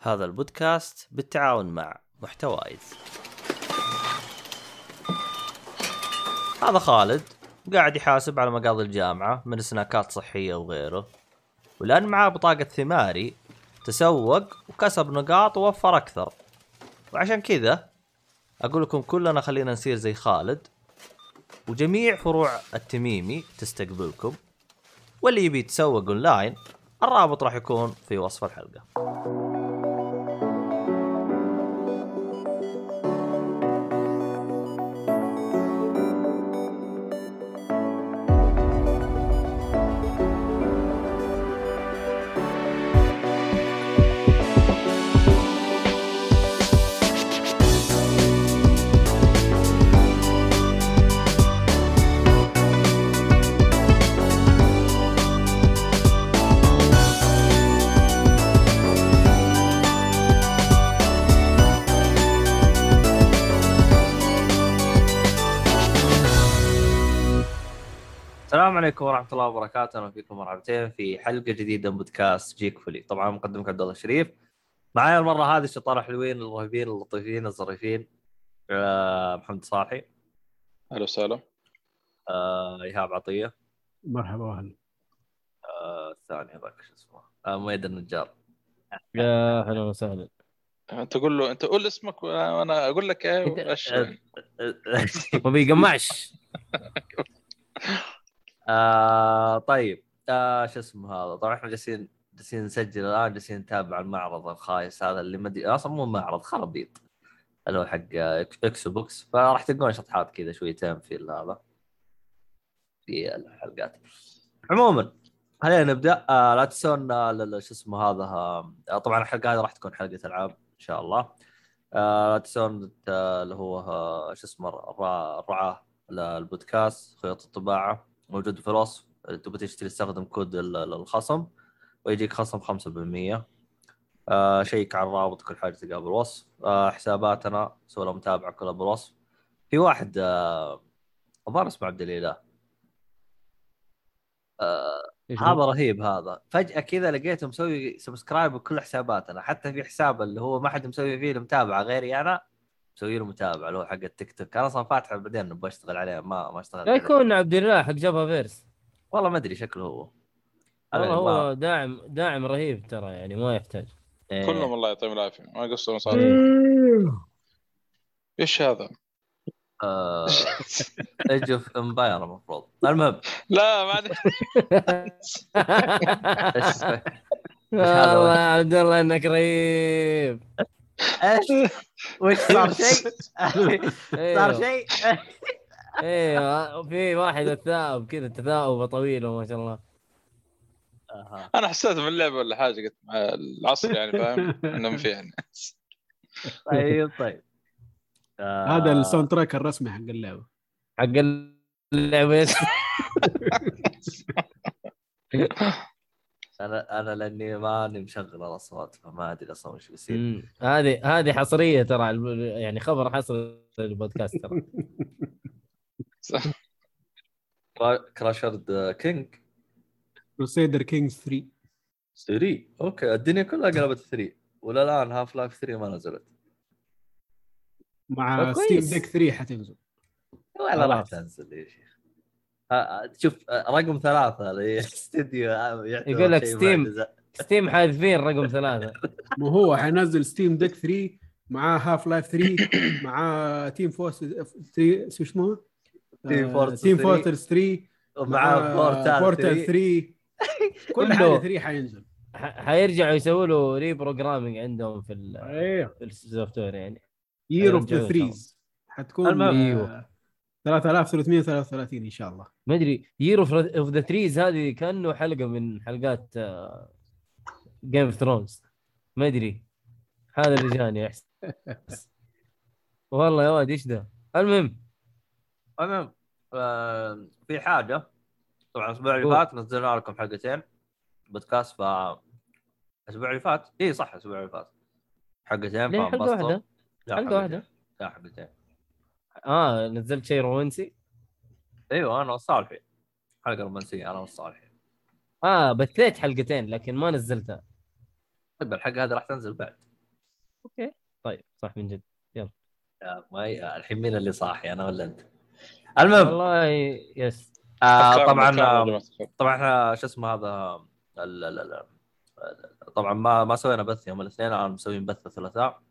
هذا البودكاست بالتعاون مع محتوايز. هذا خالد قاعد يحاسب على مقاضي الجامعة من سناكات صحية وغيره، والآن معاه بطاقة ثماري، تسوق وكسب نقاط ووفر أكثر. وعشان كذا أقول لكم كلنا خلينا نصير زي خالد، وجميع فروع التميمي تستقبلكم، واللي يبي يتسوق أونلاين الرابط راح يكون في وصف الحلقة. السلام عليكم ورحمة الله وبركاته، أنا فيكم مرحبتين في حلقة جديدة من بودكاست جيك فولي. طبعا مقدمك عبد الله الشريف، معايا المرة هذه الشطار الحلوين الرهيبين اللطيفين الظريفين محمد صالحي. أهلا وسهلا. إيهاب عطية. مرحبا وأهلا. الثاني هذاك شو اسمه، مؤيد النجار. يا أهلا وسهلا. أنت قول له، أنت قول اسمك وأنا أقول لك إيه. ما بيجمعش. طيب شو اسمه هذا. طبعا احنا جالسين نسجل الان، جالسين نتابع المعرض الخايس هذا اللي ما ادري اصلا مو معرض، خرابيط اللي هو حق اكس بوكس، فراح تلقون شطحات كذا شويتين في هذا في الحلقات. عموما خلينا نبدا. لا تنسون شو اسمه هذا طبعا الحلقه هذه راح تكون حلقه العاب ان شاء الله. لا تنسون اللي هو شو اسمه الرعاه للبودكاست، خيوط الطباعه موجود في الوصف، انت بتشتري تستخدم كود الخصم ويجيك خصم 5%. شيك على الرابط، كل حاجة تلقاها بالوصف. حساباتنا سووا لها متابعة كلها بالوصف. في واحد أظهر اسمه عبد الإله، هذا رهيب، هذا فجأة كذا لقيته مسوي سبسكرايب بكل حساباتنا، حتى في حساب اللي هو ما حد مسوي فيه المتابعة غيري أنا مسوي له متابعة، اللي هو حق التيك توك. انا صار فاتحه بعدين نبغى اشتغل عليه، ما اشتغل. يكون عبد الله حق جابها فيرس، والله ما ادري شكله هو. والله هو داعم رهيب ترى، يعني ما يحتاج كلهم. الله يعطيهم العافيه، ما قصروا صار. ايش هذا اجو في امباير المفروض. المهم لا معلش. والله عبد الله انك رهيب. وش صار شيء؟ صار شيء. ايوه في واحد الثائب كذا، تثاؤب طويله ما شاء الله. انا حسيت من اللعبه ولا حاجه، قلت مع العصر يعني، فاهم انهم فيها ناس. طيب هذا الساوند تراك الرسمي حق اللعبه، حق اللعبه. انا لاني ماني مشغل الاصوات، فما ادري اصلا وش بيصير. هذه حصريه ترى، يعني خبر حصري للبودكاست ترى. كراشرد كينج، كروسيدر كينج 3. اوكي، الدنيا كلها قلبت 3، ولا الان هاف لايف 3 ما نزلت. مع ستيم ديك 3 حتنزل ولا راح تنزل يا شيخ؟ شوف رقم 3 الاستديو يقول لك ستيم حاذفين رقم 3. مو هو حينزل ستيم ديك 3 مع هاف لايف 3 مع تيم فورس 3، شو اسمه، تيم فورس 3 مع بورتال 3. كل حاجه 3 حينزل، حيرجعوا يسووا له ري بروجرامينج عندهم في السوفت وير، يعني يير 3 حتكون 3333 ان شاء الله. ما ادري يير اوف ذا تريز هذه كانه حلقه من حلقات جيم اوف ثرونز، ما ادري هذا اللي جاني احس. والله يا واد ايش ده. المهم في حاجه طبعا الاسبوع اللي فات نزلنا لكم حلقتين بودكاست، ف الاسبوع اللي فات الاسبوع اللي فات حلقتين، فبسطوا حلقه واحده لا حلقتين. نزلت شيء رومانسي. ايوه انا وصالحي، حلقه رومانسيه انا وصالحي. بثيت حلقتين لكن ما نزلتها. طيب الحلقه هذه راح تنزل بعد اوكي طيب صح من جد. يلا ما الحين مين اللي صاحي، انا ولا انت؟ المهم والله يس طبعا شو اسمه هذا طبعا ما سوينا بث يوم الاثنين، انا مسويين بث الثلاثاء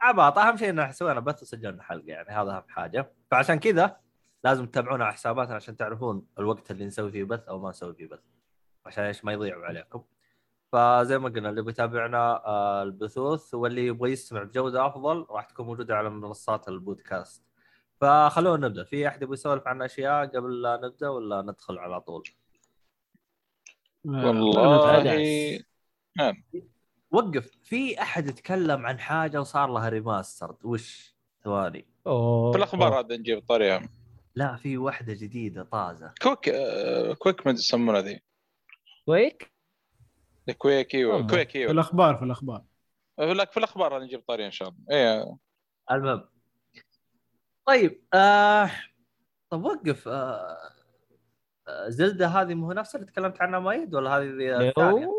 عباطة. اهم شيء انه سوينا بث وسجلنا حلقه، يعني هذا اهم حاجه. فعشان كذا لازم تتابعونا على حساباتنا عشان تعرفون الوقت اللي نسوي فيه بث او ما نسوي فيه بث، عشان ايش ما يضيعوا عليكم. فزي ما قلنا اللي بيتابعنا البثوث واللي يبغى يسمع بجوده افضل راح تكون موجوده على منصات البودكاست. فخلونا نبدا. في احد يبغى يسولف عن اشياء قبل لا نبدا ولا ندخل على طول؟ والله وقف. في احد يتكلم عن حاجه وصار لها ريماستر وش ثواني في الاخبار هذا نجيب طريقه. لا في واحده جديده طازه كويك ما يسمونها ذي كويك في الاخبار لك في الاخبار نجيب طريقه ان شاء الله. ايه المهم طيب طب وقف. زلدة هذه مو نفس اللي تكلمت عنها مايد ولا هذه الثانيه؟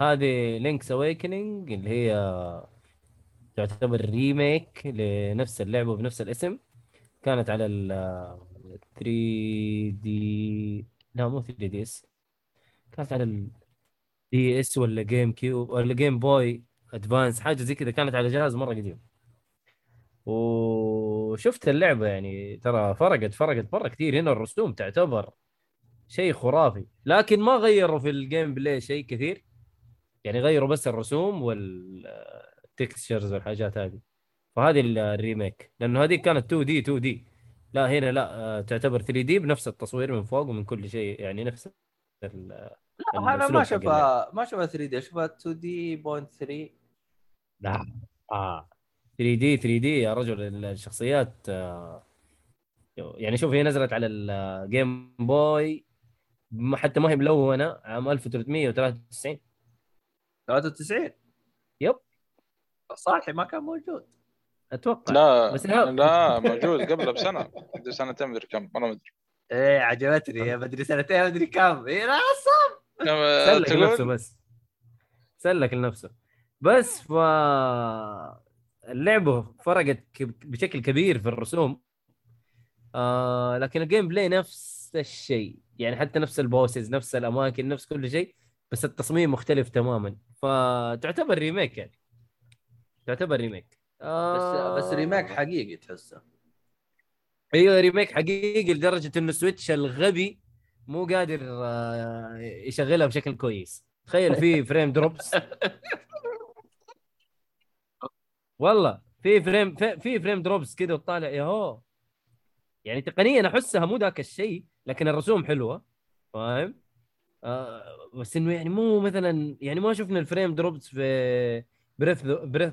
هذه لينكس اويكنينج اللي هي تعتبر ريميك لنفس اللعبه بنفس الاسم، كانت على ال 3 دي، لا مو 3 دي اس، كانت على ال دي اس ولا جيم كيوب ولا جيم بوي ادفانس حاجه زي كذا، كانت على جهاز مره قديم. وشفت اللعبه يعني ترى فرقت مره كثير. هنا الرسوم تعتبر شيء خرافي، لكن ما غيروا في الجيم بلاي شيء كثير، يعني غيروا بس الرسوم والتكستشرز والحاجات هذه. فهذه الريميك، لانه هذه كانت 2D، لا هنا لا تعتبر 3D بنفس التصوير من فوق ومن كل شيء، يعني نفس لا انا ما شفت 3D، شفت 2D.3. لا 3D يا رجل. الشخصيات يعني شوف هي نزلت على الجيم بوي، حتى ما هي ملونة، عام 1393 93 يب صالحي ما كان موجود اتوقع. لا بس لا موجود قبل بسنه سنتين مدري كم، انا مدري ايه عجبتني يا مدري سنتين مدري كم. ايه لا صعب سلك لنفسه بس اللعبه فرقت بشكل كبير في الرسوم، لكن الجيم بلاي نفس الشيء، يعني حتى نفس البوسز نفس الاماكن نفس كل شيء، بس التصميم مختلف تماما. فتعتبر ريميك، يعني تعتبر ريميك بس ريميك حقيقي تحسه. ايوه ريميك حقيقي لدرجه انه سويتش الغبي مو قادر يشغلها بشكل كويس. تخيل في فريم دروبس والله في فريم دروبس كده وطالع ياهو، يعني تقنيا احسها مو ذاك الشيء، لكن الرسوم حلوه فاهم. بس انه يعني مو مثلا، يعني ما شفنا الفريم دروبس في بريث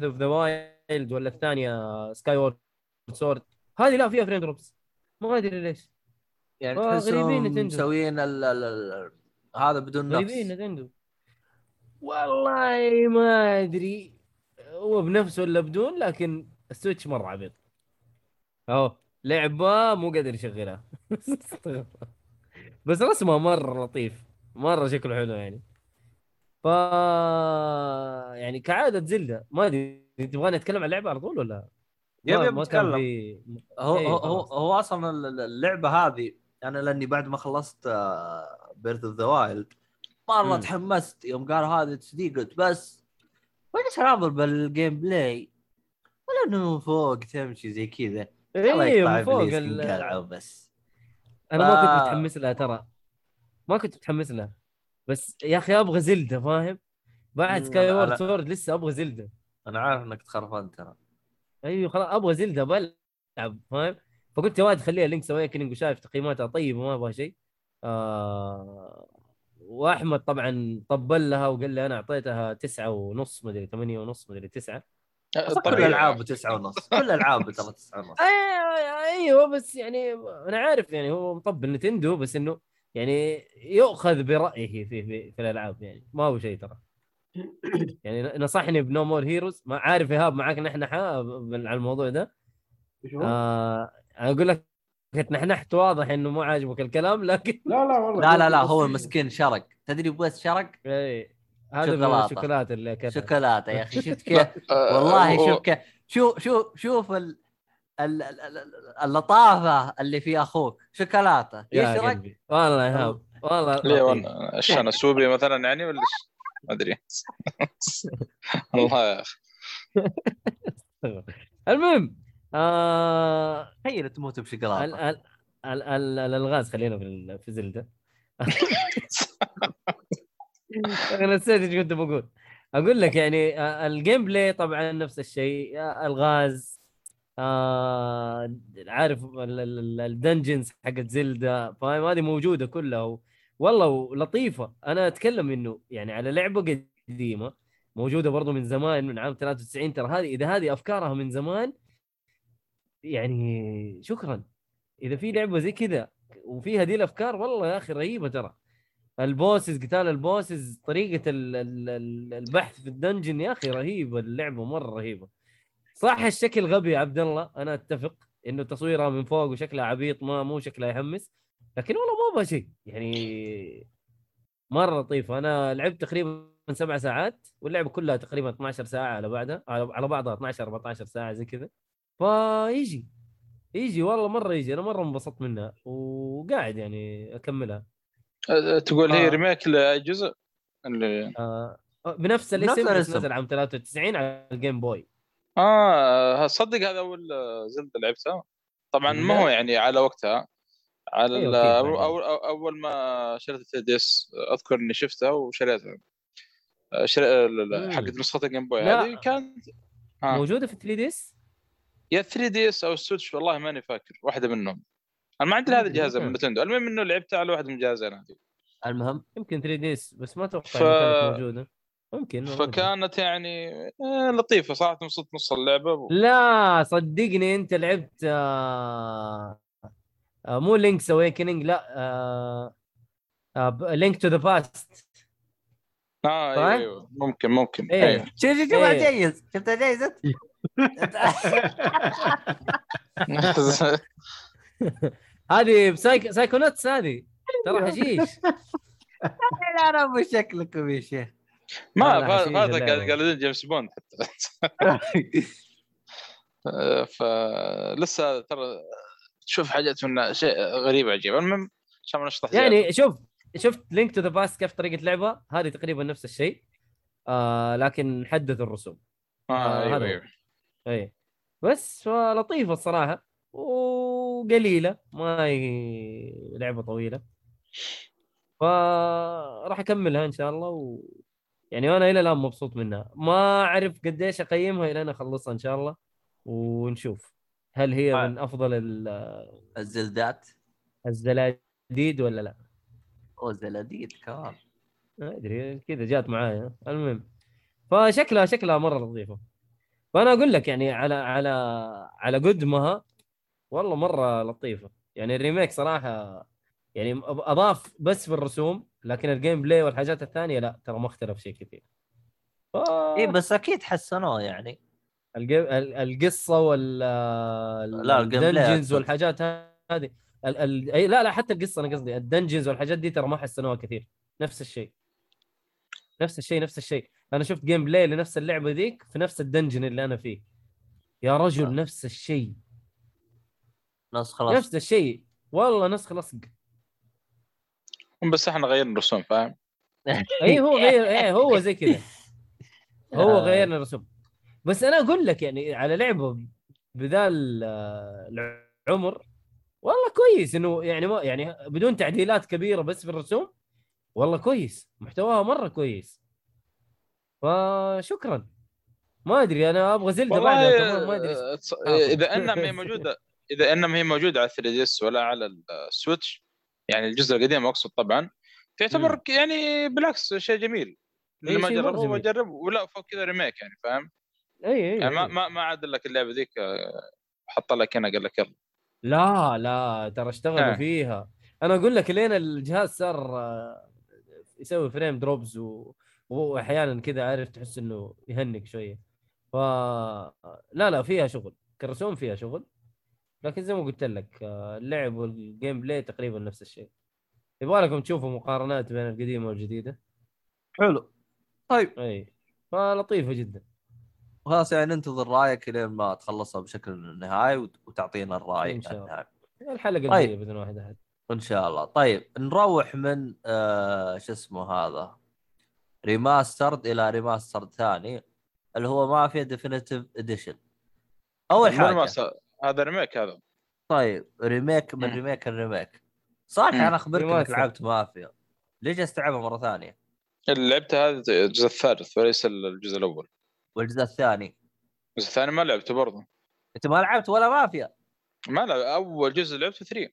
اوف ذا وايلد ولا الثانيه سكاي وورد سورد، هذه لا فيها فريم دروبس ما ادري ليش. يعني تحسهم مسويين هذا بدون نفس غريبين نتندو، والله ما ادري هو بنفسه ولا بدون، لكن السويتش مره عبيط اهو، لعبه مو قادر يشغلها بس رسمه مره لطيف مره شكله حلو يعني. ف يعني كعاده زلدة ما ادري تبغاني اتكلم عن اللعبه على طول ولا يبي اتكلم في... هو اصلا اللعبه هذه انا لاني بعد ما خلصت بيرث اوف ذا وايلد مره تحمست يوم قال هذا تصديق، قلت بس وش هذا بالجيم بلاي ولا انه فوق تمشي زي كذا. ايوه فوق قال بس انا ما كنت متحمس لها، ترى ما كنت متحمس لها، بس يا اخي ابغى زلدة فاهم، بعد سكاي وورد سورد لسه ابغى زلدة. انا عارف انك تخرفان ترى. ايوه خلاص ابغى زلدة بلعب فاهم. فقلت يا واد خليها لينكس اويكنينج، وشايف تقييماتها طيبه وما ابغى شيء. واحمد طبعا طبل لها وقال لي انا اعطيتها 9.5 مدري 8.5 مدري 9. كل العابه 9.5 كل العابه ترى 9.5. ايوه بس يعني انا عارف يعني هو مطبل نتندو، بس انه يعني يؤخذ برأيه في الألعاب، يعني ما هو شيء ترى. يعني نصحني بنو مور هيروز، ما عارف إيهاب معاك نحن على الموضوع ده. أقول لك نحنحت واضح إنه مو عاجبك الكلام، لكن لا والله لا هو مسكين شرق تدري بس شرق. هذا من الشوكولاتة اللي كذا شوكولاتة يا أخي. شفت كيف والله شوف اللطافة اللي في أخوك شوكولاتة يشرك والله يهاب والله ليه والله عشان السوبي مثلا يعني ولا ما أدري الله يا أخي. المهم تخيل تموت بشوكولاتة. الغاز خلينا في زلدة. أنا نسيت إيش كنت بقول. أقول لك يعني الجيم بلاي طبعا نفس الشيء الغاز عارف الدنجنز حقت زلدة فاهم هذه موجودة كلها والله لطيفة. أنا أتكلم إنه يعني على لعبة قديمة موجودة برضو من زمان من عام 93 ترى هذه إذا هذه أفكارها من زمان يعني شكرا إذا في لعبة زي كذا وفيها دي الأفكار والله يا أخي رهيبة. ترى البوسز قتال البوسز طريقة البحث في الدنجن يا أخي رهيبة اللعبة مرة رهيبة. صح الشكل غبي يا عبد الله أنا أتفق إنه تصويرها من فوق وشكلها عبيط ما مو شكلها يحمس لكن والله ما بها شيء يعني مرة لطيفة. أنا لعبت تقريبا 7 ساعات واللعبة كلها تقريبا 12 ساعة على بعدها على بعضها 12-14 ساعة زي كذا فيجي والله مرة يجي. أنا مرة انبسطت منها وقاعد يعني أكملها. تقول هي ريميك لجزء اللي بنفس الاسم نزل عام 93 على الجيم بوي. صدق هذا أول زلدة لعبتها طبعا ما هو يعني على وقتها على أول ما شريت الديس أذكر إني شفتها وشريتها حقت نسخة الجيم بوي هذه كانت موجودة في 3DS يا 3DS أو السويتش والله ماني فاكر واحدة منهم. أنا ما عندي هذا الجهاز من نتندو. المهم إنه لعبته على واحد من جهازين هذه المهم يمكن 3DS بس ما أتوقع كانت موجودة ممكن فكانت يعني لطيفة صراحة نص اللعبة لا صدقني أنت لعبت مو Link's Awakening لا Link to the Past. أيوة ممكن أيوة شوف أجهز شفت أجهزت هذه سايكونوتس هذه ترى حشيش. لا أنا مو شكلكم يا شيخ ما هذا قالوا جيمس بوند حتى فلسه ترى تشوف حاجات من شيء غريب عجيب. المهم عشان ما نشطح يعني شفت لينك تو ذا باست كيف طريقة لعبة هذه تقريبا نفس الشيء لكن حدث الرسوم أي بس لطيفة الصراحة وقليلة ما هي لعبة طويلة فراح أكملها إن شاء الله يعني أنا إلى الآن مبسوط منها ما أعرف قديش أقيمها إلى أنا أخلصها إن شاء الله ونشوف هل هي من أفضل الزلاديد ولا لا زلاديد كمان ما أدري كذا جات معايا. المهم فشكلها مرة لطيفة فأنا أقول لك يعني على قدمها والله مرة لطيفة يعني الريميك صراحة يعني أضاف بس في الرسوم لكن الجيم بلاي والحاجات الثانية لا ترى ما اختلف شيء كثير إيه بس أكيد حسنوه يعني القصة والدنجنز والحاجات هذه لا حتى القصة أنا قصدي الدنجنز والحاجات دي ترى ما حسنوها كثير نفس الشيء أنا شفت جيم بلاي لنفس اللعبة ذيك في نفس الدنجن اللي أنا فيه يا رجل نفس الشيء نفس الشيء والله نسخ لصق بس احنا غيرنا الرسوم فاهم اي هو غير هو زي كذا هو غيرنا الرسوم بس انا اقول لك يعني على لعبه بذال العمر والله كويس انه يعني ما يعني بدون تعديلات كبيره بس بالرسوم والله كويس محتواها مره كويس فشكرا ما ادري انا ابغى زلده بعدها ما ادري اذا انها موجوده على 3DS ولا على السويتش يعني الجزء القديم أقصد طبعاً تعتبر يعني بالعكس شيء جميل لما جربه وجرب ولا فوق كذا ريميك يعني فاهم أي يعني ما عاد لك اللعبة ذيك حط لك هنا قال لك يلا لا ترى اشتغلوا فيها. أنا أقول لك لين الجهاز صار يسوي فريم دروبز وأحياناً كذا عارف تحس إنه يهنك شوية لا فيها شغل كرسوم فيها شغل لكن زي ما قلت لك اللعب والجيم بلاي تقريبا نفس الشيء. يبغى لكم تشوفوا مقارنات بين القديمه والجديده حلو طيب اي فلطيفه جدا. خلاص يعني ننتظر رايك لين ما تخلصها بشكل نهائي وتعطينا الراي النهائي الحلقه الجايه باذن واحد احد ان شاء الله. طيب نروح من شو اسمه هذا ريماسترد الى ريماسترد ثاني اللي هو ما فيه ديفينيتيف اديشن. اول حاجه هذا ريميك هذا. طيب ريميك من ريميك الريميك صح. انا اخبرك انك لعبت مافيا، ليش استعبها مره ثانيه؟ لعبتها هذا الجزء الثالث وليس الجزء الاول. والجزء الثاني؟ الجزء الثاني ما لعبته برضه. انت ما لعبت ولا مافيا؟ ما لعب. اول جزء لعبته 3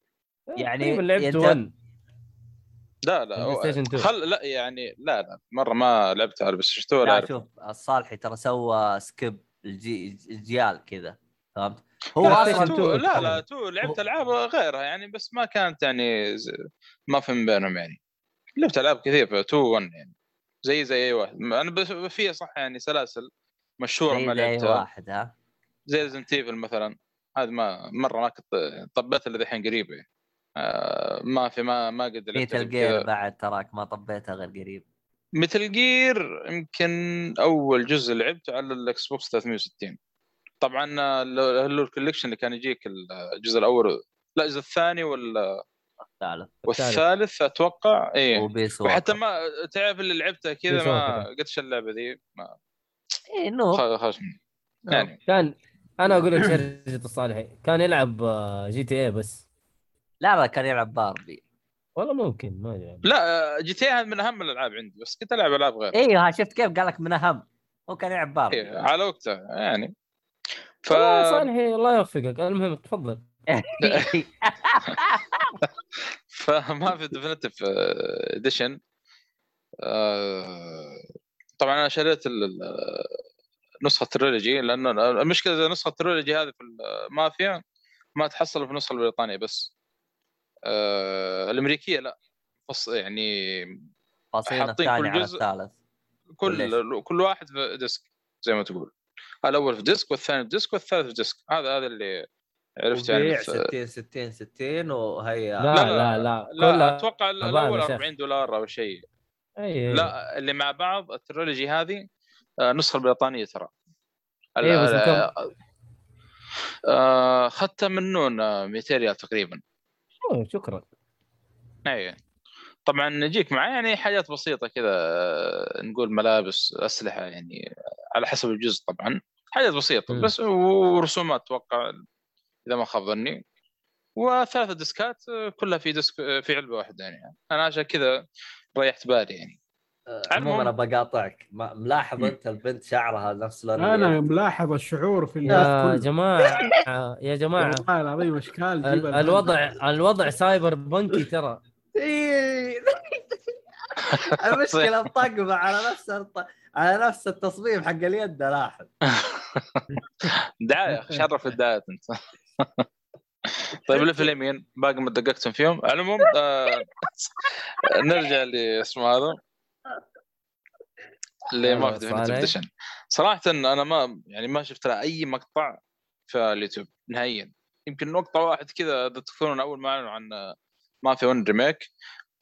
يعني لعبت 1. لا لا خل لا يعني لا لا مره ما لعبت على بس ولا. شوف الصالحي ترى سوى سكيب الجيال كذا فهمت. هو لا لا تو لعبت العاب غيرها يعني بس ما كانت يعني ما فهم بينهم يعني. لعبت العاب كثير تو 1 يعني زي اي واحد. انا بس فيها صح يعني سلاسل مشهوره ما لعبتها واحد ها زي زنتيفل مثلا. هذا ما مره ما كنت طبيت اللي الحين قريبه ما في ما قد لعبت الجير بعد تراك ما طبيتها غير قريب. مثل جير يمكن اول جزء لعبته على الاكس بوكس 360 طبعا له الكوليكشن اللي كان يجيك الجزء الاول لا الجزء الثاني والثالث اتوقع ايه. وحتى ما تعرف اللي لعبتها كذا ما قدش اللعبه ذي ما ايه نو يعني. كان انا اقول لك شرجة الصالحي كان يلعب جي تي اي بس لا كان يلعب باربي والله ممكن ما يعني. لا جي تي اي من اهم الالعاب عندي بس كنت العب العاب غير. ايوه شفت كيف قال لك من اهم. هو كان يلعب باربي إيه على وقته يعني. ف صالحي الله يوفقك. المهم تفضل. فما في ديفينيتيف اديشن طبعا انا شريت نسخه التريلوجي لانه المشكله نسخه التريلوجي هذه في المافيا ما تحصل في النسخه البريطانيه بس الامريكيه لا يعني حاطين كل جزء كل واحد في ديسك زي ما تقول. الاول في ديسك والثاني في ديسك والثالث في ديسك. هذا اللي عرفت يعني 60 وهي لا اتوقع الاول $40 او شيء. أيه. لا اللي مع بعض التريلوجي هذه النسخه البريطانيه ترى خدتها من نون ميتيريال تقريبا. شكرا. ايوه طبعا نجيك معي يعني حاجات بسيطه كذا نقول ملابس اسلحه يعني على حسب الجزء طبعا حاجات بسيطه بس ورسومات اتوقع إذا ما خاب ظني. وثلاثة ديسكات كلها في ديسك في علبة واحدة يعني. أنا عشان كذا ريحت بالي يعني. عموما أنا بقاطعك ملاحظ أنت البنت شعرها نفس لون. أنا ملاحظ الشعور في الناس يا جماعة. يا جماعة والله العظيم أشكال الوضع سايبر بنكي ترى. المشكلة الطقم على نفس التصميم حق اليد ده لاحظ. دعاية شرف الدعاية أنت. طيب اللي في اليمين باقي ما دققتم فيهم. على العموم نرجع لاسم هذا اللي ما في ديفينيتيف إديشن. صراحة أنا ما شفت لها أي مقطع في اليوتيوب نهائيا. يمكن نقطة واحد كذا تذكرون أول ما أعلنوا عن ما في ون ريميك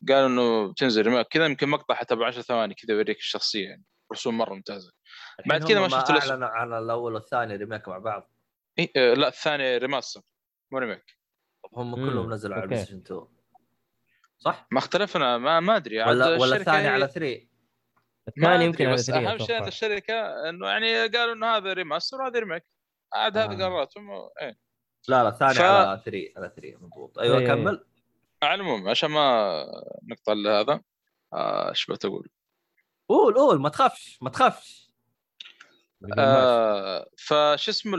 قالوا إنه بتنزل ريميك كذا يمكن مقطع حتى ب10 ثواني كذا يوريك الشخصية يعني رسوم مرة ممتازة. بعد كذا ما شفت لسه على الاول والثاني ريميك مع بعض. إيه لا الثاني ريماستر مو ريميك. هم كلهم نزلوا على بلاي ستيشن 2 صح؟ ما اختلفنا ما ادري ولا الثاني على 3 الثاني يمكن على 3. اهم شيء الشركه انه يعني قالوا انه هذا ريماستر وهذا ريميك عاد هذا قررتهم ايه. لا الثاني على 3 على 3 مضبوط. ايوه كمل. على العموم عشان ما نقطع لهذا ايش بتقول قول ما تخافش فش اسمه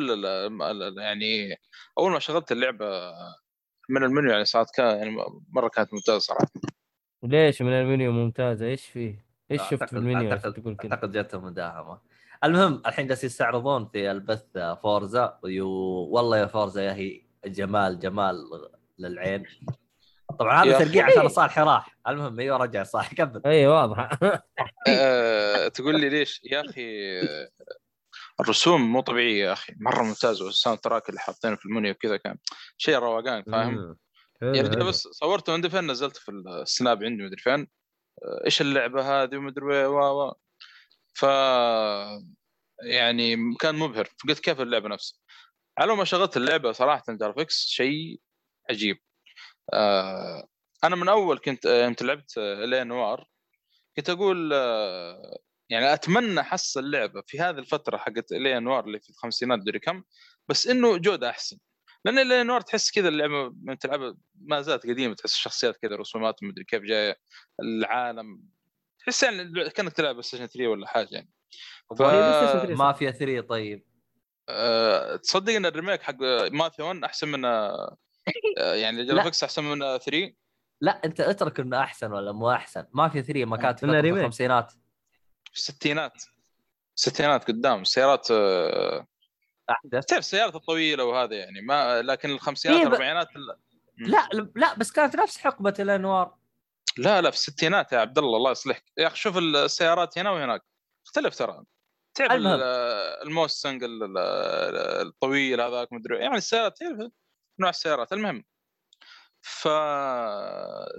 يعني أول ما شغلت اللعبة من المنيو يعني ساعات يعني مرة كانت ممتازة صراحة. ليش من المنيو ممتازة؟ إيش فيه؟ إيش شفت في المنيو؟ أعتقد جاتهم مداهمة. المهم الحين جالس يستعرضون في البث فورزا والله يا فورزا يا هي جمال للعين. طبعا هذا ترقيع عشان صالح راح. المهم ايوه رجع صالح كمل. اي واضح. تقول لي ليش يا اخي الرسوم مو طبيعيه يا اخي مره ممتازه والساوند تراك اللي حاطينه في المنيو وكذا كان شيء روقان فاهم يعني. بس صورته عندي فين نزلت في السناب عندي مدري فين ايش اللعبه هذه ومدري و ف يعني كان مبهر. فقلت كيف اللعبة نفسها؟ على ما شغلت اللعبة صراحة الجرافيكس شيء عجيب. أنا من أول كنت لعبت إلي نوار كنت أقول يعني أتمنى حصل اللعبة في هذه الفترة حقت إلي نوار اللي في الخمسينات دري كم، بس إنه جودة أحسن، لأن إلي نوار تحس كذا اللعبة بتلعبها ما زالت قديمة، تحس الشخصيات كذا رسومات مدري كيف جاية، العالم تحس يعني كأنك تلعب بلايستيشن 3 ولا حاجة يعني. مافيا 3 طيب تصدق ان الريميك حق مافيا 1 احسن من يعني الجرافيكس احسن من 3؟ لا انت اترك انه احسن ولا مو احسن. مافيا 3 ما كانت في الخمسينات، في الستينات قدام السيارات احدث، تعرف السيارات الطويله وهذا يعني ما، لكن الخمسينات والاربعينات لا بس كانت نفس حقبه الانوار. لا في الستينات يا عبد الله يصلحك يا اخي، شوف السيارات هنا وهناك اختلف ترى، تعرف الموستنج الطويل هذاك مدري يعني السيارات، تعرف نوع السيارات. المهم ف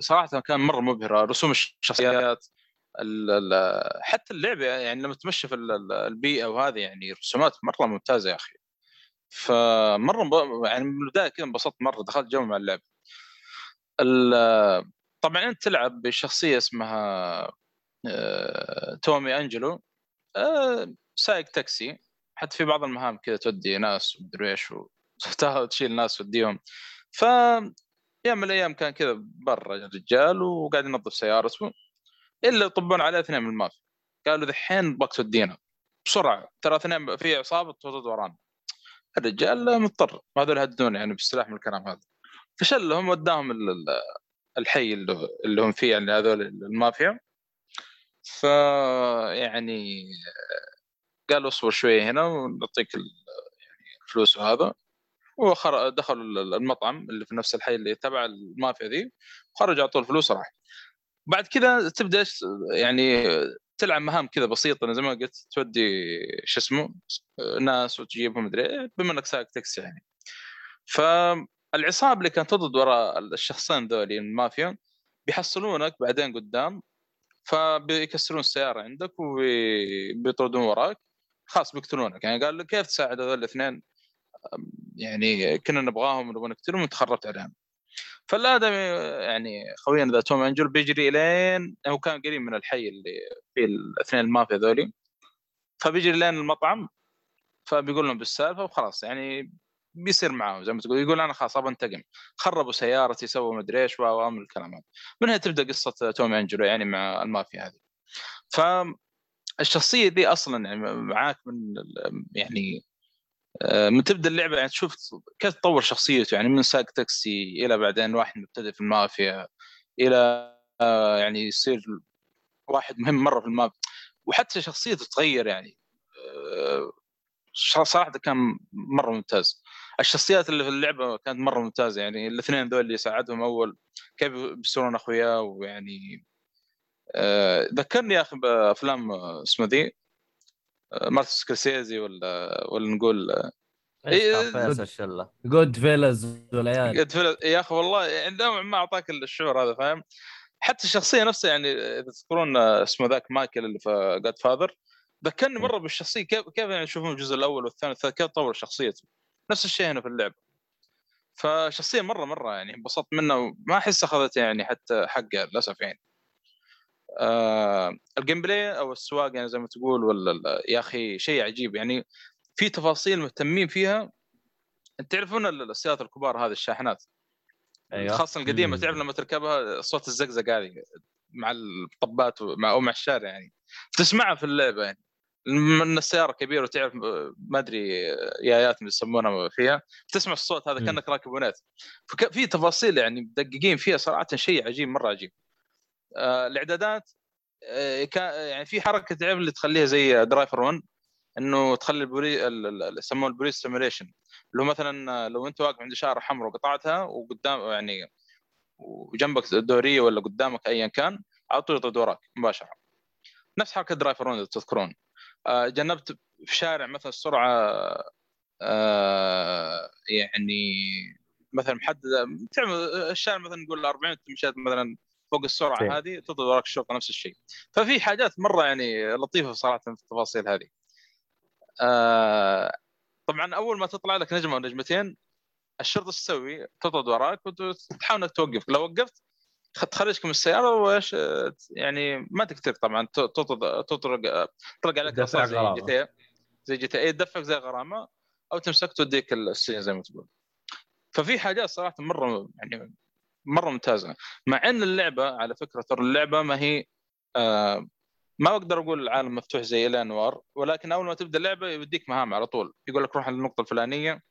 صراحه كان مره مبهره، رسوم الشخصيات حتى اللعبه يعني لما تمشي في البيئه وهذه يعني رسومات مره ممتازه يا اخي. فمره يعني من البدايه كذا انبسطت مره، دخلت جو مع اللعبه. طبعا انت تلعب بشخصيه اسمها تومي أنجلو، سائق تاكسي، حتى في بعض المهام كذا تودي ناس ومدري ايش وتشيل ناس وتوديهم. ف يوم من الايام كان كذا برا الرجال وقاعد ينظف سيارته الا يطبون عليه اثنين من المافيا، قالوا ذحين بقى تودينا بسرعه ترى اثنين في عصابه تطرد ورانا. الرجال مضطر هذول هدون يعني بالسلاح من الكلام هذا، فشلهم وداهم الحي اللي هم فيه يعني هذول المافيا. ف يعني قالوا اصبر شويه هنا ونعطيك يعني الفلوس وهذا، ودخلوا المطعم اللي في نفس الحي اللي تبع المافيا ذي، وخرج اعطوه الفلوس راح. بعد كذا تبدا يعني تلعب مهام كذا بسيطه زي ما قلت، تودي شو اسمه ناس وتجيبهم مدري بما انك سائق تاكسي يعني. فالعصابه اللي كانت تضد وراء الشخصين ذولي المافيا بيحصلونك بعدين قدام، فبيكسرون السيارة عندك وبيطردون وراك، خاص بيقتلونك يعني. قال له كيف تساعد هذول الاثنين يعني كنا نبغاهم ونبغى نقتلهم وتخربت عليهم. فالآدمي يعني خوينا ذا توم أنجل بيجري لين هو كان قريب من الحي اللي فيه الاثنين المافيا ذولي، فبيجري لين المطعم فبيقول لهم بالسالفة وخلاص يعني بيصير معاهم زي ما تقول، يقول أنا خلاص أنتقم، خربوا سيارتي سووا مدري إيش وأعمل الكلام هذا. منها تبدأ قصة توم أنجلو يعني مع المافيا هذه. فالشخصية دي أصلاً يعني معاك من يعني من تبدأ اللعبة يعني تشوف كيف تطور شخصيته يعني من ساق تاكسي إلى بعدين واحد مبتدئ في المافيا إلى يعني يصير واحد مهم مرة في المافيا، وحتى شخصيته تتغير يعني. صراحة كان مرة ممتاز. الشخصيات اللي في اللعبة كانت مرة ممتازة يعني، الاثنين ذول اللي ساعدهم أول كيف بيصيرون أخويا، ويعني ذكرني يا أخي بأفلام اسمه ذي مارتن سكورسيزي ولا نقول جود فيلز والعيال جود فيلز يا أخي والله يعني دائما ما أعطاك الشعور هذا فاهم. حتى الشخصية نفسها يعني إذا تذكرون اسمه ذاك مايكل اللي في Godfather، ذكرني مرة بالشخصية كيف يعني نشوفهم الجزء الأول والثاني كيف تطور شخصيته، نفس الشيء هنا في اللعبة. فشخصية مرة يعني انبسطت منها وما أحس أخذت يعني حتى حقها للأسف يعني. الجيم بلاي أو السواق يعني زي ما تقول ولا يا أخي شيء عجيب يعني، في تفاصيل مهتمين فيها. أنت تعرفون السيارات الكبار هذه الشاحنات أيوة. خاصة القديمة تعرف لما تركبها صوت الزقزق هذه مع الطبات ومع أو مع الشارع يعني تسمعها في اللعبة يعني. من السيارة كبيرة وتعرف ما أدري يايات يسمونها فيها، تسمع الصوت هذا كأنك راكب ونات. في تفاصيل يعني مدققين فيها صراحة شيء عجيب مرة عجيب. الإعدادات يعني في حركة تعرف اللي تخليها زي درايفر 1 إنه تخلي يسموه البوليس سيميوليشن، اللي هو مثلا لو أنت واقف عند إشارة حمراء وقطعتها وقدام يعني وجنبك دورية ولا قدامك أيا كان على طول يطرد وراك مباشرة، نفس حركة درايفر 1 تذكرون. جنبت في شارع مثلا السرعة يعني مثلا محددة، تعمل الشارع مثلا نقول 40 مشيت مثلا فوق السرعه فيه. هذه تضرب وراك الشرطه نفس الشيء. ففي حاجات مره يعني لطيفه صراحه في التفاصيل هذه. طبعا اول ما تطلع لك نجمه ونجمتين الشرطه تسوي تطرد وراك وتحاول انك توقفك، لو وقفت تخرجك من السياره وايش يعني ما تقدر طبعا تطرق عليك رصاص زي جي تي اي تدفك زي غرامه او تمسك توديك السجن زي ما تقول. ففي حاجات صراحه مره يعني مره ممتازه، مع ان اللعبه على فكره ترى اللعبه ما هي ما اقدر اقول العالم مفتوح زي الانوار، ولكن اول ما تبدا اللعبه يوديك مهام على طول، يقول لك روح للنقطه الفلانيه،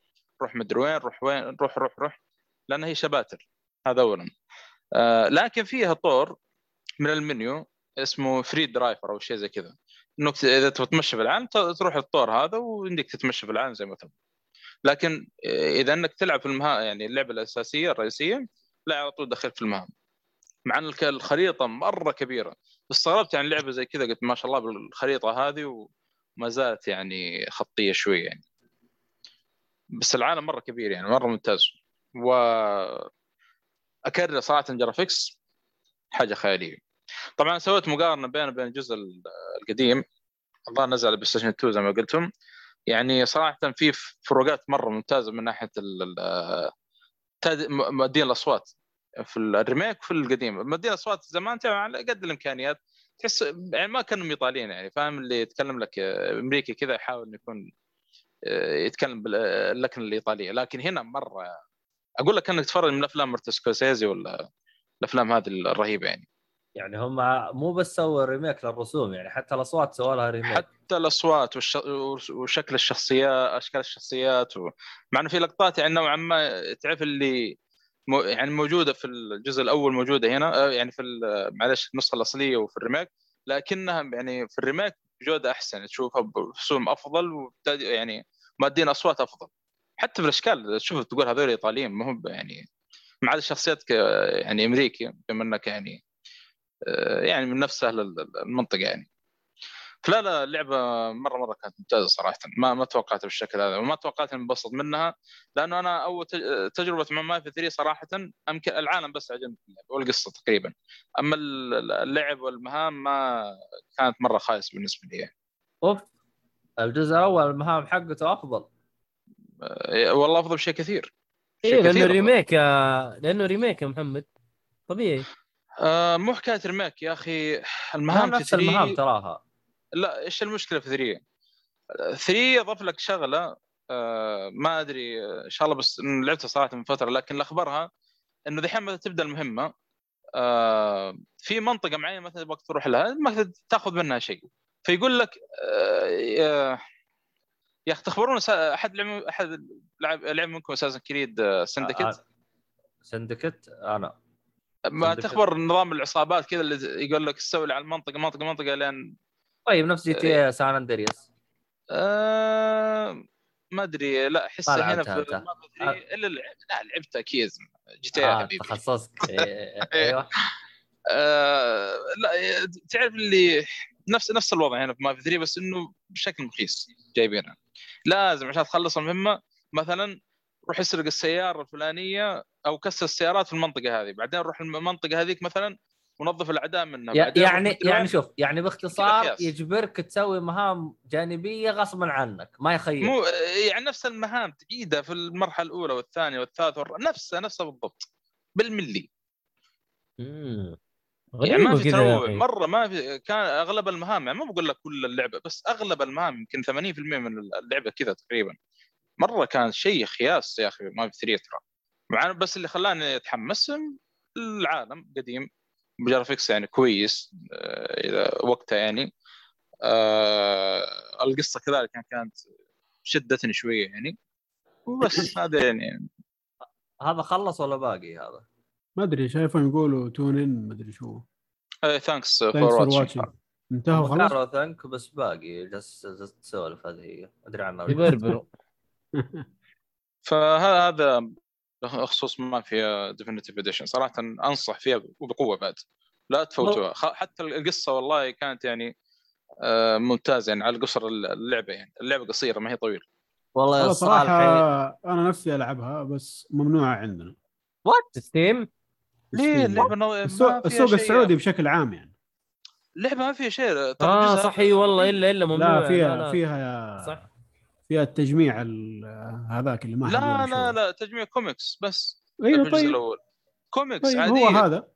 روح مدري وين، روح وين، روح روح روح، لان هي شباتر هذا اولا. لكن فيها طور من المنيو اسمه فري درايفر او شيء زي كذا، انك اذا تتمشى في العالم تروح للطور هذا وعندك تتمشى في العالم زي ما تبغى. لكن اذا انك تلعب في المهام يعني اللعبه الاساسيه الرئيسيه لا على طول دخلت في المهام، مع ان الخريطه مره كبيره. استغربت عن لعبه زي كذا، قلت ما شاء الله بالخريطه هذه وما زالت يعني خطيه شويه يعني، بس العالم مره كبير يعني مره ممتاز. واكرر صراحه الجرافيكس حاجه خياليه. طبعا سويت مقارنه بين الجزء القديم الله نزل بلاي ستيشن 2 زي ما قلتم، يعني صراحه في فروقات مره ممتازه من ناحيه مادين الاصوات في الريميك وفي القديم. مادين الاصوات زمان تبع على قد الامكانيات، تحس يعني ما كانوا ايطاليين يعني فاهم، اللي يتكلم لك امريكي كذا يحاول انه يكون يتكلم باللكنه الايطاليه. لكن هنا مره اقول لك انك تتفرج من افلام مارتن سكورسيزي ولا الافلام هذه الرهيبه يعني هم مو بس سووا ريميك للرسوم، يعني حتى الاصوات سووا لها ريميك، حتى الاصوات وشكل الشخصيات اشكال الشخصيات مع انه في لقطات يعني نوعا ما تعرف اللي يعني موجوده في الجزء الاول موجوده هنا يعني في معلش النسخه الاصليه وفي الريميك، لكنها يعني في الريميك جوده احسن، تشوفها برسوم افضل يعني مادين اصوات افضل، حتى في الاشكال تشوف تقول هذول ايطاليين ما هم يعني، مع الشخصيات يعني امريكي بما انك يعني من نفس اهل المنطقه يعني. فلا لا اللعبه مره كانت ممتازه صراحه، ما توقعتها بالشكل هذا وما توقعت انبسط منها، لانه انا اول تجربه مع مافيا 3 صراحه امكن العالم بس عجبني والقصه تقريبا، اما اللعب والمهام ما كانت مره خايس بالنسبه لي. اوف الجزء الاول المهام حقته افضل والله، افضل بشيء كثير. إيه لانه ريميك، لانه ريميك يا محمد طبيعي. مو حكايه ريميك يا اخي، المهام نفس المهام تراها. لا ايش المشكله في 3 اضاف لك شغله ما ادري ان شاء الله، بس لعبتها صراحه من فتره، لكن اخبرها انه دحين متى تبدا المهمه في منطقه معينه مثلا بدك تروح لها ما تاخذ منها شيء، فيقول لك يا اخي تخبرون احد لعب منكم اساسا كريد سندكت انا ما تخبر نظام العصابات كذا اللي يقول لك تسوي على المنطقه منطقه لين طيب نفس جي تي سان اندرياس ما ادري. لا احس هنا في الا لعبتها اكيد جي تي حبيبي تخصصك ايوه لا تعرف اللي نفس الوضع هنا في ما في 3 بس انه بشكل مخيس، جايبينها لازم عشان تخلص المهمه مثلا روح اسرق السياره الفلانيه او كسر السيارات في المنطقه هذه، بعدين روح المنطقه هذيك مثلا ونظف الاعداء منها، يعني شوف يعني باختصار يجبرك تسوي مهام جانبيه غصبا عنك ما يخير، مو يعني نفس المهام تعيدها في المرحله الاولى والثانيه والثالثه نفسها بالضبط بالملي. يعني ما في تنوع مره، ما في كان اغلب المهام يعني ما بقول لك كل اللعبه بس اغلب المهام يمكن 80% من اللعبه كذا تقريبا، مره كان شيء خياس يا اخي ما في 3 ترى. مع بس اللي خلاني اتحمس العالم قديم بجرافيكس يعني كويس وقتها يعني القصه كذلك كانت شدتني شويه يعني، وبس هذا يعني. هذا خلص ولا باقي هذا؟ ما ادري شايفه يقولوا تونين ما ادري شو ثانكس فور واتشينج انتهى خلاص ثانك بس باقي جالس تسولف هذه هي ادري عنها يبربروا فهذا خصوص ما في ديفينيتيف اديشن صراحه انصح فيها وبقوه بعد لا تفوتوها، حتى القصه والله كانت يعني ممتازه يعني على قصر اللعبه، يعني اللعبه قصيره ما هي طويله والله صراحه. انا نفسي العبها بس ممنوعه عندنا وات ستيم ليه اللعبة السوق السعودي بشكل عام يعني اللعبة ما فيها شيء. آه صحيح والله إلا ممنوع. لا فيها صح فيها التجميع هذاك اللي ما لا لا لا تجميع كوميكس بس. أيوة طيب كوميكس طيب عادية. هو هذا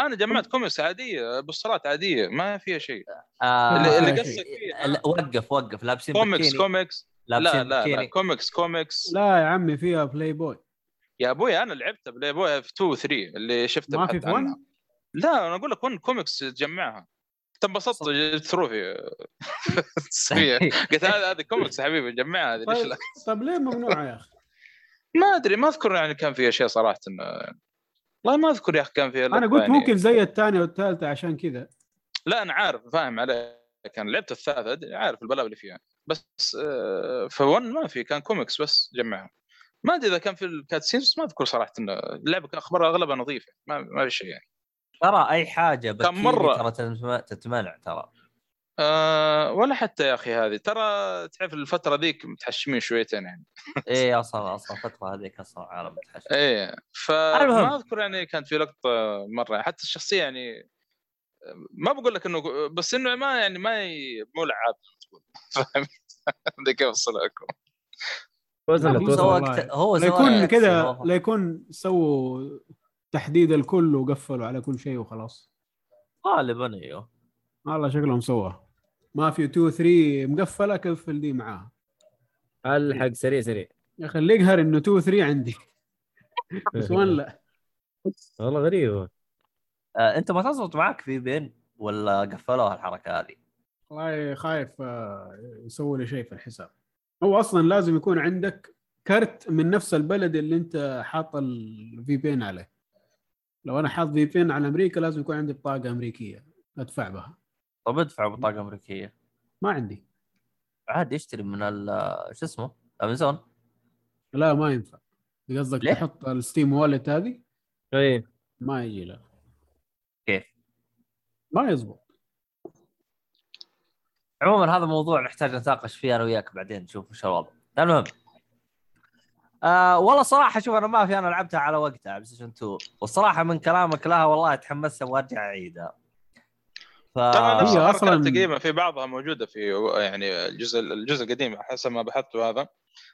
أنا جمعت كوميكس عادية بالصالات عادية ما فيها شيء. اللي قصدك فيه وقف لابسين كوميكس لا كوميكس لا يا عمي فيها بلاي بوي يا أبوي. أنا لعبت بلاي بوي في 2 و 3 اللي شفته ما في فون. لا أنا أقول لك كون كوميكس تجمعها تنبسط ثروفي صفية قلت هذا كوميكس حبيبي جمعها هذه. ليش لا؟ طب ليه ممنوعة يا أخي؟ ما أدري ما أذكر يعني كان فيها شيء صراحة والله ما أذكر يا أخي كان فيها. أنا قلت ممكن زي الثانية والثالثة عشان كذا. لا أنا عارف فاهم عليك كان لعبت الثالثة عارف البلاوي اللي فيها بس فون ما في كان كوميكس بس جمعها. ما أدري إذا كان في الكاتسينز ما أذكر صراحة إنه اللعبة كان أخبارها أغلبها نظيفة ما في شيء يعني. ترى أي حاجة بكيري ترى تتمنع ترى ولا حتى يا أخي هذه ترى تعرف الفترة ذيك متحشمين شويتين يعني إيه أصلا فترة هذيك أصلا عالم متحشم إيه فما أذكر يعني كانت في لقطة مرة حتى الشخصية يعني ما بقول لك إنه بس إنه ما يعني ما ملعب فاهم ذيك وصلكم هو ليكون كذا ليكون سووا تحديد الكل وقفلوا على كل شيء وخلاص غالبا. ايوه والله شكلهم سواه ما في 2 3 مقفله قفل دي معاها الحق سريع يا اخي اللي يقهر انه 2 3 عندي بس ولا والله غريبه. انت ما تزبط معك في بين ولا قفلوها الحركه هذه والله خايف يسوي لي شيء في الحساب. هو اصلا لازم يكون عندك كارت من نفس البلد اللي انت حاط الفي بي ان عليه. لو انا حاط في بي ان على امريكا لازم يكون عندي بطاقه امريكيه ادفع بها. طب ادفع بطاقه امريكيه ما عندي عادي اشتري من شو اسمه امازون. لا ما ينفع. قصدك تحط الستيم والت هذه اي ما يجي لا كيف ما يزبط. عموما هذا موضوع نحتاج نتناقش فيه انا وياك بعدين نشوف ايش الوضع. المهم والله صراحه شوف انا ما في انا لعبتها على وقتها على سيشن 2 والصراحه من كلامك لها والله تحمست وارجع اعيدها. هي اصلا تقريبا في بعضها موجوده في يعني الجزء القديم حسب ما بحثته هذا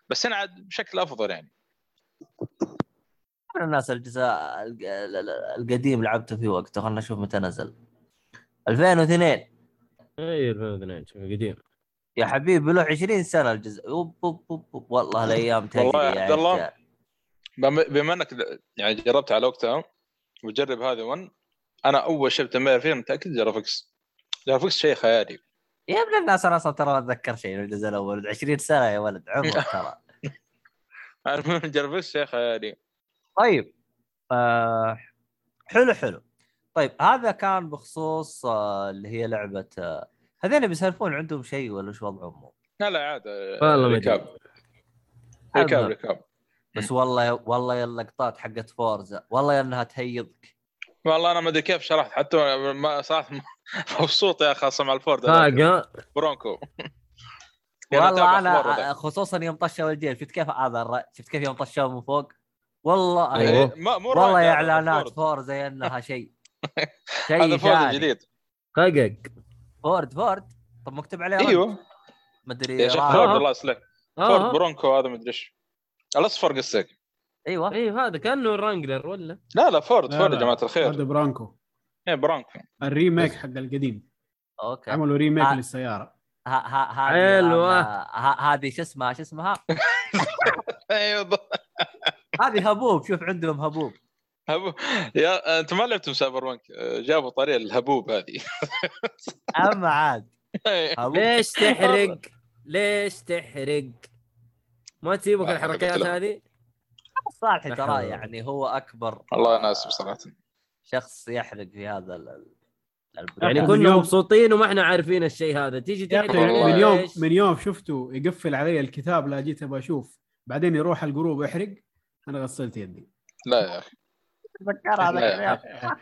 بس انا عاد بشكل افضل يعني. انا الناس الجزء القديم لعبته في وقته خلنا نشوف متى نزل 2002 اي 2002 قديم يا حبيبي له 20 سنه الجزء والله الايام تجري والله يا عبد الله. بما انك يعني جربت على وقتها وجرب هذا ون انا اول شيء بتمر فيه متاكد جرافكس شيء خيالي يا ابن الناس. انا اصلا ترى اتذكر شيء الجزء الاول 20 سنه يا ولد عمرك ترى جرافكس شيء خيالي. طيب حلو طيب هذا كان بخصوص اللي هي لعبة هذين بيسالفون عندهم شيء ولا شو وضعهم؟ لا عادة ركاب بس والله يا اللقطات حقت فورزا والله يا انها تهيضك والله انا ما ادري كيف شرحت حتى ما صح مبسوط يا خاصة مع الفورد برونكو والله انا خصوصا يوم طشوا الجيل شفت كيف هذا شفت كيف يوم طشوا من فوق والله أيوه. والله يا اعلانات فورزا يا انها شيء هذا فورد جديد حقق فورد طب مكتوب عليه ايوه ما ادري فورد الله يسلمك فورد برونكو هذا ما ادري ايش الاصفر قصدك ايوه هذا كانه الرانجلر ولا لا فورد يا جماعه الخير هذا برونكو ايه برونكو الريميك حق القديم اوكي عملوا ريميك للسياره هذه شو اسمها ايوه هذه هبوب شوف عندهم هبوب يا انت ما لعبتم سايبر بانك جابوا طريقه الهبوب هذه اما عاد ليش تحرق ما تسيبك الحركات هذه صالح ترى يعني هو اكبر الله يناسب بصراحه شخص يحرق في هذا يعني كنا مبسوطين وما احنا عارفين الشيء هذا تيجي تحرق من يوم شفته يقفل علي الكتاب لا جيت ابغى اشوف بعدين يروح الجروب يحرق انا غسلت يدي لا يا اخي تذكر هذاك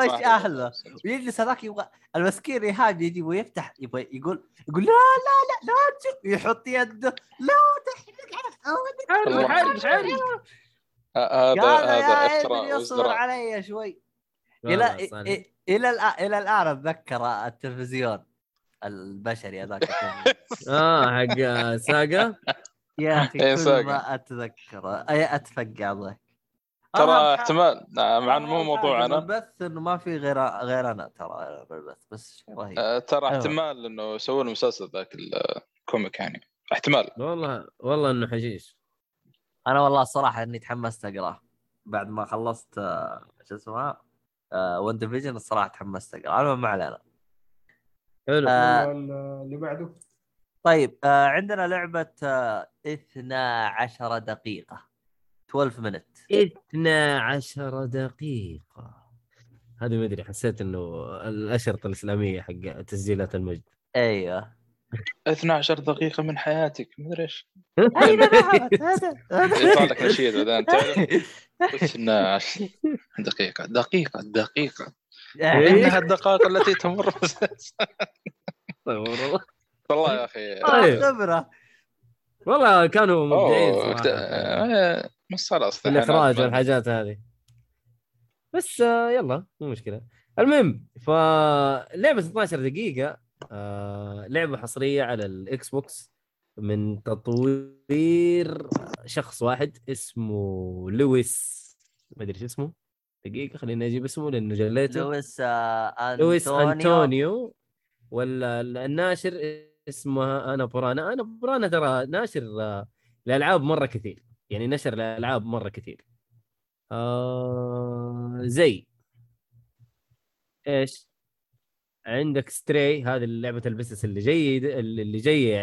طيب اهلا ويجلس هذاك يبغى المسكين يهاجي يجي ويفتح يبغى يقول لا يحط يده لا تحرق على حرق هذا اختراع يصبر علي شوي. الى الأعرب اتذكر التلفزيون البشري هذاك حق ساقة يا اخي كل ما اتذكره اتفقع ضحك. ترى احتمال مع انه مو موضوع انا بس انه ما في غير انا ترى بس رهيب. ترى احتمال انه يسوون مسلسل ذاك الكوميك يعني احتمال والله انه حجيج. انا والله الصراحه اني تحمست اقراه بعد ما خلصت شو اسمها وند فيجن. الصراحه تحمست اقراه. انا ما علينا حلو اللي بعده. طيب عندنا لعبه 12 دقيقه 12 مينت 12 دقيقه. هذه ما ادري حسيت انه الاشرطه الاسلاميه حق تسجيلات المجد. ايوه 12 دقيقه من حياتك ما ادري ايش. هذا يطلع لك نشيد بعدين تعرف 12 دقيقه إنها الدقائق التي تمر. والله يا أخي خبرة والله كانوا مبدعين مصر أصلا الإخراج والحاجات هذه بس يلا مو مشكلة. المهم فلعبة 12 دقيقة لعبة حصرية على الإكس بوكس من تطوير شخص واحد اسمه لويس ما أدري شو اسمه دقيقة خلينا أجيب اسمه لأنه جليته لويس أنتونيو. ولا الناشر اسمها أنا برانا ترى ناشر الألعاب مرة كثير يعني نشر الألعاب مرة كثير زي إيش عندك ستري هذه اللعبة البسس اللي جاية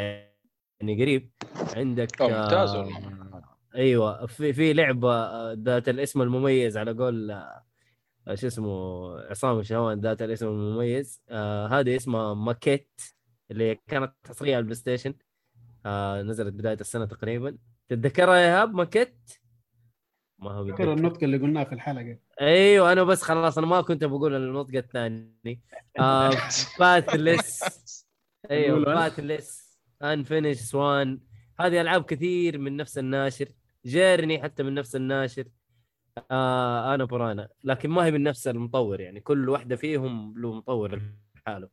يعني قريب. عندك ممتاز أيوة في لعبة ذات الاسم المميز على قول شو اسمه عصام شهوان ذات الاسم المميز هذه اسمها ماكيت اللي كانت حصرية على البلاي ستيشن نزلت بداية السنة تقريبا. تتذكرها يا هاب ماكيت؟ ما هو تذكر النطق اللي قلناه في الحلقة؟ ايوه انا بس خلاص انا ما كنت بقول النطق الثاني باتلس ايوه باتلس انفينيش سوان هذه العاب كثير من نفس الناشر. جيرني حتى من نفس الناشر انا برانا لكن ما هي من نفس المطور يعني كل واحدة فيهم له مطور لحاله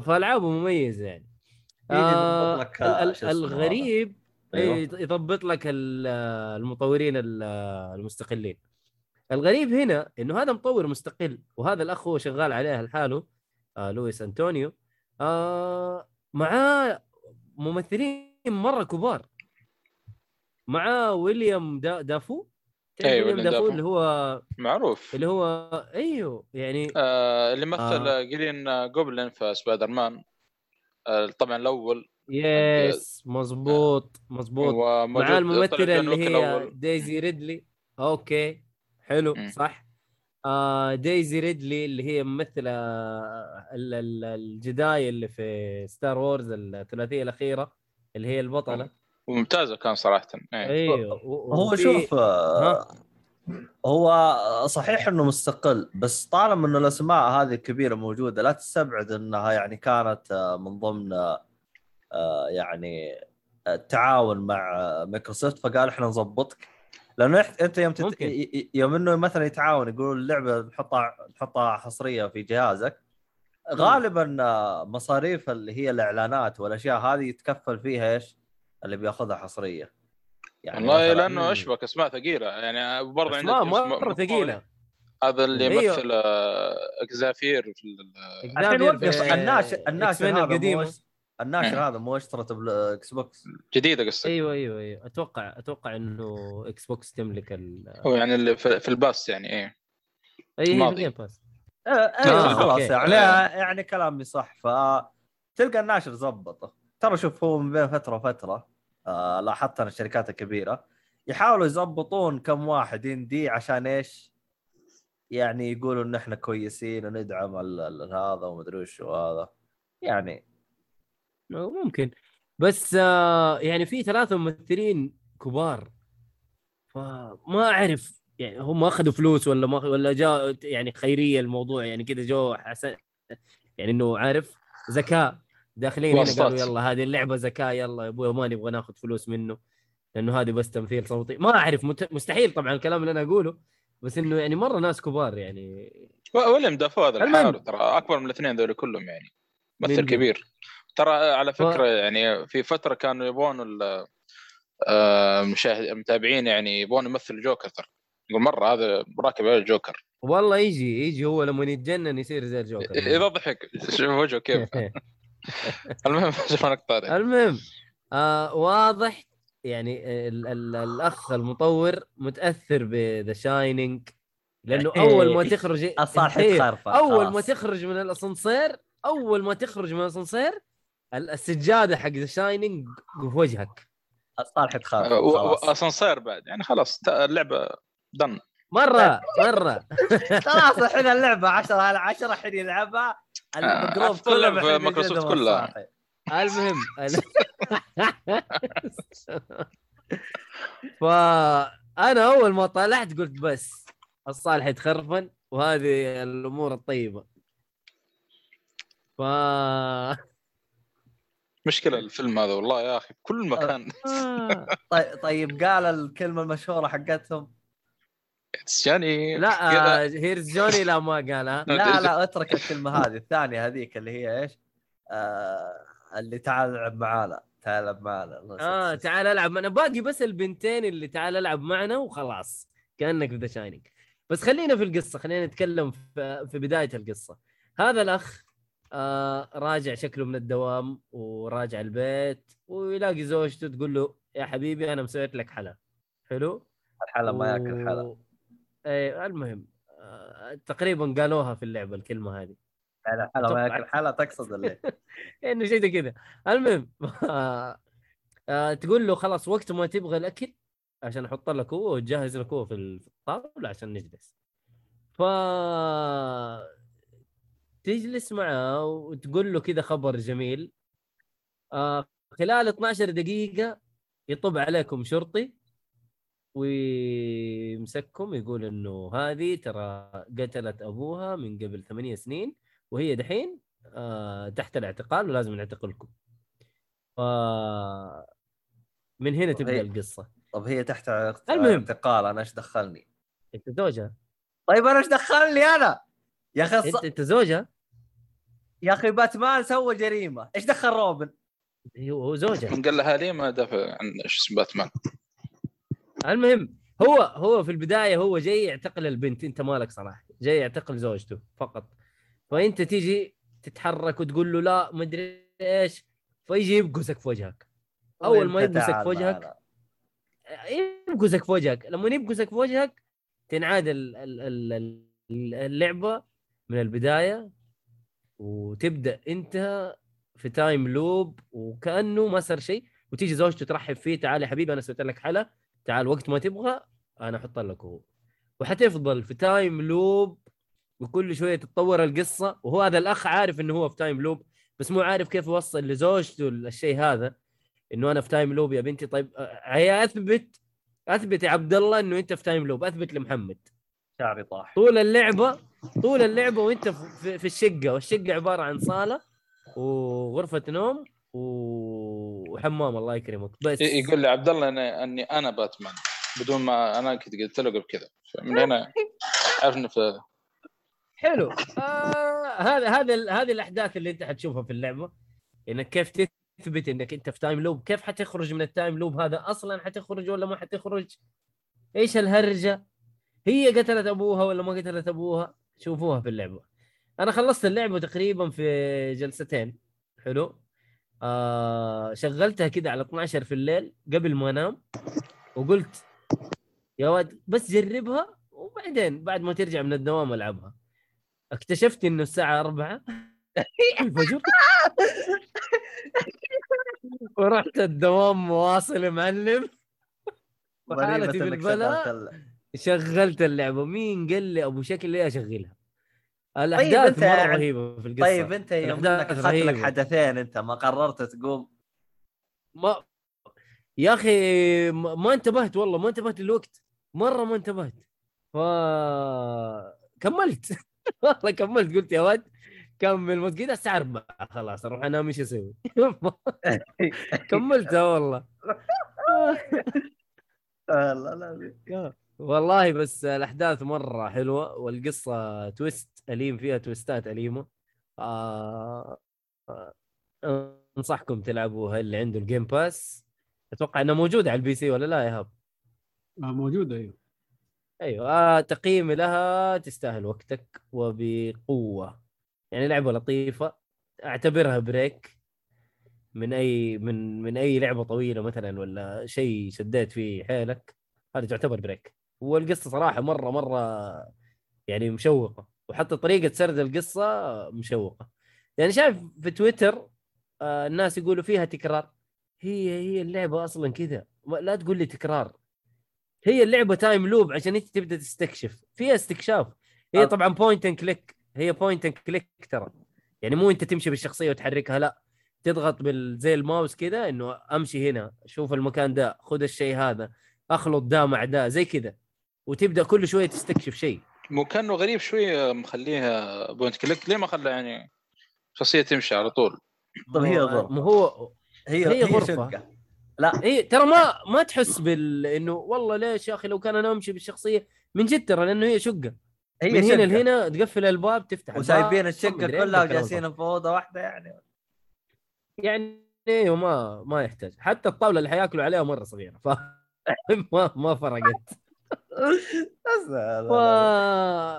فالعابه مميزة يعني الغريب يضبط لك المطورين المستقلين. الغريب هنا انه هذا مطور مستقل وهذا الاخ هو شغال عليها لحاله لويس أنتونيو معاه ممثلين مرة كبار مع ويليام دافو ويليام دافو اللي هو معروف اللي هو ايوه يعني اللي مثل جرين جوبلين في سبايدر مان طبعا الاول يس مزبوط مع الممثلة اللي هي دايزي ريدلي. اوكي حلو صح دايزي ريدلي اللي هي ممثلة الجداي اللي في ستار وورز الثلاثية الأخيرة اللي هي البطلة وممتازة كان صراحة. أيوه هو شوف هو صحيح إنه مستقل بس طالما إنه الأسماء هذه الكبيرة موجودة لا تستبعد إنها يعني كانت من ضمن يعني التعاون مع مايكروسوفت فقال إحنا نضبطك لأنه أنت يوم إنه مثلا يتعاون يقول اللعبة نحطها حصرية في جهازك غالبا مصاريف اللي هي الإعلانات والأشياء هذه يتكفل فيها إيش اللي بياخذها حصريه يعني والله لانه اشبك اسماء ثقيله يعني برضه عندك اسماء ثقيله. هذا اللي يمثل اكزافير في الناشر القديم الناشر هذا مو اشترته بالاكس بوكس جديده قصدي ايوه اتوقع انه اكس بوكس تملك هو يعني اللي في الباس يعني ايه باس خلاص يعني كلامي صح. فتلقى الناشر زبطه ترى. شوف هو من بين فترة وفترة لاحظت أنا الشركات الكبيرة يحاولوا يزبطون كم واحد يندي عشان إيش يعني يقولوا إن إحنا كويسين وندعم هذا ومدري وش وهذا يعني ممكن بس يعني في 3 ممثلين كبار فما أعرف يعني هم أخذوا فلوس ولا جاء يعني خيرية الموضوع يعني كده جو حسن يعني إنه عارف ذكاء داخلين هنا قالوا يلا هذه اللعبة زكاة يلا يا أبوي ما نبغى ناخذ فلوس منه لأنه هذه بس تمثيل صوتي ما أعرف، مستحيل طبعا الكلام اللي أنا أقوله، بس إنه يعني مرة ناس كبار يعني. ولا مدافع هذا الحارة ترى أكبر من الاثنين ذول كلهم يعني، ممثل كبير ترى على فكرة يعني. في فترة كانوا يبون المتابعين يعني يبون يمثل جوكر، ترى يقول مرة هذا راكب على الجوكر. والله يجي هو لما يتجنن يصير زي الجوكر، إذا ضحك شوف وجهه كيف. المهم شوف أنا قطاري. المهم واضح يعني الأخ المطور متأثر بذا شاينينج، لأنه أول ما تخرج أول ما تخرج من الأسانسير السجادة حق ذا شاينينج في وجهك. صالحة خارفة وأسانسير بعد يعني خلاص اللعبة ضن مرة خلاص. الحين اللعبة 10/10 حين يلعبها الجروب كله مايكروسوفت كلها. المهم فأنا أول ما طلعت قلت بس الصالح يتخرفن وهذه الأمور الطيبة. مشكلة الفيلم هذا والله يا أخي كل مكان. طيب قال الكلمة المشهورة حقتهم جوني، لا هيرز جوني، لا ما قالها، لا اترك الكلمة هذه الثانية هذيك اللي هي إيش اللي تعال العب معانا، تعال العب معانا. تعال العب معنا، باقي بس البنتين اللي تعال العب معنا وخلاص كأنك بدا شاينينج. بس خلينا في القصة، خلينا نتكلم في بداية القصة. هذا الأخ راجع شكله من الدوام وراجع البيت ويلاقي زوجته تقول له يا حبيبي أنا مسويت لك حلا حلو، الحلا ما يأكل حلا. المهم تقريبا قالوها في اللعبة الكلمة هذه، الحلا ما يأكل حلا، تقصد اللي إنه شيء كذا. المهم تقول له خلاص وقت ما تبغى الأكل عشان أحط لك هو وتجهز لك هو في الطاولة عشان نجلس. تجلس معه وتقول له كذا خبر جميل. خلال 12 دقيقة يطب عليكم شرطي ويمسككم، يقول إنه هذه ترى قتلت أبوها من قبل 8 سنين وهي دحين تحت الاعتقال ولازم نعتقلكم. من هنا تبدأ القصة. طب هي تحت اعتقال، أنا إيش دخلني؟ أنت زوجها. طيب أنا إيش دخلني أنا؟ يا أخي أنت زوجها؟ يا أخي باتمان سوى جريمة، إيش دخل روبن؟ هو زوجها. من قال لها ليه ما دافع عن إيش اسم باتمان؟ المهم هو في البداية هو جاي يعتقل البنت، أنت مالك صراحة، جاي يعتقل زوجته فقط. فأنت تيجي تتحرك وتقول له لا ما أدري إيش، فيجي يبقسك في وجهك. أول ما يبقسك في وجهك لما يبقسك في وجهك تنعاد اللعبة من البداية وتبدأ أنت في تايم لوب وكأنه ما صار شيء. وتيجي زوجته ترحب فيه، تعال يا حبيبي أنا سويت لك حلا، تعال وقت ما تبغى أنا أحط لك هو. وحتفضل في تايم لوب وكل شوية تتطور القصة. وهو هذا الأخ عارف أنه هو في تايم لوب بس مو عارف كيف يوصل لزوجته الشيء هذا، إنه أنا في تايم لوب يا بنتي. طيب هيا أثبت يا عبد الله إنه أنت في تايم لوب، أثبت لمحمد. شعري طاح طول اللعبة وأنت في الشقة، والشقة عبارة عن صالة وغرفة نوم وحمام الله يكرمك. بس يقول لي عبد الله أني باتمان بدون ما أنا كنت قلت له قبل كذا، من هنا عرفنا في حلو. هذه الأحداث اللي أنت حتشوفها في اللعبة، إنك كيف تثبت انك انت في تايم لوب، كيف حتخرج من التايم لوب هذا، اصلا حتخرج ولا ما حتخرج، ايش الهرجة، هي قتلت ابوها ولا ما قتلت ابوها. شوفوها في اللعبة. انا خلصت اللعبة تقريبا في 2 جلسات حلو. شغلتها كده على 12 في الليل قبل ما انام، وقلت يا واد بس جربها وبعدين بعد ما ترجع من الدوام العبها. اكتشفت انه الساعة 4 الفجر ورحت الدوام مواصل معلم، وحالتي بالبلاء. شغلت اللعبة، مين قال لي أبو شكل ليه أشغلها؟ الأحداث طيب مرة رهيبة في القصة. طيب أنت يوم أخذت لك حدثين أنت ما قررت تقوم؟ ما يا أخي ما انتبهت، والله ما انتبهت للوقت، مرة ما انتبهت كملت والله كملت. قلت يا واد كمل متقيدة الساعة 4 خلاص أروح أنا مش أسوي كملتها والله والله والله. بس الأحداث مرة حلوة والقصة تويست أليم، فيها تويستات أليمة. أنصحكم تلعبوها اللي عنده الجيم باس. أتوقع أنه موجود على البي سي ولا لا يا هاب؟ موجود أيوه أيوه. تقييم لها تستاهل وقتك وبقوة، يعني لعبة لطيفة. أعتبرها بريك من أي من أي لعبة طويلة مثلا ولا شيء شديت فيه حالك، هذا تعتبر بريك. والقصة صراحة مرة مرة يعني مشوقة، وحتى طريقة سرد القصة مشوقة. يعني شايف في تويتر الناس يقولوا فيها تكرار. هي اللعبة أصلا كذا، لا تقول لي تكرار. هي اللعبة تايم لوب عشان انت تبدأ تستكشف، فيها استكشاف. هي طبعا بوينت اند كليك، هي بوينت اند كليك ترى، يعني مو انت تمشي بالشخصية وتحركها، لا تضغط زي الماوس كذا انه امشي هنا، شوف المكان ده، خذ الشيء هذا، اخلط ده مع ده زي كذا، وتبدأ كل شوية تستكشف شيء. مو كانه غريب شوية مخليها بوينت كليك؟ ليه ما خلى يعني شخصية تمشي على طول؟ طب هي غرفة، ما هو هي غرفة. لا إيه ترى ما تحس إنه والله ليش يا أخي لو كان أنا أمشي بالشخصية من جد ترى، لأنه هي شقة من هنا لهنا، تقفل الباب تفتح، وسايبين الشقة كلها وجالسين في أوضة واحدة يعني إيه، ما يحتاج. حتى الطاولة اللي حياكلوا عليها مرة صغيرة ما فرقت.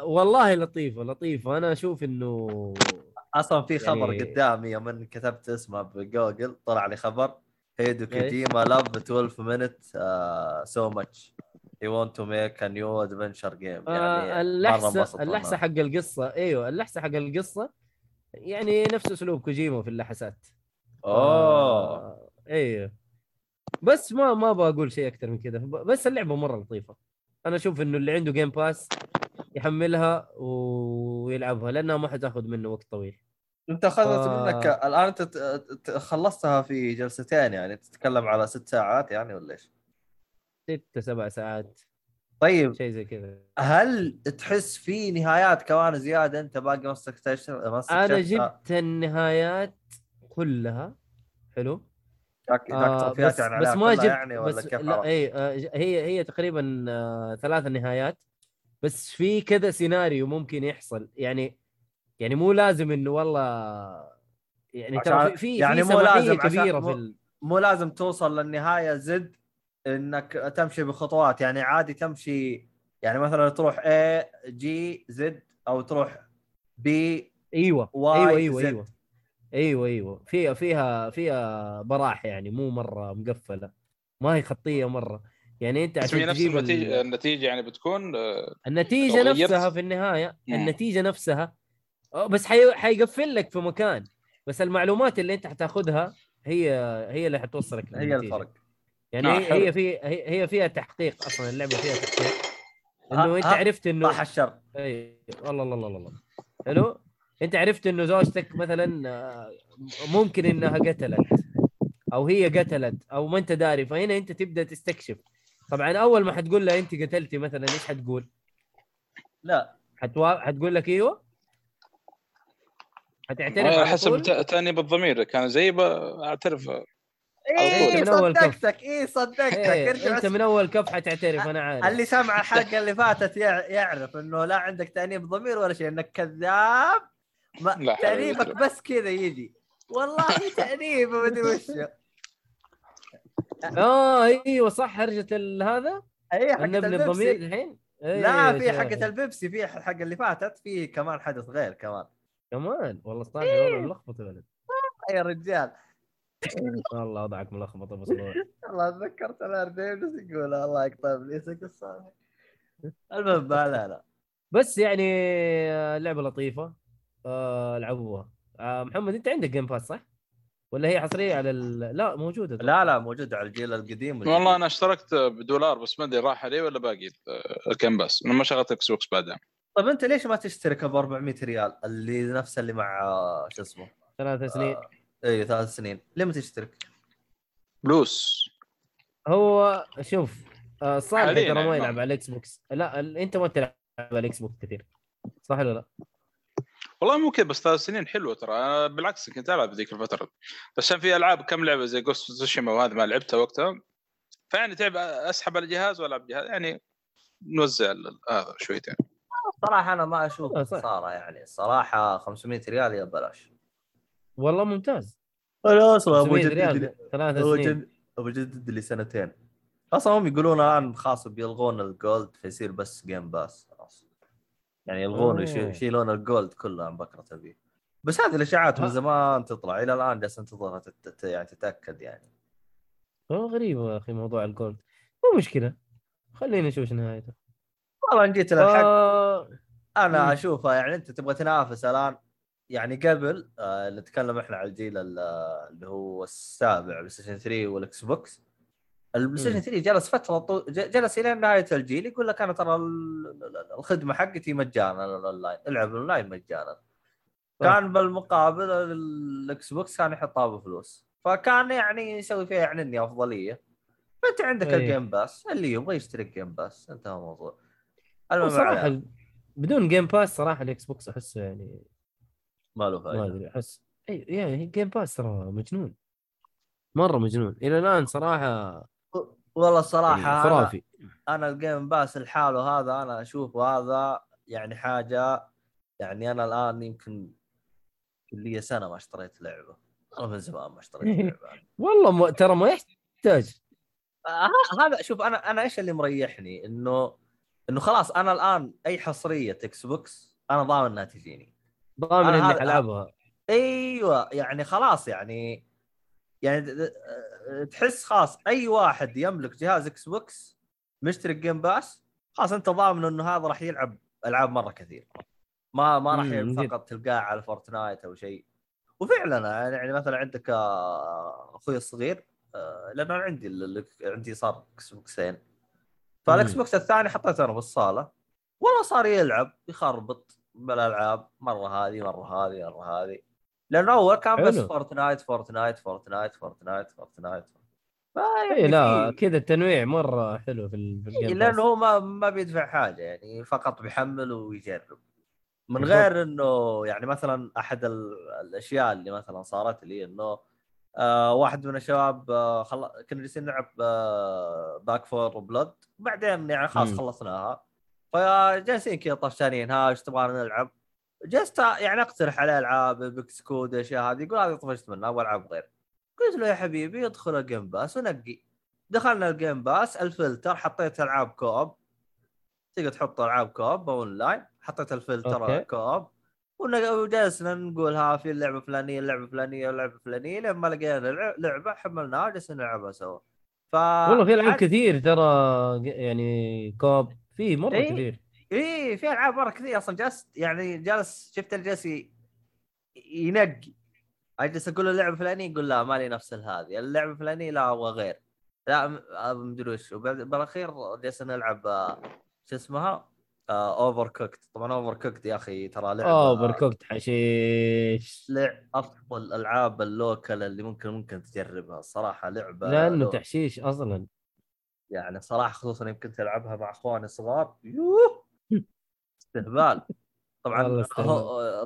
والله لطيفة. أنا أشوف إنه أصلا في خبر يعني... قدامي من كتبت اسمه بجوجل طلع لي خبر هيدو كوجيما love 12 minutes so much he want to make a new adventure game. يعني اللحسة حق القصة. ايوه اللحسة حق القصة يعني نفس اسلوب كوجيما في اللحسات. ايوه بس ما بقول شيء اكثر من كذا. بس اللعبة مرة لطيفة، انا اشوف انه اللي عنده جيم باس يحملها ويلعبها، لانها ما حتاخذ منه وقت طويل. انت اخذت منك الان، انت خلصتها في جلستين، يعني تتكلم على 6 ساعات يعني ولا ايش، 6-7 ساعات. طيب شيء زي كذا. هل تحس في نهايات كمان زياده؟ انت باقي نصك تشتغل. انا جبت النهايات كلها. حلو. بس ما جبت يعني ولا كيف؟ لا هي تقريبا 3 نهايات بس، في كذا سيناريو ممكن يحصل. يعني مو لازم انه والله يعني ترى في يعني مو لازم كبيره في مو لازم توصل للنهايه زد انك تمشي بخطوات، يعني عادي تمشي، يعني مثلا تروح A G Z او تروح B. ايوه فيها براح، يعني مو مره مقفله، ما هي خطيه مره. يعني انت عشان تجيب النتيجه يعني بتكون النتيجه نفسها في النهايه، النتيجه نفسها بس حيقفل لك في مكان، بس المعلومات اللي انت حتاخذها هي اللي حتوصلك للنتيجة. هي الفرق يعني. هي فيها تحقيق اصلا، اللعبه فيها تحقيق انه انت عرفت انه صح الشر. اي والله الله. حلو. انت عرفت انه زوجتك مثلا ممكن انها قتلت او هي قتلت او ما انت داري، فهنا انت تبدا تستكشف. طبعا اول ما حتقول لها انت قتلتي مثلا ايش حتقول؟ لا حتقول لك ايوه، هتعترف حسب تاني بالضمير. كان زي اعترف من اول كف. ايه صدقتك. انت من اول كف حتعترف. انا عارف اللي سمع الحلقه اللي فاتت يعرف انه لا عندك تانيب ضمير ولا شيء، انك كذاب. تانيبك بس كذا يجي والله تانيب ما ادري وش. ايوه صح. رجت هذا اي حق الضمير الحين. لا في حقه البيبسي، في حق اللي فاتت، في كمان حدث غير كمان والله صار والله ملخبط الولد. يا رجال والله وضعك ملخبط ابو صلوح. والله تذكرت الاردين بس يقول الله يقطع ليسك الصالح. المهم لا بس يعني لعبه لطيفه، العبوها. محمد انت عندك جيم باس صح ولا هي حصريه على لا موجوده؟ لا موجوده على الجيل القديم. والله انا اشتركت $1 بس ما ادري راح عليه ولا باقي الجيم باس. انا ما شغلت اكس بوكس بعدها. طب انت ليش ما تشترك ب $400 اللي نفس اللي مع شو اسمه 3 سنين؟ اي 3 سنين. ليه ما تشترك بلوس؟ هو شوف صالح ترى ما يلعب على الاكس بوكس. لا انت ما تلعب على الاكس بوكس كثير صح ولا لا؟ والله ممكن، بس 3 سنين حلوه ترى. انا بالعكس كنت العب ذيك الفتره، بس كان في العاب كم لعبه زي جوست اوف تسوشيما وهذا ما لعبتها وقتها، فيعني تعب اسحب الجهاز ولا بجهاز يعني نوزع شويتين. صراحه انا ما اشوف خساره يعني صراحه 500 ريال يا بلاش والله ممتاز. انا اصلا ابو جد 3 سنين ابو جد لي سنتين اصلا هم يقولون الان خاص بيلغون الجولد فيصير بس جيم باس خلاص يعني يلغون يشيلون الجولد كله عن بكره تبي. بس هذه الاشاعات من زمان تطلع الى الان جالس انتظر يعني تتاكد يعني. غريبه يا اخي موضوع الجولد مو مشكله خلينا نشوف نهايته والله. جيت للحق انا اشوفها يعني انت تبغى تنافس الان يعني قبل اللي نتكلم احنا على الجيل اللي هو السابع بلايستيشن 3 والاكس بوكس. البلايستيشن 3 جلس فتره جلس الى نهايه الجيل يقول لك انا ترى الخدمه حقتي مجانا اونلاين العب اونلاين مجانا. كان بالمقابل الاكس بوكس كان يحطها بفلوس فكان يعني يسوي فيها يعني اني افضليه. فانت عندك الجيم باس اللي يبغى يشترك جيم باس انتهى الموضوع. صراحه بدون جيم باس صراحه الاكس بوكس احسه يعني ما له فائده. ما ادري احس اي يعني جيم باس ترى مجنون مره مجنون الى الان صراحه والله صراحه خرافي. انا الجيم باس الحاله هذا انا اشوفه هذا يعني حاجه يعني انا الان يمكن لي سنه ما اشتريت لعبه انا من زمان ما اشتريت لعبه والله ترى ما يحتاج هذا. شوف انا ايش اللي مريحني انه خلاص انا الان اي حصريه تكس بوكس انا ضامن انها تجيني ضامن اني العبها. ايوه يعني خلاص يعني تحس خاص اي واحد يملك جهاز اكس بوكس مشترك جيم باس خلاص انت ضامن انه هذا راح يلعب العاب مره كثير ما راح فقط تلقاه على فورتنايت او شيء. وفعلا يعني مثلا عندك اخوي الصغير لانه عندي صار اكس بوكسين فالاكس بوكس الثاني حطيته انا بالصاله والله صار يلعب يخربط بالالعاب مره هذه لانه اول كان بس فورتنايت يعني لا كذا التنويع مره حلو في الجيم لانه هو ما بيدفع حاجه يعني فقط بيحمل ويجرب من غير انه يعني مثلا احد الاشياء اللي مثلا صارت لي انه واحد من الشباب كنا جالسين نلعب باك فور بلود بعدين يعني خلاص خلصناها فجالسين كذا طفشانين ها ايش تبغى نلعب جلست يعني اقترح عليه العاب بيكس كود اشياء هذه يقول هذه طفشت منها والعب غير. قلت له يا حبيبي ادخل الجيم باس ونقي. دخلنا الجيم باس الفلتر حطيت العاب كوب تقدر تحط العاب كوب اونلاين حطيت الفلتر كوب وجلسنا نقولها في اللعبه فلانيه لما لقينا لعبه حملناها وجلسنا نلعبها سوا. والله في العاب كثير ترى يعني كوب في مره كثير في العاب مره كثير اصلا جالس شفت الجاسي ينقي اجلس اقول له اللعبه فلانيه يقول لا مالي نفس هذه اللعبه فلانيه لا وغير لا مدروش. وبالاخير جلسنا نلعب شو اسمها اوفر كوكت. طبعا اوفر كوكت يا اخي ترى لعبه اوفر كوكت حشيش افضل العاب اللوكال اللي ممكن تجربها صراحه لعبه لانه تحشيش اصلا يعني صراحه خصوصا يمكن تلعبها مع اخواني الصغار استهبال.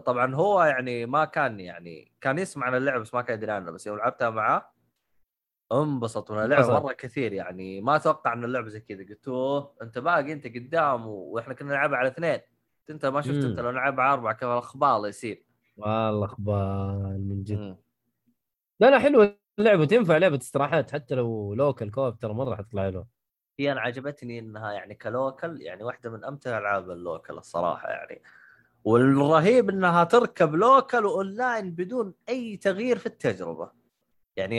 طبعا هو يعني ما كان يعني كان يسمع عن اللعبه بس ما كان يدري عنها بس يوم لعبتها معه انبسط من اللعبه مره كثير يعني ما اتوقع ان اللعبه زي كذا. قلت له انت باقي انت قدام واحنا كنا نلعبها على 2 انت ما شفت انت لو نلعبها على 4 كيف الاخبار يصير والله اخبار من جد. لا حلوه اللعبه تنفع لعبه استراحات حتى لو لوكال كوب ترى مره حتطلع له. هي انا عجبتني انها يعني كلوكال يعني واحده من امتع العاب اللوكال الصراحه يعني. والرهيب انها تركب لوكال واونلاين بدون اي تغيير في التجربه يعني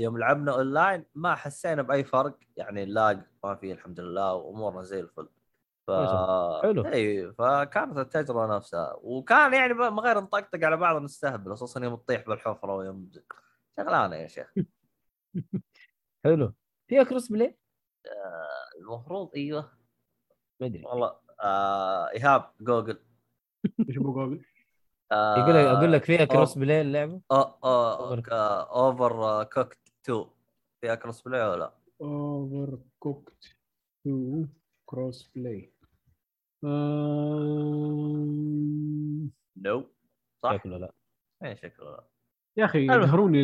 يوم لعبنا اونلاين ما حسينا باي فرق يعني اللاج ما فيه الحمد لله وامورنا زي الفل فكانت التجربه نفسها وكان يعني ما غير نطقطق على بعض نستهبل خصوصا يوم تطيح بالحفره ويوم شغلانه يا شيخ. حلو فيها كروس بلاي المفروض ايوه ما ادري والله ايهاب جوجل ايش ابو جوجل يقول اقول لك فيها كروس بلاي اللعبه اوفر كوكت 2 فيها كروس بلاي ولا اوفر كوكت 2 كروس بلاي نو صح ولا لا؟ اي شكله لا يا أخي ظهروني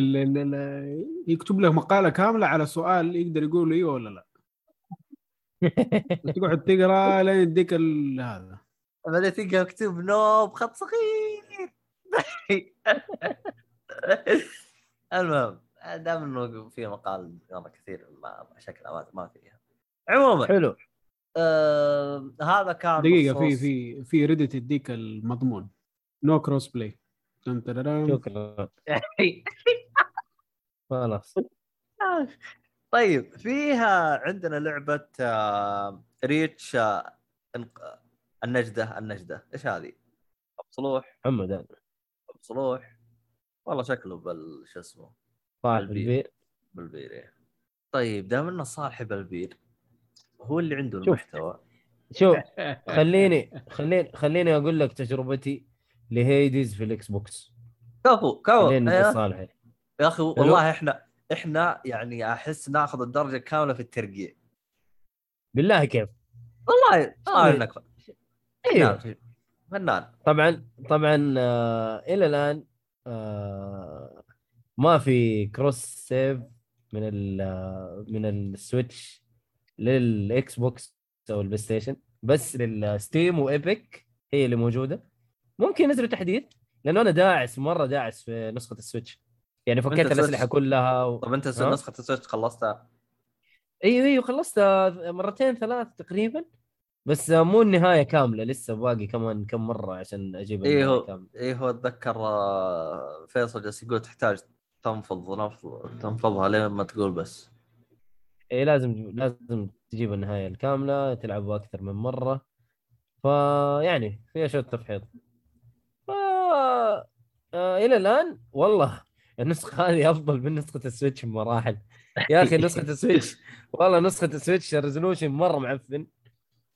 يكتب له مقالة كاملة على سؤال يقدر يقول له إيه ولا لا. تقعد تقرأ لين يديك هذا. بدأت تقرأ اكتب نو بخط صغير. المهم دام إنه في مقال يلا كثير بشكل أوقات ما فيها. عموما حلو. هذا كان دقيقة في ردت يديك المضمون نو كروس بلاي. شكرا. خلاص. طيب فيها عندنا لعبة ريتش النجدة إيش هذه؟ أبو صلوح محمد أبو صلوح والله شكله شو اسمه صاحب البير بالبير. طيب دام إنه صاحب البير هو اللي عنده المحتوى. شوف خليني أقول لك تجربتي لهيديز في الإكس بوكس. كفو يا أخي والله إحنا يعني أحس نأخذ الدرجة كاملة في الترقيع بالله. كيف والله إنك إيه فنان. طبعا إلى الآن ما في كروس سيف من السويتش للإكس بوكس أو البلاي ستيشن، بس للستيم وإيبك هي اللي موجودة. ممكن نزلوا تحديث لأنه أنا داعس في نسخة السويتش، يعني فكيت الأسلحة كلها طب أنت نسخة السويتش خلصتها؟ أيوه خلصتها مرتين ثلاث تقريبا، بس مو النهاية كاملة لسه، باقي كمان كم مرة عشان أجيب النهاية كاملة. أيوه أتذكر فيصل جالس يقول تحتاج تنفضها لين ما تقول بس. أي لازم تجيب النهاية الكاملة، تلعبها أكثر من مرة، فيعني فيها شوية تفحيط. إلى الآن والله النسخة هذه أفضل من نسخة السويتش بمراحل يا أخي. نسخة السويتش والله نسخة السويتش الريزولوشن مرة معفن،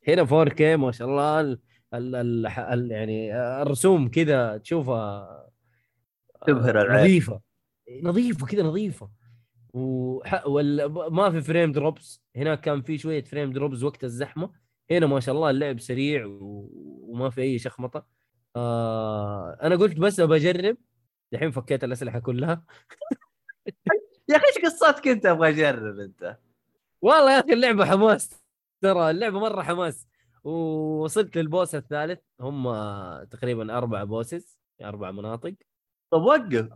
هنا 4K ما شاء الله. يعني الرسوم كذا تشوفها تبهر العين، نظيفة كذا نظيفة، وما في فريم دروبس. هناك كان في شوية فريم دروبس وقت الزحمة، هنا ما شاء الله اللعب سريع وما في أي شخمطة. أنا قلت بس أجرب، الحين فكيت الأسلحة كلها. يا أخي إيش قصتك أنت أبغى أجرب أنت؟ والله يا أخي اللعبة حماس، ترى اللعبة مرة حماس. ووصلت للبوس الثالث، هم تقريبا 4 بوسز 4 مناطق. طب وقف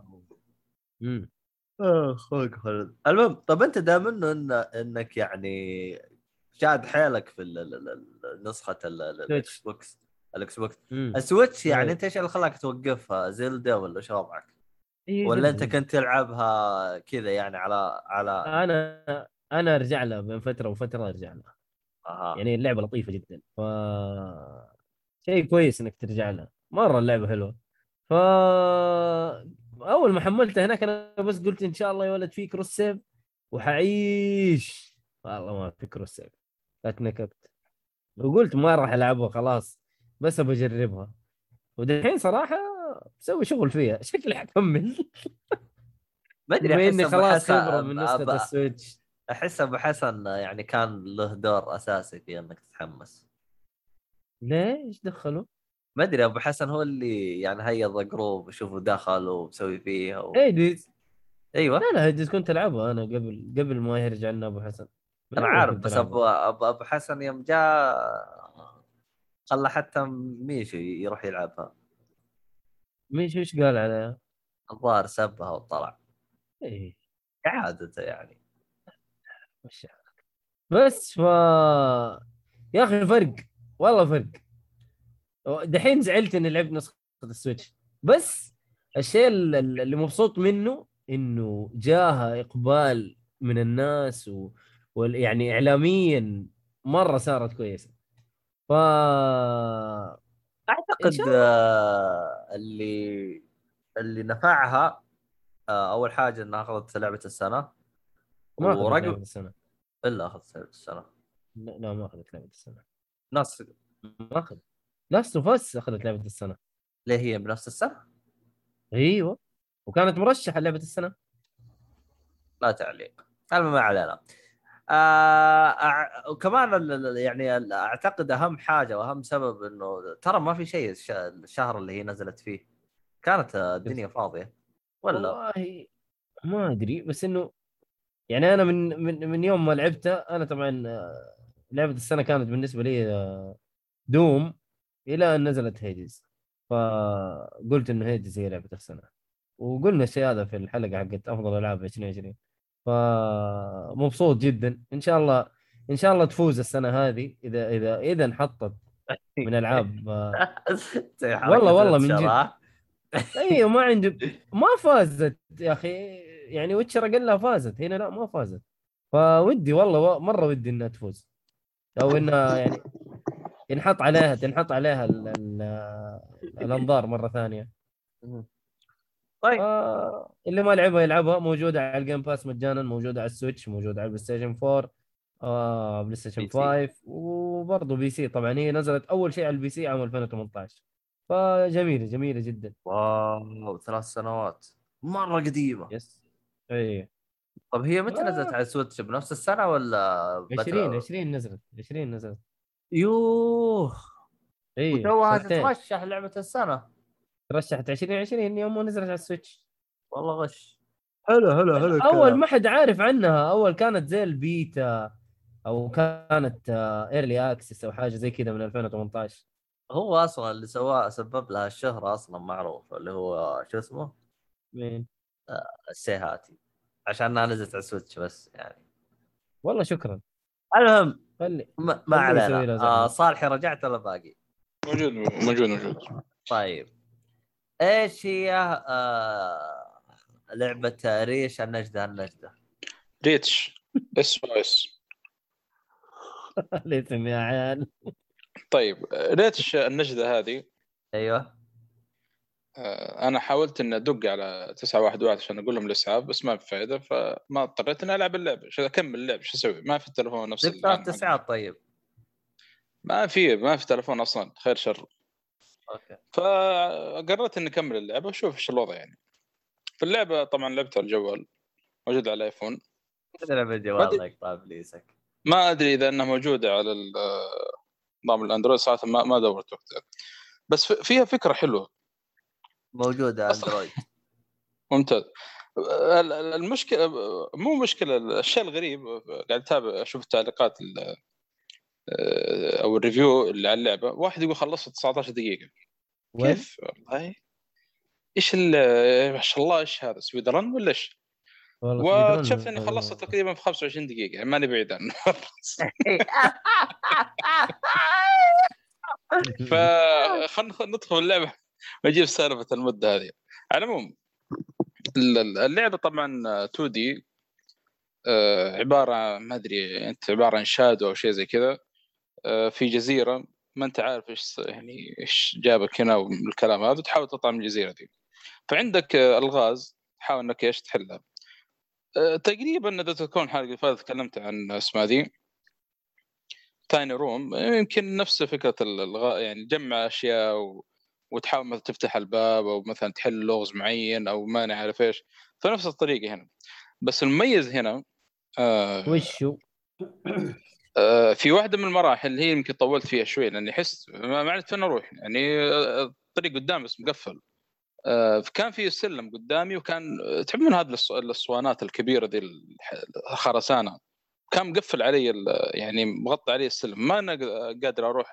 أخوك خالد. المهم طب أنت دام إنك يعني شاد حيلك في نسخة الإكس بوكس السويتش، يعني انت ايش اللي خلاك توقفها؟ زلدة ولا ايش وضعك؟ ولا انت كنت تلعبها كذا يعني على انا ارجع لها بين فتره وفتره ارجع لها. يعني اللعبه لطيفه جدا، ف شيء كويس انك ترجع لها مره، اللعبه حلوه. ف اول ما حملتها هناك انا بس قلت ان شاء الله يا ولد في كروس سيف وحعيش، والله ما في كروس سيف اتنكبت وقلت ما راح العبها خلاص، بس بجربها. ودحين صراحة بسوي شغل فيها، شكلي حكمل. ما ادري اني خلاص خبرة من نسخة السويتش. احس ابو حسن يعني كان له دور اساسي في انك تتحمس. ليش دخلوا؟ ما ادري ابو حسن هو اللي يعني هيض جروب وشوفوا دخلوا وبسوي فيها هيديز. ايوه لا هيديز كنت العبها انا قبل ما يرجع لنا ابو حسن. انا عارف، بس ابو حسن يوم جاء خلى حتى ميشو يروح يلعبها. ميشو ايش قال عليها؟ الظاهر سبها وطلع. ايه عادته يعني مش عارف. بس يا اخي والله فرق. دحين زعلت اني لعبت نسخة السويتش، بس الشيء اللي مبسوط منه انه جاها اقبال من الناس يعني اعلاميا مرة صارت كويسة. أعتقد اللي نفعها أول حاجة أنها أخذت لعبة السنة. ما أخذت لعبة السنة إلا أخذت لعبة السنة. لا ما أخذت لعبة السنة. ناس وفاس أخذت لعبة السنة. ليه هي بنفس السنة؟ أيوة وكانت مرشحة لعبة السنة. لا تعليق. المهم ما علينا. وكمان يعني أعتقد أهم حاجة وأهم سبب إنه ترى ما في شيء الشهر اللي هي نزلت فيه، كانت الدنيا فاضية. والله ما أدري، بس إنه يعني أنا من يوم ما لعبته، أنا طبعا لعبة السنة كانت بالنسبة لي دوم إلى أن نزلت هيدز، فقلت إنه هيدز هي لعبة السنة، وقلنا الشيء هذا في الحلقة حقت أفضل ألعاب 2020. فمبسوط جدا، إن شاء الله إن شاء الله تفوز السنة هذه إذا انحطت من ألعاب. والله من جد. أيوة ما عندي، ما فازت يا أخي، يعني ويتشر قال لها فازت، هنا لا ما فازت، فودي والله مرة ودي إنها تفوز، أو إنها يعني تنحط عليها الأنظار مرة ثانية. طيب اللي ما لعبها يلعبها، موجودة على الجيم باس مجانا، موجودة على السويتش، موجودة على البلايستيشن 4 بلايستيشن 5 وبرضه بي سي. طبعا هي نزلت أول شيء على البي سي عام 2018، فجميلة جميلة جدا. واو 3 سنوات مرة قديمة. يس أيه. طب هي متى نزلت على السويتش؟ بنفس السنة ولا 20 نزلت؟ 20 نزلت. يوه أيه. وتوها تترشح لعبة السنة، ترشحت 2020 يوم ما نزلت على السويتش. والله غش. هلا أول ما حد عارف عنها، أول كانت زي البيتا أو كانت ايرلي اكسس أو حاجة زي كده من 2018. هو أصلاً اللي سواه سبب لها الشهرة أصلاً معروف، اللي هو شو اسمه؟ مين؟ السيهاتي، عشان أنا نزلت على السويتش بس يعني. والله شكراً. المهم ما علينا. صالحي رجعت ولا باقي؟ موجود. طيب إيش هي لعبة ريش النجدة؟ ريتش SOS. ليتم يا عيال. طيب ريتش النجدة هذه، أيوة أنا حاولت إن أدق على 911 عشان أقول لهم الإسعاف بس ما بفائدة، فما اضطريت إن ألعب اللعبة. شو أكمل اللعبة؟ شو أسوي؟ ما في التلفون نفس. 9 طيب ما في تلفون أصلاً، خير شر. أوكي. فقررت إن أكمل اللعبة وشوف إيش الوضع يعني. في اللعبة طبعاً لعبتها الجوال، موجود على الآيفون. تلعب الجوال لك طاب ليسك. ما أدري إذا أنها موجودة على نظام الأندرويد ساعة، ما دورت وقتها، بس فيها فكرة حلوة. موجودة أندرويد ممتاز. المشكلة مو مشكلة، الشيء الغريب قاعد أتابع أشوف التعليقات أو الريفيو اللي على اللعبة، واحد يقول خلصت 19 دقيقة كيف؟ والله إيش ما شاء الله، إيش هذا سويدران ولا إيش؟ واكتشفت اني خلصت تقريبا في 25 دقيقه، يعني ماني بعيد عنه. فخلنا ندخل اللعبه ونجيب سالفه المده هذه. على العموم اللعبه طبعا 2D، عباره ما ادري انت، عباره عن شادو او شيء زي كذا، في جزيره ما انت عارف ايش يعني ايش جابك هنا والكلام هذا، تحاول تطعم الجزيره دي. فعندك الغاز تحاول انك ايش تحلها تقريباً. إذا تكون حلقة فاتت تكلمت عن اسمها دي تايني روم، يمكن نفس فكرة يعني جمع أشياء وتحاول مثلا تفتح الباب أو مثلا تحل لغز معين أو ما نعرف إيش، فنفس الطريقة هنا. بس المميز هنا وشو في واحدة من المراحل هي يمكن طولت فيها شوي، لأني حس ما عرفت فين أروح، يعني الطريق قدام بس مقفل. كان في سلم قدامي، وكان تعب من هذه الصوانات الكبيرة دي الخرسانة، كان مقفل علي يعني مغطى علي السلم، ما أنا قادر أروح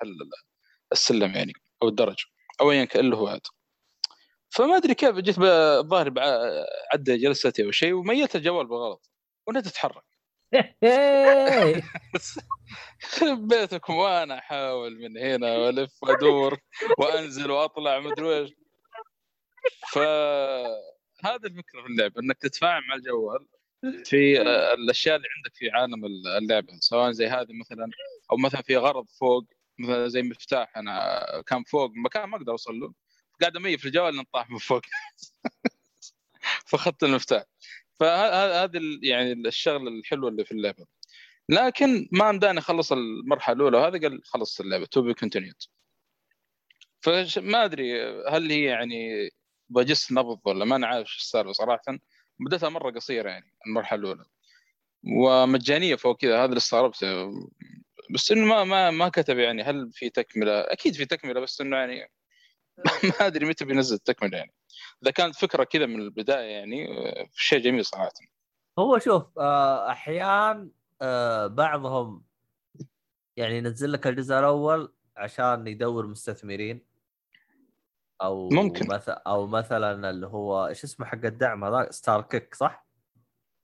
السلم يعني أو الدرج أو أيًا كان اللي هو هذا. فما أدري كيف جيت بظهري عدة جلستي أو شيء، وميت الجوال بغلط ونت تتحرك. بيتكم وأنا أحاول من هنا ولف وأدور وأنزل وأطلع مدري إيش. فهذا الفكرة في اللعبة، أنك تتفاعل مع الجوال في الأشياء اللي عندك في عالم اللعبة، سواء زي هذه مثلا، أو مثلا في غرض فوق، مثلا زي مفتاح أنا كان فوق مكان ما أقدر أوصل له، قاعد أمي في الجوال نطاح من فوق. فخدت المفتاح. فهذا يعني الشغل الحلو اللي في اللعبة. لكن ما مداني خلص المرحلة الأولى، وهذا قال خلص اللعبة to be continued. فما أدري هل هي يعني بجس نبض ولا ما نعرف شو السالفة صراحة. مدتها مرة قصيرة يعني المرحلة الأولى، ومجانية فوق كذا، هذا اللي استغربته. بس إنه ما كتب يعني هل في تكملة. أكيد في تكملة، بس إنه يعني ما أدري متى بينزل التكملة يعني. إذا كانت فكرة كذا من البداية يعني شيء جميل صراحة. هو شوف أحيان بعضهم يعني ينزل لك الجزء الأول عشان يدور مستثمرين أو ممكن. أو مثلا اللي هو إيش اسمه حق الدعم هذا ستار كيك صح؟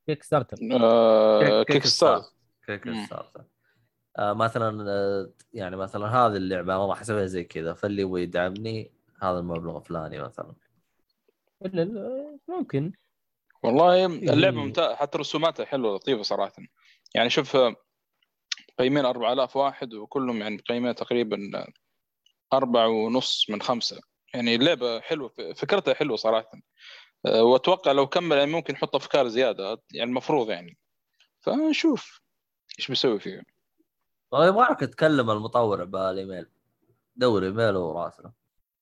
كيك ستارتر كيك ستارتر مثلا يعني مثلا هذه اللعبة ما راح أسويها زي كذا فاللي هو يدعمني هذا المبلغ فلاني مثلا ممكن. والله اللعبة ممتازة حتى رسوماتها حلوة لطيفة صراحة يعني. شوف قيمين 4000 واحد وكلهم يعني قيمة تقريبا 4.5 من 5 يعني اللعبة حلوة فكرتها حلوة صراحة وأتوقع لو كمل يعني ممكن نحط أفكار زيادة يعني المفروض يعني فنشوف إيش بيسوي فيه. والله يبغاك تكلم المطور بالإيميل دور إيميله وراسله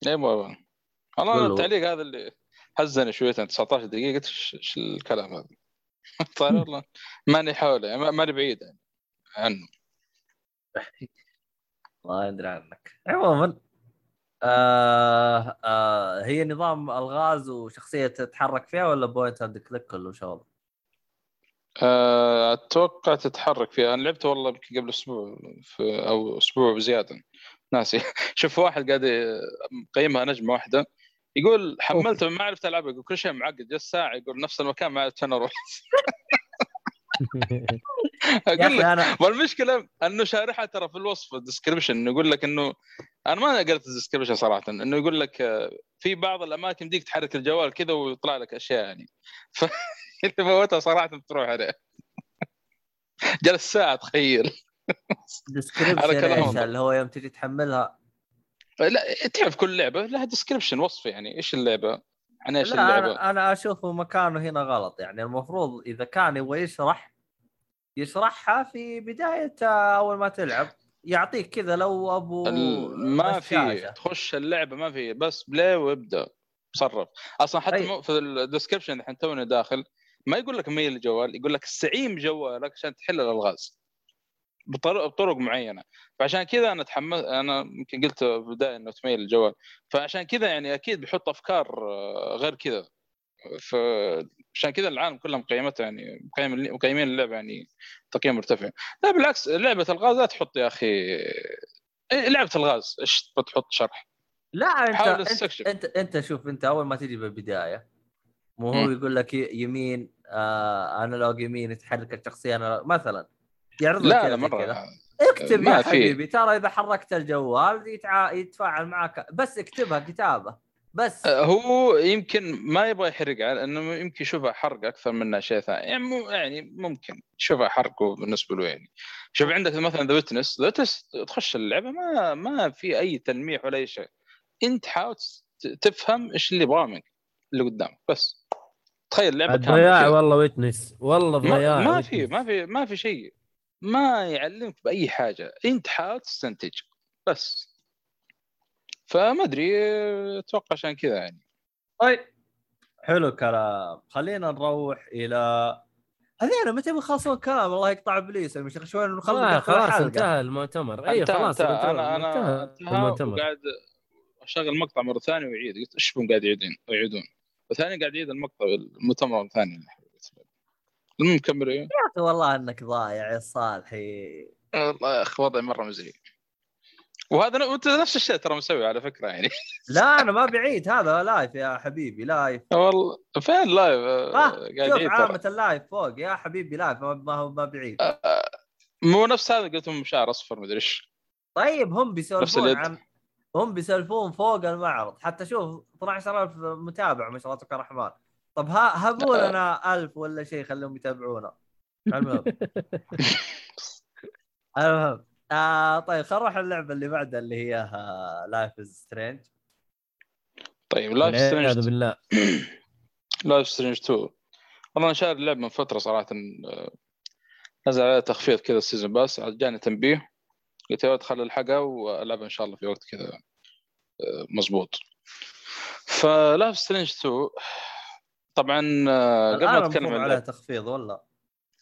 إيه ما أنا التعليق هذا اللي حزني شوية 19 دقيقة شو الكلام هذا طيب والله ماني حوله ماني بعيد يعني عنه الله يدري عنك. عموما هي نظام الغاز وشخصية تتحرك فيها ولا بوينت هاند كليك كله شغل؟ أتوقع تتحرك فيها. أنا لعبت والله قبل أسبوع أو أسبوع بزيادة ناسي شوف واحد قاعد قيمها نجمة واحدة يقول حملته ما عرفت ألعبه يقول كل شيء معقد جاء الساعة يقول نفس المكان ما عرفت أنا أروح أقول لك والمشكلة أنه شارحها ترى في الوصف الديسكريبشن يقول لك أنه أنا ما قرأت الديسكريبشن صراحة أنه يقول لك في بعض الأماكن ديك تحرك الجوال كذا ويطلع لك أشياء يعني فأنت فوتها صراحة بتروح عليها جاء الساعة تخيل الديسكريبشن اللي هو يوم تجي تحملها لا تعرف كل لعبة لها ديسكريبشن وصف يعني إيش اللعبة عن إيش اللعبة. أنا أشوفه مكانه هنا غلط يعني المفروض إذا كان يبغى يشرحها في بداية أول ما تلعب يعطيك كذا لو أبو ما في تخش اللعبة ما في بس بلاي وابدأ صرف أصلا حتى في الديسكريبشن الحين تونا داخل ما يقول لك ميل الجوال يقول لك استعين جوالك عشان تحل الألغاز بطرق معينة فعشان كذا أنا تحمس أنا يمكن قلت بداية إنه تميل الجوال فعشان كذا يعني أكيد بيحط أفكار غير كذا فعشان كذا العالم كلهم قيمتها يعني مقيمين اللعبة يعني تقييم مرتفع. لا بالعكس لعبة الغاز لا تحط يا أخي لعبة الغاز إيش بتحط شرح لا أنت شوف أنت أول ما تيجي بالبداية مو هو يقول لك يمين أنالوج يمين تحرك الشخصية أنا مثلا يعرض لك كذا مرة اكتب يا حبيبي ترى إذا حركت الجوال يتفاعل معك بس اكتبها كتابة بس هو يمكن ما يبغى يحرق على انه يمكن يشوفها حرق اكثر منها شيء ثاني يعني ممكن يشوفها حرق بالنسبه له يعني. شوف عندك مثلا ذا ويتنس تخش اللعبه ما في اي تلميح ولا اي شيء انت حاول تفهم ايش اللي يبغى منك اللي قدامك بس تخيل لعبه كامله والله ويتنس والله ضياع ما في شيء ما يعلمك باي حاجه انت حاول تستنتج بس فما أدري أتوقع عشان كذا يعني. طيب حلو كلام خلينا نروح إلى هذي أنا متى بيخلصون كلام الله يقطع إبليس مش شوي نخلص خلاص انتهى المؤتمر أي خلاص أنا قاعد أشغل مقطع مرة ثانية ويعيد قلت إيش بهم قاعد يعيدون وثاني قاعد يعيد المقطع المؤتمر مرة ثانية المكمل إيه والله إنك ضايع يا صالحي والله يا أخي وضعي مرة مزري وهذا انت نفس الشيء ترى مسوي على فكره يعني لا انا ما بعيد هذا لايف يا حبيبي لايف والله فين لايف شوف عامه اللايف فوق يا حبيبي لايف ما هو ما بعيد مو نفس هذا قلتهم مشعر اصفر ما ادري ايش. طيب هم بيسولفون عن هم بيسولفون فوق المعرض حتى شوف 12000 متابع ما شاء الله تبارك الرحمن. طب هبول انا 1000 ولا شيء خليهم يتابعونا المهم طيب خلينا نروح اللعبة اللي بعدها اللي هي لايف از سترينج. طيب لايف سترينج هذا بالله لايف سترينج 2 والله انا شاري اللعبة من فترة صراحة نزل عليها تخفيض كذا السيزون باس جاني تنبيه قلت يا ادخل الحلقة والعبها ان شاء الله في وقت كذا مزبوط. فلايف سترينج 2 طبعا قبل ما اتكلم على تخفيض والله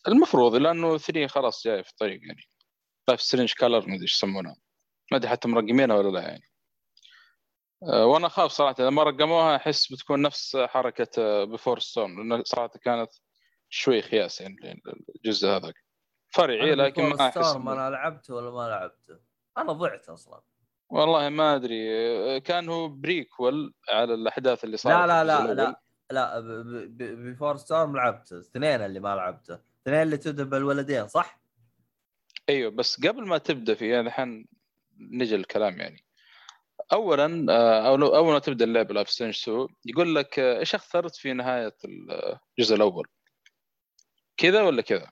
المفروض لانه 3 خلاص جاي في الطريق يعني لايف سترينج كالر ما ادري ايش يسمونها ما ادري حتى مرقمينها ولا لا يعني وانا خاف صراحه اذا ما رقموها احس بتكون نفس حركه بفور ستون، لانه صراحه كانت شوي خياسه الجزء هذاك فرعي، لكن ما احس ما انا لعبته ولا ما لعبته، انا ضعت اصلا والله ما ادري. كان هو بريكول على الاحداث اللي صارت. لا لا لا لا لا بفور ستون لعبته، اثنين اللي ما لعبته، اثنين اللي تبدا بالولدين صح؟ ايوه بس قبل ما تبدا فيه الحين نجي الكلام. يعني اولا اول ما تبدا اللعبه الابستنج 2 يقول لك ايش اخترت في نهايه الجزء الاول، كذا ولا كذا،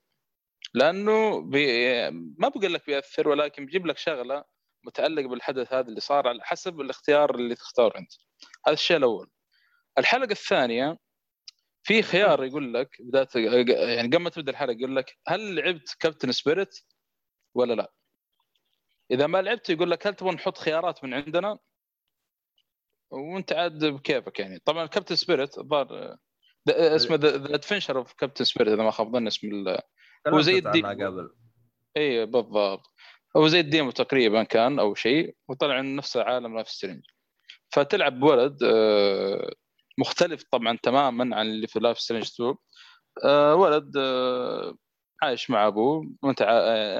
لانه ما بقول لك بيأثر، ولكن بيجيب لك شغله متعلقه بالحدث هذا اللي صار على حسب الاختيار اللي تختاره انت. هذا الشيء الاول. الحلقه الثانيه في خيار يقول لك بدايه، يعني قبل ما تبدا الحلقه يقول لك هل لعبت كابتن سبيريت ولا لا. اذا ما لعبت يقول لك هل تبغى نحط خيارات من عندنا وانت عاد بكيفك. يعني طبعا كابتن سبيريت الظاهر اسمه ذا ادفنشر اوف كابتن سبيريت اذا ما خاب ظني اسم هو زي قبل. اي بالضبط، هو زي الديمو تقريبا كان او شيء، وطلع من نفس عالم لايف سترينج. فتلعب بولد مختلف طبعا تماما عن اللي في لايف سترينج 2. ولد عايش مع ابوه،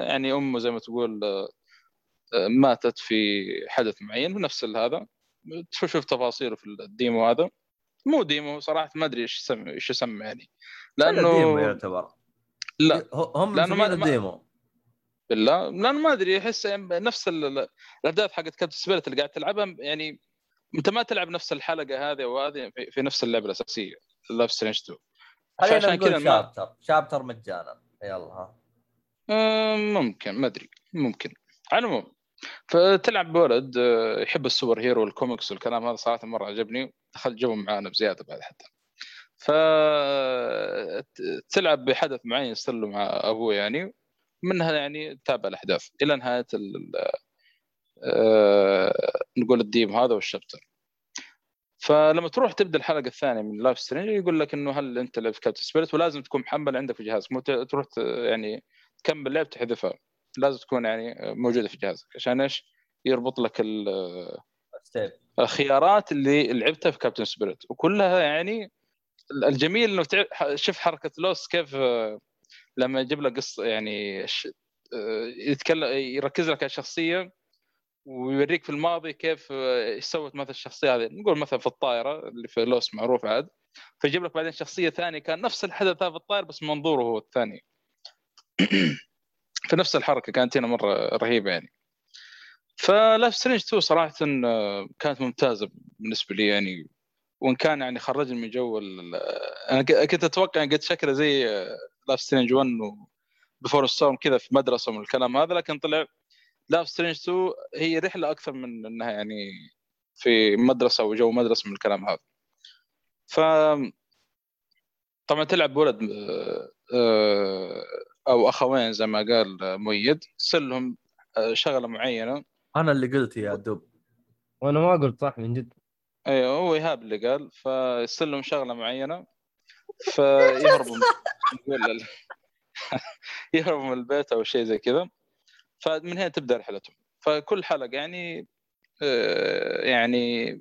يعني امه زي ما تقول ماتت في حدث معين بنفس هذا. شوف تفاصيله في الديمو هذا، مو ديمو صراحه ما ادري ايش يسمى، يعني لانه ديمو يعتبر. لا هم لانه ما ديمو بالله، لانه ما ادري احس نفس الاحداث حقت كابتن سبيريت اللي قاعد تلعبها. يعني انت ما تلعب نفس الحلقه هذه وهذه في نفس اللعبه الاساسيه لايف سترينج 2. عشان كذا شابتر مجانا يلا ممكن ما ادري ممكن. على العموم فتلعب بولد يحب السوبر هيرو والكوميكس والكلام هذا، صراحه مره عجبني، دخل جوهم معانا بزياده بعد حتى. فتلعب بحدث معين يصير له مع ابوه، يعني منها يعني تابع الاحداث الى نهايه نقول الديم هذا والشابتر. فلما تروح تبدا الحلقه الثانيه من لايف سترينج يقول لك انه هل انت لعبت كابتن سبيريت، ولازم تكون محمل عندك في جهازك، مو تروح يعني تكمل لعب تحذفها، لازم تكون يعني موجوده في جهازك عشان ايش يربط لك الخيارات اللي لعبتها في كابتن سبيريت. وكلها يعني الجميل انه شوف حركه لوس كيف لما يجيب لك قصه، يعني يتكلم يركز لك على الشخصيه ويوريك في الماضي كيف سوت مثل الشخصيه هذه، نقول مثلا في الطائره اللي في لوس معروف عاد، فيجيب لك بعدين شخصيه ثانيه كان نفس الحدث هذا في الطائره بس منظوره هو الثاني. في نفس الحركه كانت هنا مره رهيبه يعني. فلايف سترينج 2 صراحه كانت ممتازه بالنسبه لي يعني، وان كان يعني خرجني من جو انا كنت اتوقع ان قد شكله زي لايف سترينج 1 وبفور ستورم كذا في مدرسه من الكلام هذا، لكن طلع لايف سترينج 2 هي رحله اكثر من انها يعني في مدرسه وجو مدرسه من الكلام هذا. ف طبعا تلعب ولد او اخوين زي ما قال مؤيد، سلهم شغله معينه. انا اللي قلت يا دوب وانا ما قلت صح من جد. ايوه هو ايهاب اللي قال. فيسلهم شغله معينه فيهربوا نقول يهربوا من البيت او شيء زي كذا، فمن هنا تبدا رحلتهم. فكل حلقه يعني يعني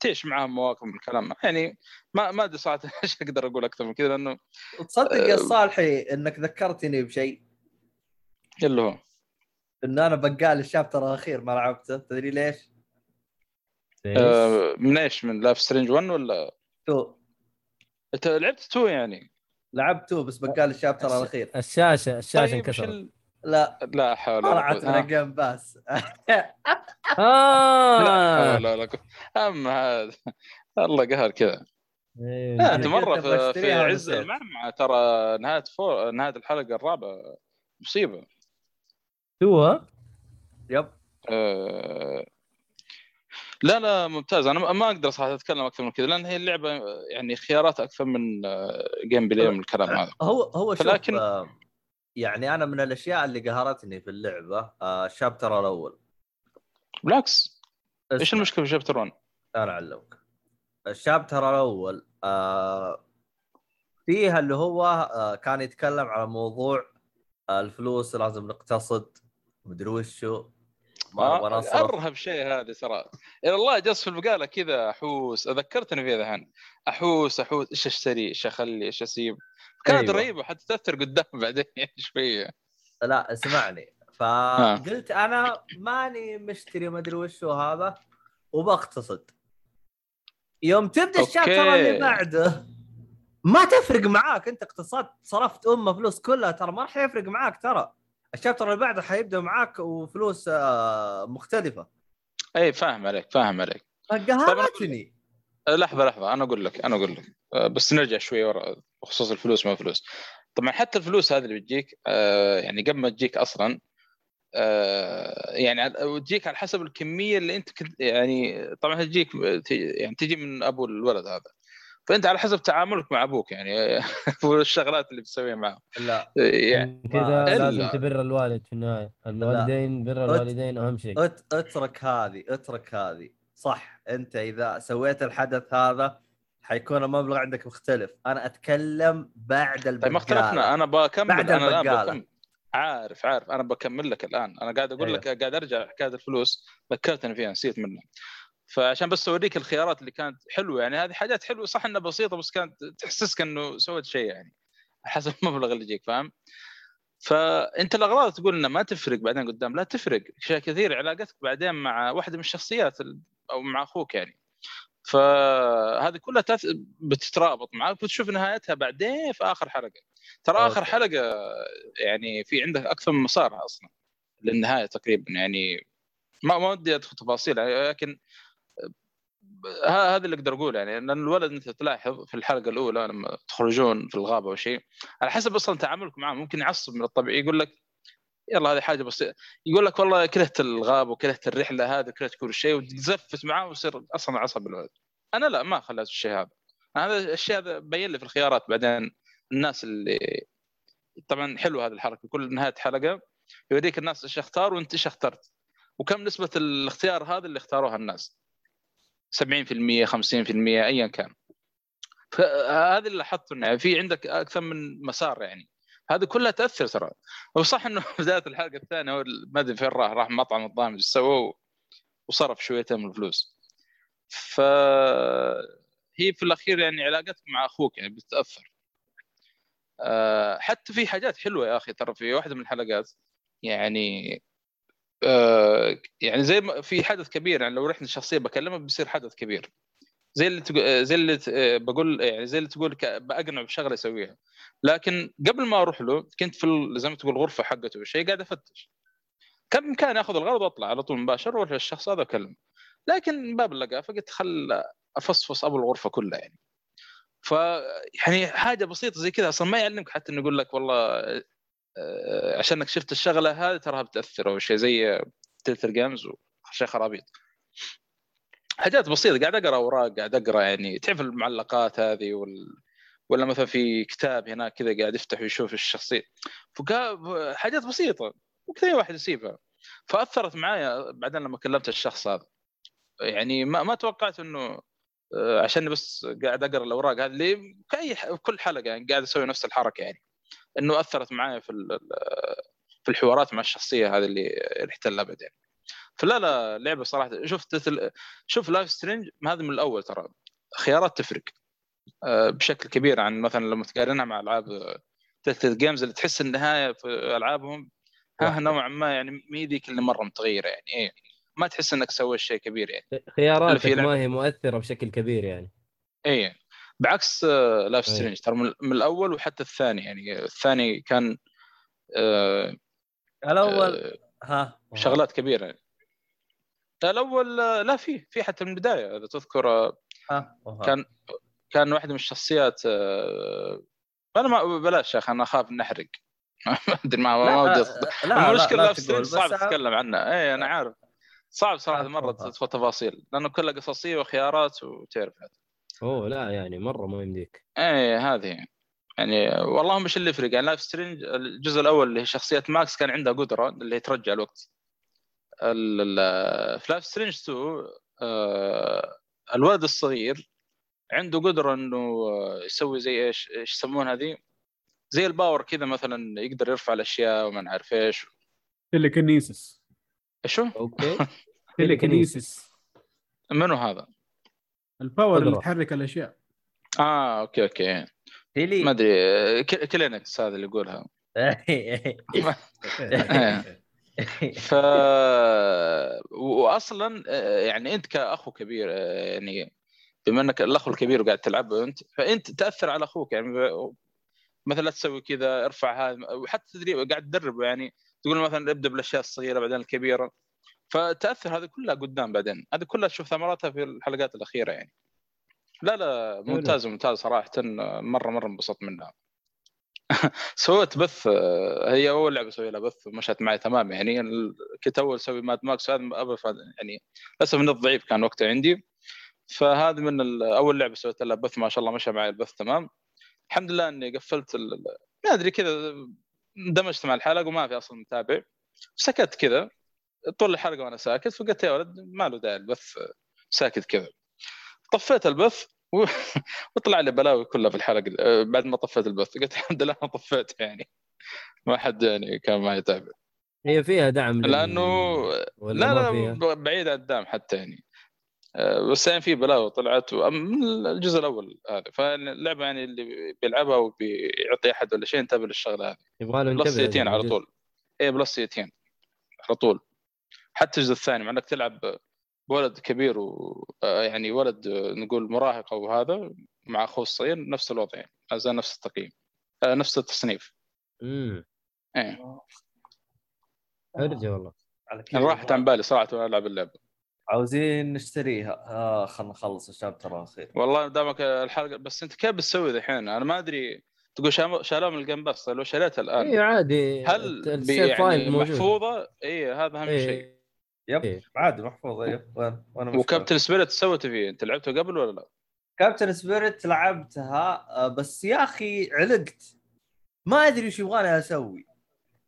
تيش معاهم مواقف من الكلام، يعني ما ادري صراحه ايش اقدر اقول اكثر من كذا. لانه تصدق يا صالحي انك ذكرتني بشيء اللي هو ان انا بقال الشابتر الاخير ما لعبته، تدري ليش؟ من ايش؟ من لايف سترينج 1 ولا 2؟ انت لعبت 2 يعني؟ لعبت 2 بس بقال الشابتر الاخير. الشاشه انكسرت. طيب لا حول ولا قوه. طلعت جيم باس. لا حول ولا قوه. اما هذا الله قهر كذا. انت مره في عز المعمعه ترى. نهايه الحلقه الرابعه مصيبه. هو يب لا ممتاز. انا ما اقدر صراحه اتكلم اكثر من كذا، لان هي اللعبه يعني خيارات اكثر من جيم بلاي من الكلام هذا. هو لكن يعني انا من الاشياء اللي قهرتني في اللعبه الشابتر الاول. بالعكس ايش المشكله في شابتر 1؟ انا علمك الشابتر الاول فيها اللي هو كان يتكلم على موضوع الفلوس، لازم نقتصد مدري وشو ارهب شيء هذا صراحه. الى الله جلس في البقاله كذا احوس، اذكرتني في ذهن احوس ايش اشتري ايش اخلي ايش اسيب، كانت رهيبه حتى تاثر قدام بعدين شويه. لا اسمعني، فقلت انا ماني مشتري ما ادري وش هذا وبقتصد. يوم تبدا الشابتر اللي بعده ما تفرق معاك، انت اقتصدت صرفت فلوس كلها، ترى ما راح يفرق معاك. ترى الشابتر اللي بعده حيبدا معاك وفلوس مختلفه. اي فاهم عليك فاهم عليك. قهرتني. لحظه انا اقول لك بس نرجع شويه ورا بخصوص الفلوس. ما فلوس طبعا، حتى الفلوس هذه اللي بتجيك يعني قبل ما تجيك اصلا يعني تجيك على حسب الكميه اللي انت يعني طبعا تجيك يعني تجي من ابو الولد هذا، فانت على حسب تعاملك مع ابوك يعني والشغلات اللي بتسويها معه. لا يعني كذا لازم تبر الوالد في النهايه، الوالدين بر الوالدين اهم شيء. اترك هذه صح. انت اذا سويت الحدث هذا حيكون المبلغ عندك مختلف. انا اتكلم بعد البقاله. طيب ما اختلفنا، انا بكمل. بعد البقاله عارف انا بكمل لك الان. انا قاعد اقول لك قاعد ارجع حكايه الفلوس، ذكرتني فيها نسيت منها، فعشان بس اوريك الخيارات اللي كانت حلوه. يعني هذه حاجات حلوه صح انها بسيطه، بس كانت تحسسك انه سويت شيء يعني حسب المبلغ اللي يجيك، فاهم؟ فانت الاغراض تقول انها ما تفرق بعدين قدام، لا تفرق شيء كثير علاقتك بعدين مع واحده من الشخصيات او مع اخوك يعني. فهذه كلها بتترابط معك وتشوف نهايتها بعدين في آخر حلقة. ترى آخر حلقة يعني في عندك أكثر من مسار أصلا للنهاية تقريبا، يعني ما ودي أدخل تفاصيل يعني، لكن هذا اللي أقدر أقول يعني. لأن الولد أنت تلاحظ في الحلقة الأولى لما تخرجون في الغابة أو شيء، على حسب أصلا تعاملك معه ممكن يعصب من الطبيعي، يقول لك يلا هذه حاجة بسيطة، يقول لك والله كرهت الغاب وكرهت الرحلة هذه وكرهت كل شيء، وتزفت معاه ويصير أصلا عصب الولد. أنا لا ما خليت الشيء هذا. هذا الشيء هذا بين لي في الخيارات بعدين. الناس اللي طبعا حلو هذه الحركة، كل نهاية حلقة يوديك الناس إيش اختار وأنت إيش اخترت، وكم نسبة الاختيار هذا اللي اختاروها الناس، 70% 50% أيا كان. فهذا اللي لاحظته إنه في عندك أكثر من مسار يعني، هذا كله تأثر ترى. وصح إنه بداية الحلقة الثانية هو ما أدري فين راح مطعم الضامن سووا وصرف شوية من الفلوس، فهي في الأخير يعني علاقتك مع أخوك يعني بتتأثر. حتى في حاجات حلوة يا أخي، ترى في واحدة من الحلقات يعني يعني زي ما في حدث كبير يعني لو رحنا الشخصية بكلمها بيصير حدث كبير، زي اللي تقول بأقنع بشغلة يسويها. لكن قبل ما أروح له كنت في زي ما تقول غرفة حقته وشيء قاعد أفتش، كان بإمكاني أخذ الغرض وأطلع على طول مباشر وأروح للشخص هذا أكلمه، لكن باب اللقاء فقلت خل أفصفص أبو الغرفة كلها يعني. فيعني حاجة بسيطة زي كذا أصلا ما يعلمك حتى إنه يقول لك والله عشانك شفت الشغلة هذه تراها بتأثر أو شيء زي تلتر جيمز وشيء خرابيط. حاجات بسيطة، قاعد أقرأ أوراق قاعد أقرأ يعني تعرف المعلقات هذه ولا مثلا في كتاب هناك كذا قاعد يفتح ويشوف الشخصية، حاجات بسيطة وكذا واحد يسيبها. فأثرت معايا بعدين لما كلمت الشخص هذا يعني ما توقعت إنه عشان بس قاعد أقرأ الأوراق هذه اللي كل حلقة يعني قاعد أسوي نفس الحركة يعني، إنه أثرت معايا في الحوارات مع الشخصية هذه اللي احتلها بعدين. فلا لعبة صراحة. شوف لايف سترينج هذا من الأول، ترى خيارات تفرق بشكل كبير عن مثلا لما تقارنها مع ألعاب تلتل جيمز اللي تحس النهاية في ألعابهم نوعا ما يعني ميدي كل مرة متغيرة يعني إيه، ما تحس أنك سوي شيء كبير يعني، خياراتك ما هي مؤثرة بشكل كبير يعني إيه، بعكس لايف سترينج ترى من الأول وحتى الثاني يعني. الثاني كان الأول شغلات كبيرة يعني. الأول لا في حتى من البداية إذا تذكر كان واحدة من الشخصيات أنا ما بلاش يا أخي أنا أخاف نحرق ما ودي المشكلة لايف سترينج صعب أتكلم عنها. أي أنا عارف صعب صراحة مرة تدخل تفاصيل لأنه كلها قصصية وخيارات وتعرف هذا. لا يعني مرة ما يمديك. أي هذه يعني والله مش اللي يفرق يعني. لايف سترينج الجزء الأول اللي شخصية ماكس كان عندها قدرة اللي ترجع الوقت. فلايف سترينج 2 الولد الصغير عنده قدرة انه يسوي زي ايش يسمونها هذه زي الباور كذا، مثلا يقدر يرفع الاشياء وما نعرف ايش الكنيسس شو؟ اوكي تيليكنيسيس. منو هذا؟ الباور اللي تحرك الاشياء. اوكي ما ادري كلينكس هذا اللي يقولها. ف واصلا يعني انت كاخو كبير، يعني بما انك الاخو الكبير وقاعد تلعبه انت، فانت تاثر على اخوك، يعني مثلا تسوي كذا، ارفع هذا، وحتى تدريب قاعد تدربه، يعني تقول مثلا ابدا بالاشياء الصغيره بعدين الكبيره، فتاثر هذه كلها قدام بعدين. هذه كلها تشوف ثمراتها في الحلقات الاخيره يعني. لا ممتاز صراحه، مره انبسطت منها. سويت بث، هي اول لعبه اسوي لها بث ومشت معي تمام يعني. كنت اول اسوي ماد ماكس هذا يعني للاسف من الضعيف كان وقتها عندي، فهذا من اول لعبه سويت لها بث ما شاء الله مشى معي البث تمام الحمد لله. اني قفلت ما ادري كذا، اندمجت مع الحلقه وما في اصلا متابع، سكت كذا طول الحلقه وانا ساكت، فقلت يا ولد ما له داعي البث، ساكت كذا. طفيت البث وطلع لي بلاوي كلها في الحلقه بعد ما طفيت البث. قلت الحمد لله طفيت، يعني ما حد يعني كان ما يتابع. هي فيها دعم لانه لا بعيد عن الدعم حتى يعني، بس يعني في بلاوي طلعت من الجزء الاول هذا. فاللعبه يعني اللي بيلعبها وبيعطي احد ولا شيء انتبه للشغله هذه، يبغى له بلسيتين على طول. ايه بلسيتين على طول، حتى الجزء الثاني مع انك تلعب ولد كبير يعني ولد نقول مراهق او هذا مع اخوه الصغير، نفس الوضع يعني، نفس التقييم، نفس التصنيف. ايه ارجع والله راحت عن بالي صراحه وانا العب اللعبه، عاوزين نشتريها. خلنا نخلص الشاب ترى اخير والله دامك الحلقه. بس انت كيف بتسوي الحين؟ انا ما ادري، تقول شالوه من الجيم باس لو شالتها الان اي عادي، هل يعني محفوظه؟ اي هذا اهم شيء. يب إيه. عادي محفوظ. ايه وانا وكابتن سبيريت سويت فيه، انت لعبته قبل ولا لا؟ كابتن سبيريت لعبتها بس يا اخي علقت، ما ادري ايش يبغاني اسوي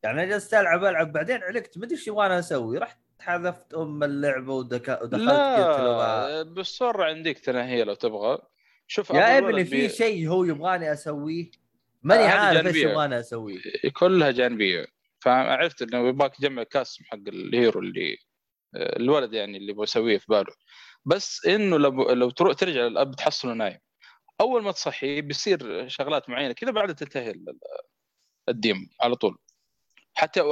يعني. جلست العب بعدين علقت، ما ادري ايش يبغاني اسوي، رحت حذفت اللعبه ودخلت قلت له بالصور عندك تناهيه لو تبغى. شوف يا ابني في شيء هو يبغاني اسويه، ماني عارف ايش يبغاني اسويه، كلها جانبيه. فعرفت انه يبغاك تجمع كاس حق الهيرو اللي الولد يعني اللي بسويه في باله. بس انه لو تروح ترجع للاب تحصله نايم، اول ما تصحي بيصير شغلات معينه كذا بعد تنتهي الديم على طول،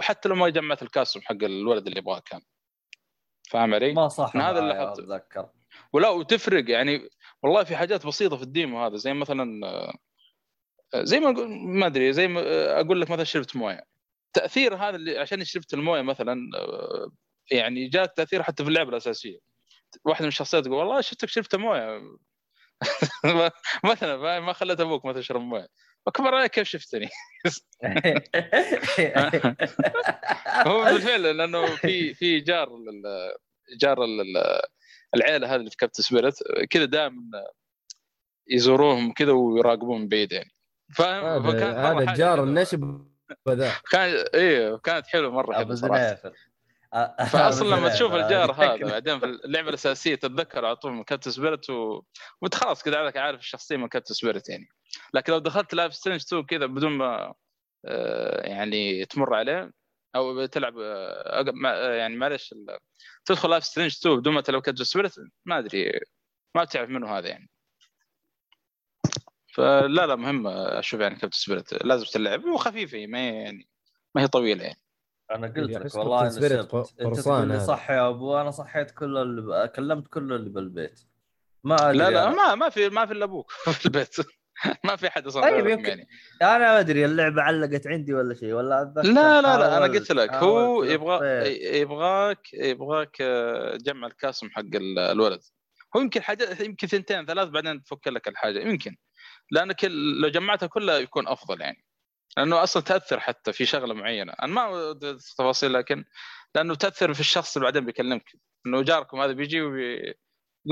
حتى لو ما جمعت الكاس حق الولد اللي يبغاه كان. فاهم علي؟ ما صح هذا اللي حطه اتذكر. ولا وتفرق يعني والله في حاجات بسيطه في الديم، وهذا زي مثلا زي ما اقول ما ادري، زي ما اقول لك مثلا شربت مويه، تاثير هذا اللي عشان شربت المويه مثلا يعني جاء تأثير حتى في اللعبة الأساسية. واحد من الشخصيات يقول والله شفتك شربت موية مثلا، ما خلت أبوك ما تشرب موية، أكبر عليك كيف شفتني. هو بالفعل لأنه في جار العائلة هذه اللي في كابتن سبيريت كذا دائما يزوروهم كذا ويراقبون بعيد يعني. فاهم؟ هذا الجار النشب هذا كان إيه، كانت حلوة مرة حلوة. فأصلاً لما تشوف الجار هذا بعدين في اللعبة الأساسية تتذكر على طول من كابتن سبيريت وتخلص كده عليك، عارف الشخصية من كابتن سبيريت يعني. لكن لو دخلت لايف سترينج 2 كذا بدون ما يعني تمر عليه أو تلعب يعني معلش تدخل لايف سترينج 2 بدون ما تلعب كابتن سبيريت، ما أدري ما بتعرف منه هذا يعني. فلا مهم أشوف يعني كابتن سبيريت لازم تلعب، وخفيفة ما هي طويلة يعني. انا قلت لك والله انت اللي صح يا ابو، انا صحيت كل اللي كلمت كل اللي بالبيت. ما لا يعني. ما في الا ابوك في البيت. ما في حد اصلا يعني. انا ما ادري اللعبه علقت عندي ولا شيء ولا اتذكر. لا انا قلت لك هو يبغاك تجمع الكاسم حق الولد. هو يمكن حاجه، يمكن 2-3 بعدين تفك لك الحاجه، يمكن لانك لو جمعتها كلها يكون افضل يعني، لأنه أصلاً تأثر حتى في شغلة معينة. أنا ما أود تفاصيل، لكن لأنه تأثر في الشخص اللي بعدين بيكلمك إنه جاركم هذا بيجي ويقول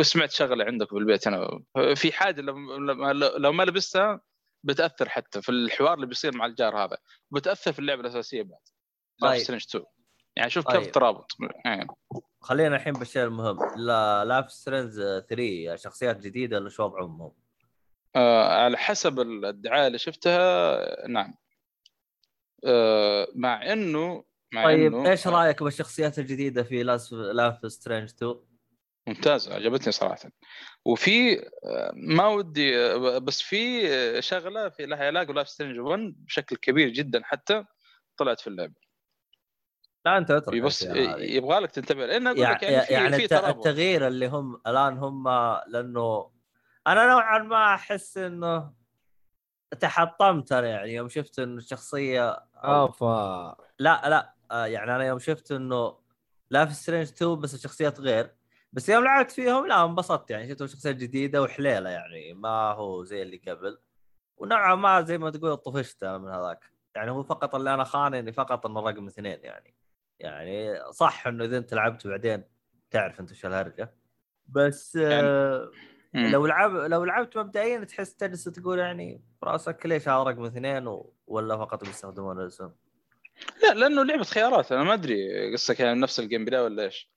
سمعت شغلة عندك بالبيت، أنا في حاجة لو ما لبستها بتأثر حتى في الحوار اللي بيصير مع الجار هذا، وبتأثر في اللعبة الأساسية بعد. طيب. لاف سترينج 2 يعني شوف كيف ترابط يعني. خلينا الحين بالشيء المهم، لاف سترينج 3 شخصيات جديدة اللي شو وضعهم؟ على حسب الدعاية اللي شفتها نعم. مع انه طيب ايش رايك بالشخصيات الجديده في لاف سترينج 2؟ ممتازه، عجبتني صراحه. وفي ما ودي بس في شغله في لها علاقه لاف سترينج 1 بشكل كبير جدا حتى طلعت في اللعبه. لا انت بس يبغى لك تنتبه لانه اقول لك يعني في التغيير اللي هم الان هم، لانه انا نوعا ما احس انه تحطمت انا يعني يوم شفت انه الشخصيه لا يعني انا يوم شفت انه لاف سترينج 2 بس الشخصيات غير، بس يوم لعبت فيهم لا انبسطت يعني، شفت شخصيات جديده وحليله يعني ما هو زي اللي قبل، ونوعا ما زي ما تقول طفشت انا من هذاك يعني. هو فقط اللي انا خانني فقط انه رقم 2 يعني صح انه اذا انت لعبت بعدين تعرف انت وش الهرجه، بس يعني لو لعبت مبدئيا تحس تجلس تقول يعني براسك ليش هذا رقم 2 ولا فقط بيستخدمونه الاسم؟ لا لانه لعبه خيارات، انا ما ادري قصه كان نفس الجيم بلاي ولا ايش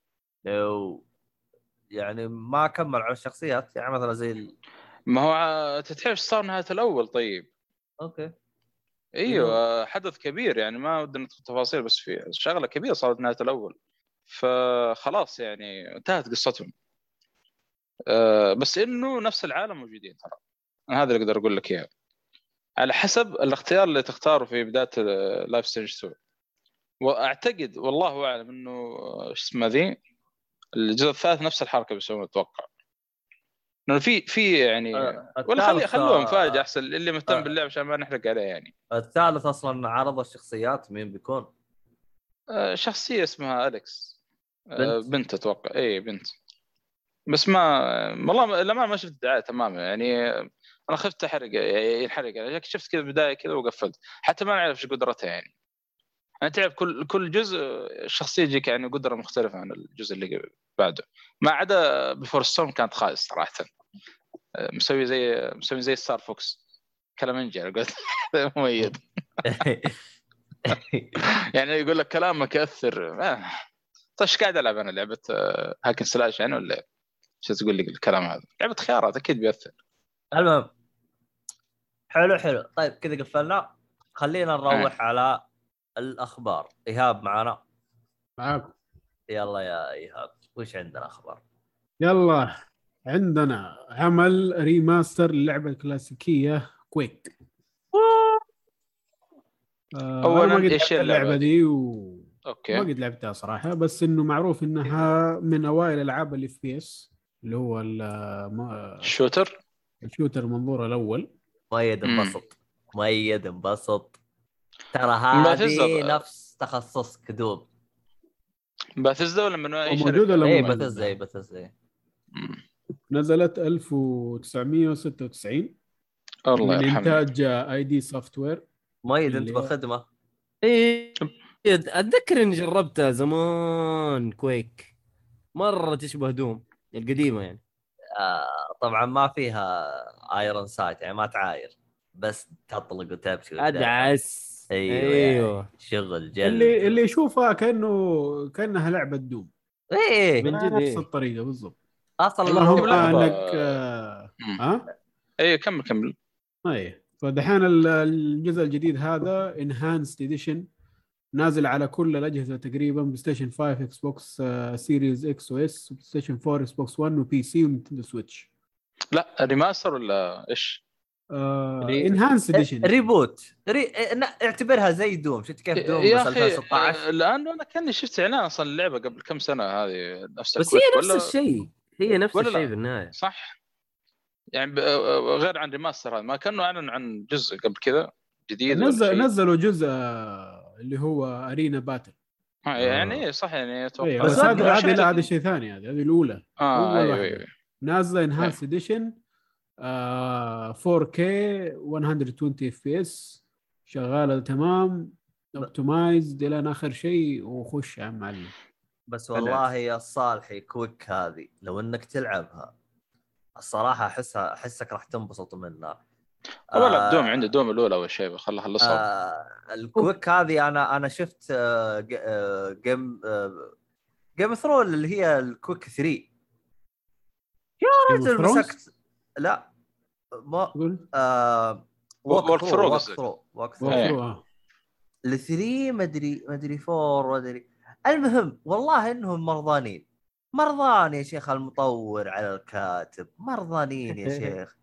يعني ما كمل على الشخصيات يعني مثلا زي ما هو تتحش صار نهايه الاول. طيب اوكي ايوه حدث كبير يعني ما ودنا ندخل تفاصيل، بس في شغله كبيره صارت نهايه الاول فخلاص يعني انتهت قصتهم. بس انه نفس العالم موجودين ترى، انا هذا اللي اقدر اقول لك اياه على حسب الاختيار اللي تختاره في بدايه لايف ستيج 2. واعتقد والله اعلم انه اسمه ذي الجزء الثالث نفس الحركه بيسوونها اتوقع، لأنه في يعني ولا خلوها مفاجأة أحسن اللي مهتم باللعب عشان ما نحرق عليه يعني. الثالث أصلاً عرض الشخصيات مين بيكون؟ شخصية اسمها أليكس، بنت أتوقع، أي بنت، بس ما والله لما ما شفت الدعاية تماماً يعني أنا خفت ينحرق يعني، شفت كذا بداية كذا وقفلت حتى ما نعرف شو قدرتها يعني. أنا تعرف كل جزء الشخصية جيك يعني قدرة مختلفة عن الجزء اللي بعده، ما عدا بفورستون كانت خايس صراحة، مسوي زي ستار فوكس كلام انجل قلت مؤيد يعني يقول لك كلامك يأثر. طيش قاعد ألعب أنا لعبة هاكن سلاش يعني ولا شو تقول لي الكلام هذا؟ لعبة خيارات أكيد بيأثر. المهم حلو طيب كذا قفلنا، خلينا نروح على الأخبار. إيهاب معاكم يلا يا إيهاب وش عندنا أخبار؟ يلا عندنا عمل ريماستر للعبة الكلاسيكية كويك. أنا ما قد لعبت اللعبة دي ما قد لعبتها صراحة، بس إنه معروف إنها من أوائل ألعاب ال FPS اللي هو الشوتر منظور الأول. مؤيد انبسط ترى هذه نفس تخصص كدوب باثزدا ولا من أي شركة؟ إيه باثزدا نزلت 1996 الله يرحمه، إنتاج ID Software. مايد أنت بخدمة إيه أتذكر إن جربتها زمان كويك مرة تشبه دوم القديمة يعني. طبعا ما فيها ايرون سايت يعني ما تعاير بس تطلق وتبشر أدعس. أيوة. يعني شغل جل اللي يشوفها كأنها لعبة دوم من جد نفس الطريقة بالضبط. اللهم أنك كمل فدحين الجزء الجديد هذا Enhanced Edition نازل على كل الأجهزة تقريبا، بلايستيشن 5 اكس بوكس سيريز اكس و اس، بلايستيشن 4 اكس بوكس 1 وبي سي ونينتندو سويتش. لا ريماستر ولا إيش؟ انهانس اديشن ريبوت اعتبرها زي دوم. شفت كيف دوم مثلا 16 الان انا كاني شفت اعلان اصلا اللعبه قبل كم سنه هذه نفس الكويت بس هي نفس الشيء بالنهايه صح يعني غير عن ريماستر هذا ما كانوا اعلن عن جزء قبل كذا جديد. نزلوا جزء اللي هو ارينا باتل يعني صح يعني اتوقع بس هذا شيء ثاني، هذه الاولى نازله انهانس اديشن 4K 120 FPS شغالة تمام اوبتمايزد الى اخر شيء وخش يا معلم. بس والله يا صالحي كويك هذه لو انك تلعبها الصراحة احسك راح تنبسط منها. والله دوم عنده دوم الاولى اول شيء خليها خلصها. الكويك هذه انا شفت جيم ثرول اللي هي الكويك 3 يا رجل مسكت لا ما وورك ثرو ل3 مدري 4 مدري. المهم والله انهم مرضانين، مرضان يا شيخ المطور على الكاتب، مرضانين يا شيخ.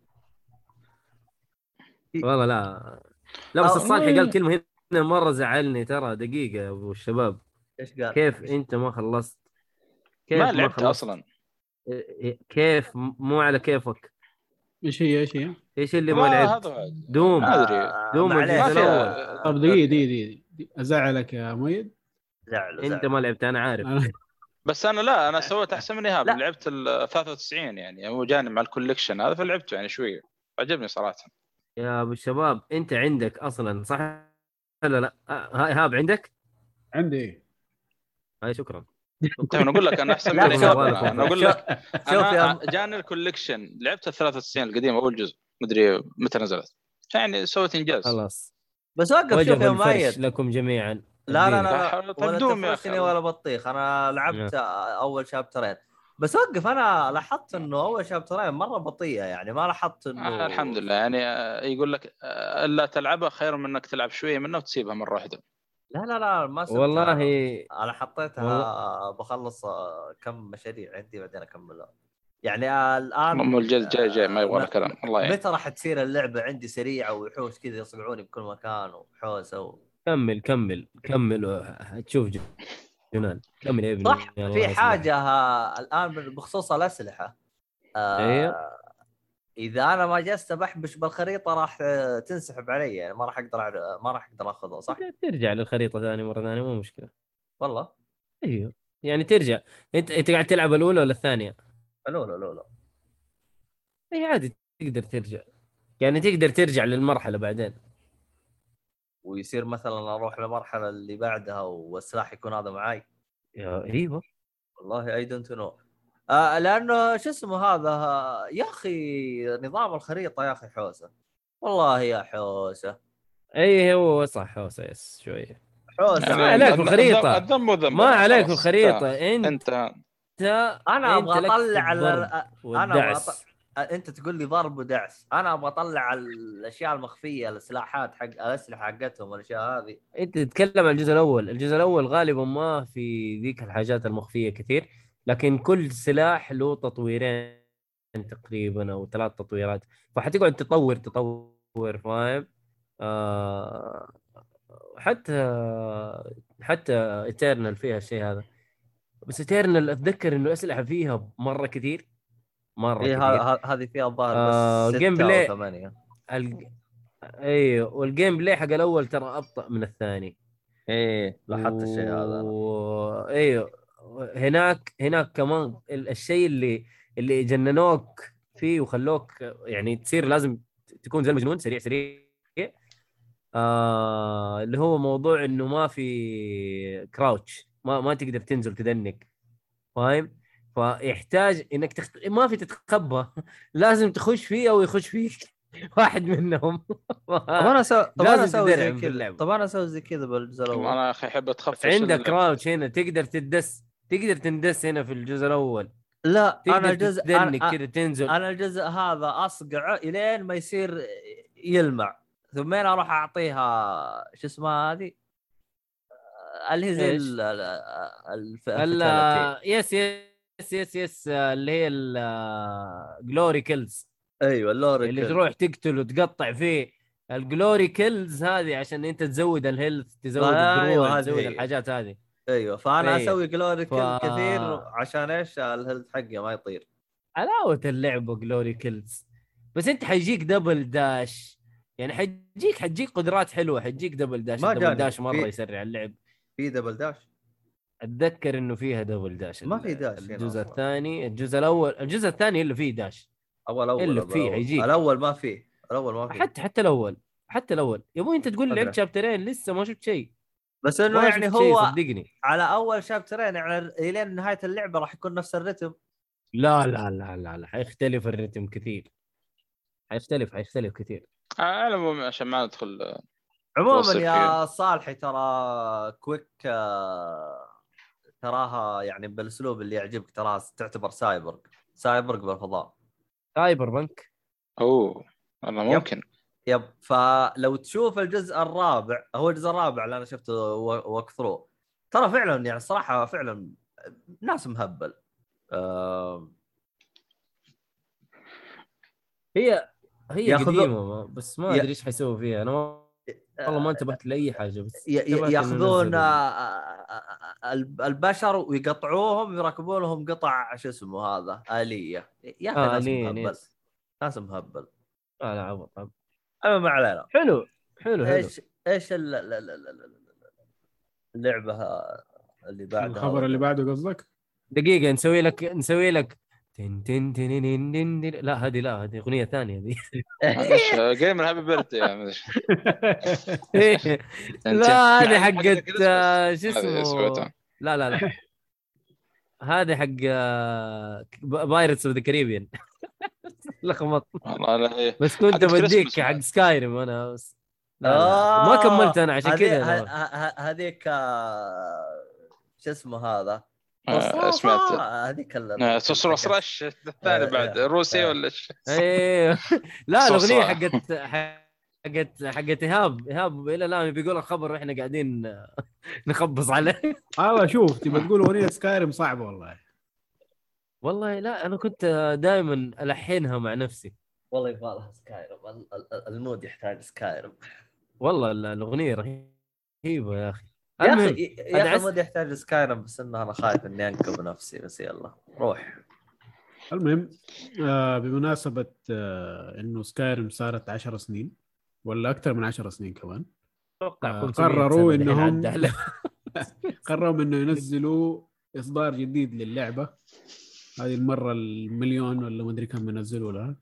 والله لا بس الصالح قال كلمة هنا مرة زعلني ترى. دقيقة أبو الشباب، كيف أنت ما خلصت؟ ما لعبت أصلا. كيف مو على كيفك؟ إيش اللي ما لعبت؟ دوم الجزء الأول. طب دقيقة أزعلك يا ميد؟ أنت ما لعبت أنا عارف. بس أنا لا، أنا سويت أحسن من إيهاب، لعبت 93 يعني هو جانب مع الكوليكشن هذا، فلعبته يعني شوية عجبني صراحة. يا ابو الشباب انت عندك اصلا صح ولا لا؟ ايهاب عندك؟ عندي. هاي شكرا. انا اقول لك انا احسن منك. انا اقول لك انا جاني الكوليكشن لعبت 93 القديم اول جزء مدري متى نزلت، يعني سويت انجاز خلاص. بس وقف شوف يا مايد لكم جميعا. لا ولا تفرشني ولا بطيخ. انا لعبت اول شابترين بس وقف. انا لاحظت انه اول شابترين مره بطيئه، يعني ما لاحظت انه الحمد لله. يعني يقول لك الا تلعبها خير من انك تلعب شويه منه وتسيبها مره واحده. لا ما سبتها. والله انا حطيتها والله. بخلص كم مشاريع عندي بعدين اكملها. يعني الان الجلد جاي ما يبغى كلام والله. متى راح تصير اللعبه عندي سريعه ويحوش كذا يصقعوني بكل مكان وحوسه كمل تشوف جنان. صح. في حاجة الآن بخصوص الأسلحة، إذا أنا ما جلست بحبش بالخريطة راح تنسحب علي، يعني ما راح أقدر أخذها. صح. ترجع للخريطة مرة ثانية مو مشكلة والله. أيوه يعني ترجع. أنت قاعد تلعب الأولى ولا الثانية؟ الأولى. أي عادي تقدر ترجع، يعني تقدر ترجع للمرحلة بعدين ويصير مثلا اروح للمرحله اللي بعدها والسلاح يكون هذا معاي. ايوه والله اي دونت نو. لانه شو اسمه هذا يا اخي نظام الخريطه يا اخي حوسه والله يا حوسه. اي هو صح حوسه. يس شويه حوسه. ما عليك الخريطه، ما عليك الخريطه. انت انا ابغى اطلع انت تقول لي ضرب ودعس. انا ابغى اطلع الاشياء المخفيه، السلاحات حق الاسلحه حقتهم والاشياء هذه. انت تتكلم عن الجزء الاول غالبا ما في ذيك الحاجات المخفيه كثير، لكن كل سلاح له تطويرين تقريبا او 3 تطويرات، فحتقعد تطور فاهم. حتى ايترنال فيها الشيء هذا. بس ايترنال اتذكر انه الاسلحه فيها مره كثير هذه فيها الظاهر بس 6 أو 8. ايوه والجيم بلاي حق الاول ترى ابطأ من الثاني. ايه لاحظت الشيء هذا. ايوه هناك كمان الشيء اللي جننوك فيه وخلوك يعني تصير لازم تكون زي المجنون سريع اللي هو موضوع انه ما في كراوتش، ما تقدر تنزل تدنك فاهم. فيحتاج انك ما في تتخبى، لازم تخش فيه او يخش فيك واحد منهم. طب انا اسوي زي كذا بالجزء الاول. انا اخي احب اتخفى. عندك كراوتش هنا تقدر تدس هنا في الجزء الاول. لا انا الجزء كذا تنزل. انا الجزء هذا اصقع الين ما يصير يلمع، ثم انا اروح اعطيها شو اسمها هذه اللي زي يس اللي هي الجلوري كيلز. ايوه اللوري اللي تروح تقتل وتقطع فيه الجلوري كيلز هذه عشان انت تزود الهيلث، تزود الدروع، تزود الحاجات هذه. ايوه فانا اسوي جلوري كيل كثير عشان ايش؟ الهيلث حقي ما يطير. علاوه اللعبه جلوري كيلز. بس انت حيجيك دبل داش، يعني حيجيك قدرات حلوه، حيجيك دبل داش. دبل داش مره يسرع اللعب. في دبل داش اتذكر انه فيها دبل داش. ما في داش الجزء الثاني. الجزء الثاني اللي فيه داش. اول اللي فيه يجي الاول ما فيه حتى الاول يا ابوي. انت تقول لي لعبت شابترين لسه ما شفت شيء. بس انه يعني هو صدقني على اول شابترين يعني الى نهايه اللعبه راح يكون نفس الرتم. لا لا لا لا لا حيختلف الرتم كثير، حيختلف كثير. انا عشان ما ندخل عموما يا صالحي ترى كويك تراها يعني بالاسلوب اللي يعجبك تراها تعتبر سايبرغ بالفضاء. سايبر بنك. اوه انا ممكن يب. فلو تشوف الجزء الرابع، هو الجزء الرابع اللي انا شفته وكثروه، ترى فعلا يعني الصراحه فعلا ناس مهبل. هي قديمه بس ما ادري ايش حيسووا فيها، انا والله ما انتبهت لاي حاجه. بس ياخذون البشر ويقطعوهم ويركبون لهم قطع شو اسمه هذا آلية. يا اخي ناس مهبل، ناس مهبل. لا عبط. اما ما علينا. حلو حلو. ايش اللعبه اللي بعدها؟ الخبر اللي بعده قصدك؟ دقيقه نسوي لك تن تن تن تن تن. لا هذه أغنية ثانية دي. جيمر هابي بيرثدي يا عمي. لا هذه حقت شو اسمه، لا هذه حق بايرتس اوف ذا كاريبيان. لخبط والله، بس كنت بديك حق سكايريم انا، بس ما كملت انا عشان كذا. هذيك شو اسمه هذا، سمعت هذيك سوسروسرش الثاني بعد روسي ولا ايه؟ لا الاغنيه حقت ايهاب الى الان بيقول الخبر احنا قاعدين نخبص عليه. شوف تبي تقول اغنيه سكايريم صعبه والله لا، انا كنت دائما الحنها مع نفسي والله يبغى سكايريم، المود يحتاج سكايريم. والله الاغنيه رهيبه يا اخي. يا أخي ما يحتاج سكايرم، بس إنه أنا خايف إني أنكب نفسي، بس يلا روح. المهم بمناسبة إنه سكايرم صارت 10 سنين ولا أكثر من 10 سنين كمان، قرروا إنهم قرروا إنه ينزلوا إصدار جديد للعبة هذه المرة، 1,000,000 ولا ما أدري كم ينزلوا لها.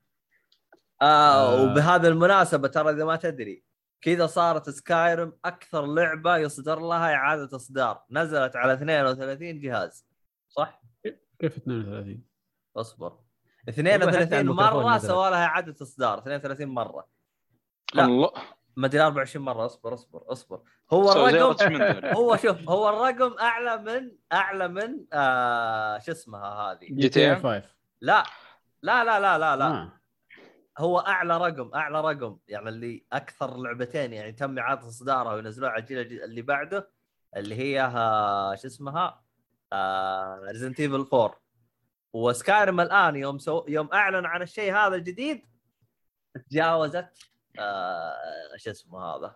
وبهذا المناسبة ترى إذا ما تدري كذا، صارت سكايرم أكثر لعبة يصدر لها إعادة إصدار، نزلت على 32 جهاز صح؟ كيف 32؟ أصبر، 32 مرة سوى لها إعادة إصدار، 32 مرة لا ما أدري 24 مرة. أصبر هو الرقم هو الرقم أعلى من شو اسمها هذه GTA 5. لا هو أعلى رقم يعني اللي أكثر لعبتين يعني تم إعادة إصدارها وينزلوها على الجيل اللي بعده، اللي هي شو اسمها Resident Evil 4 وسكايرم. الآن يوم أعلن عن الشيء هذا الجديد تجاوزت شو اسمه هذا،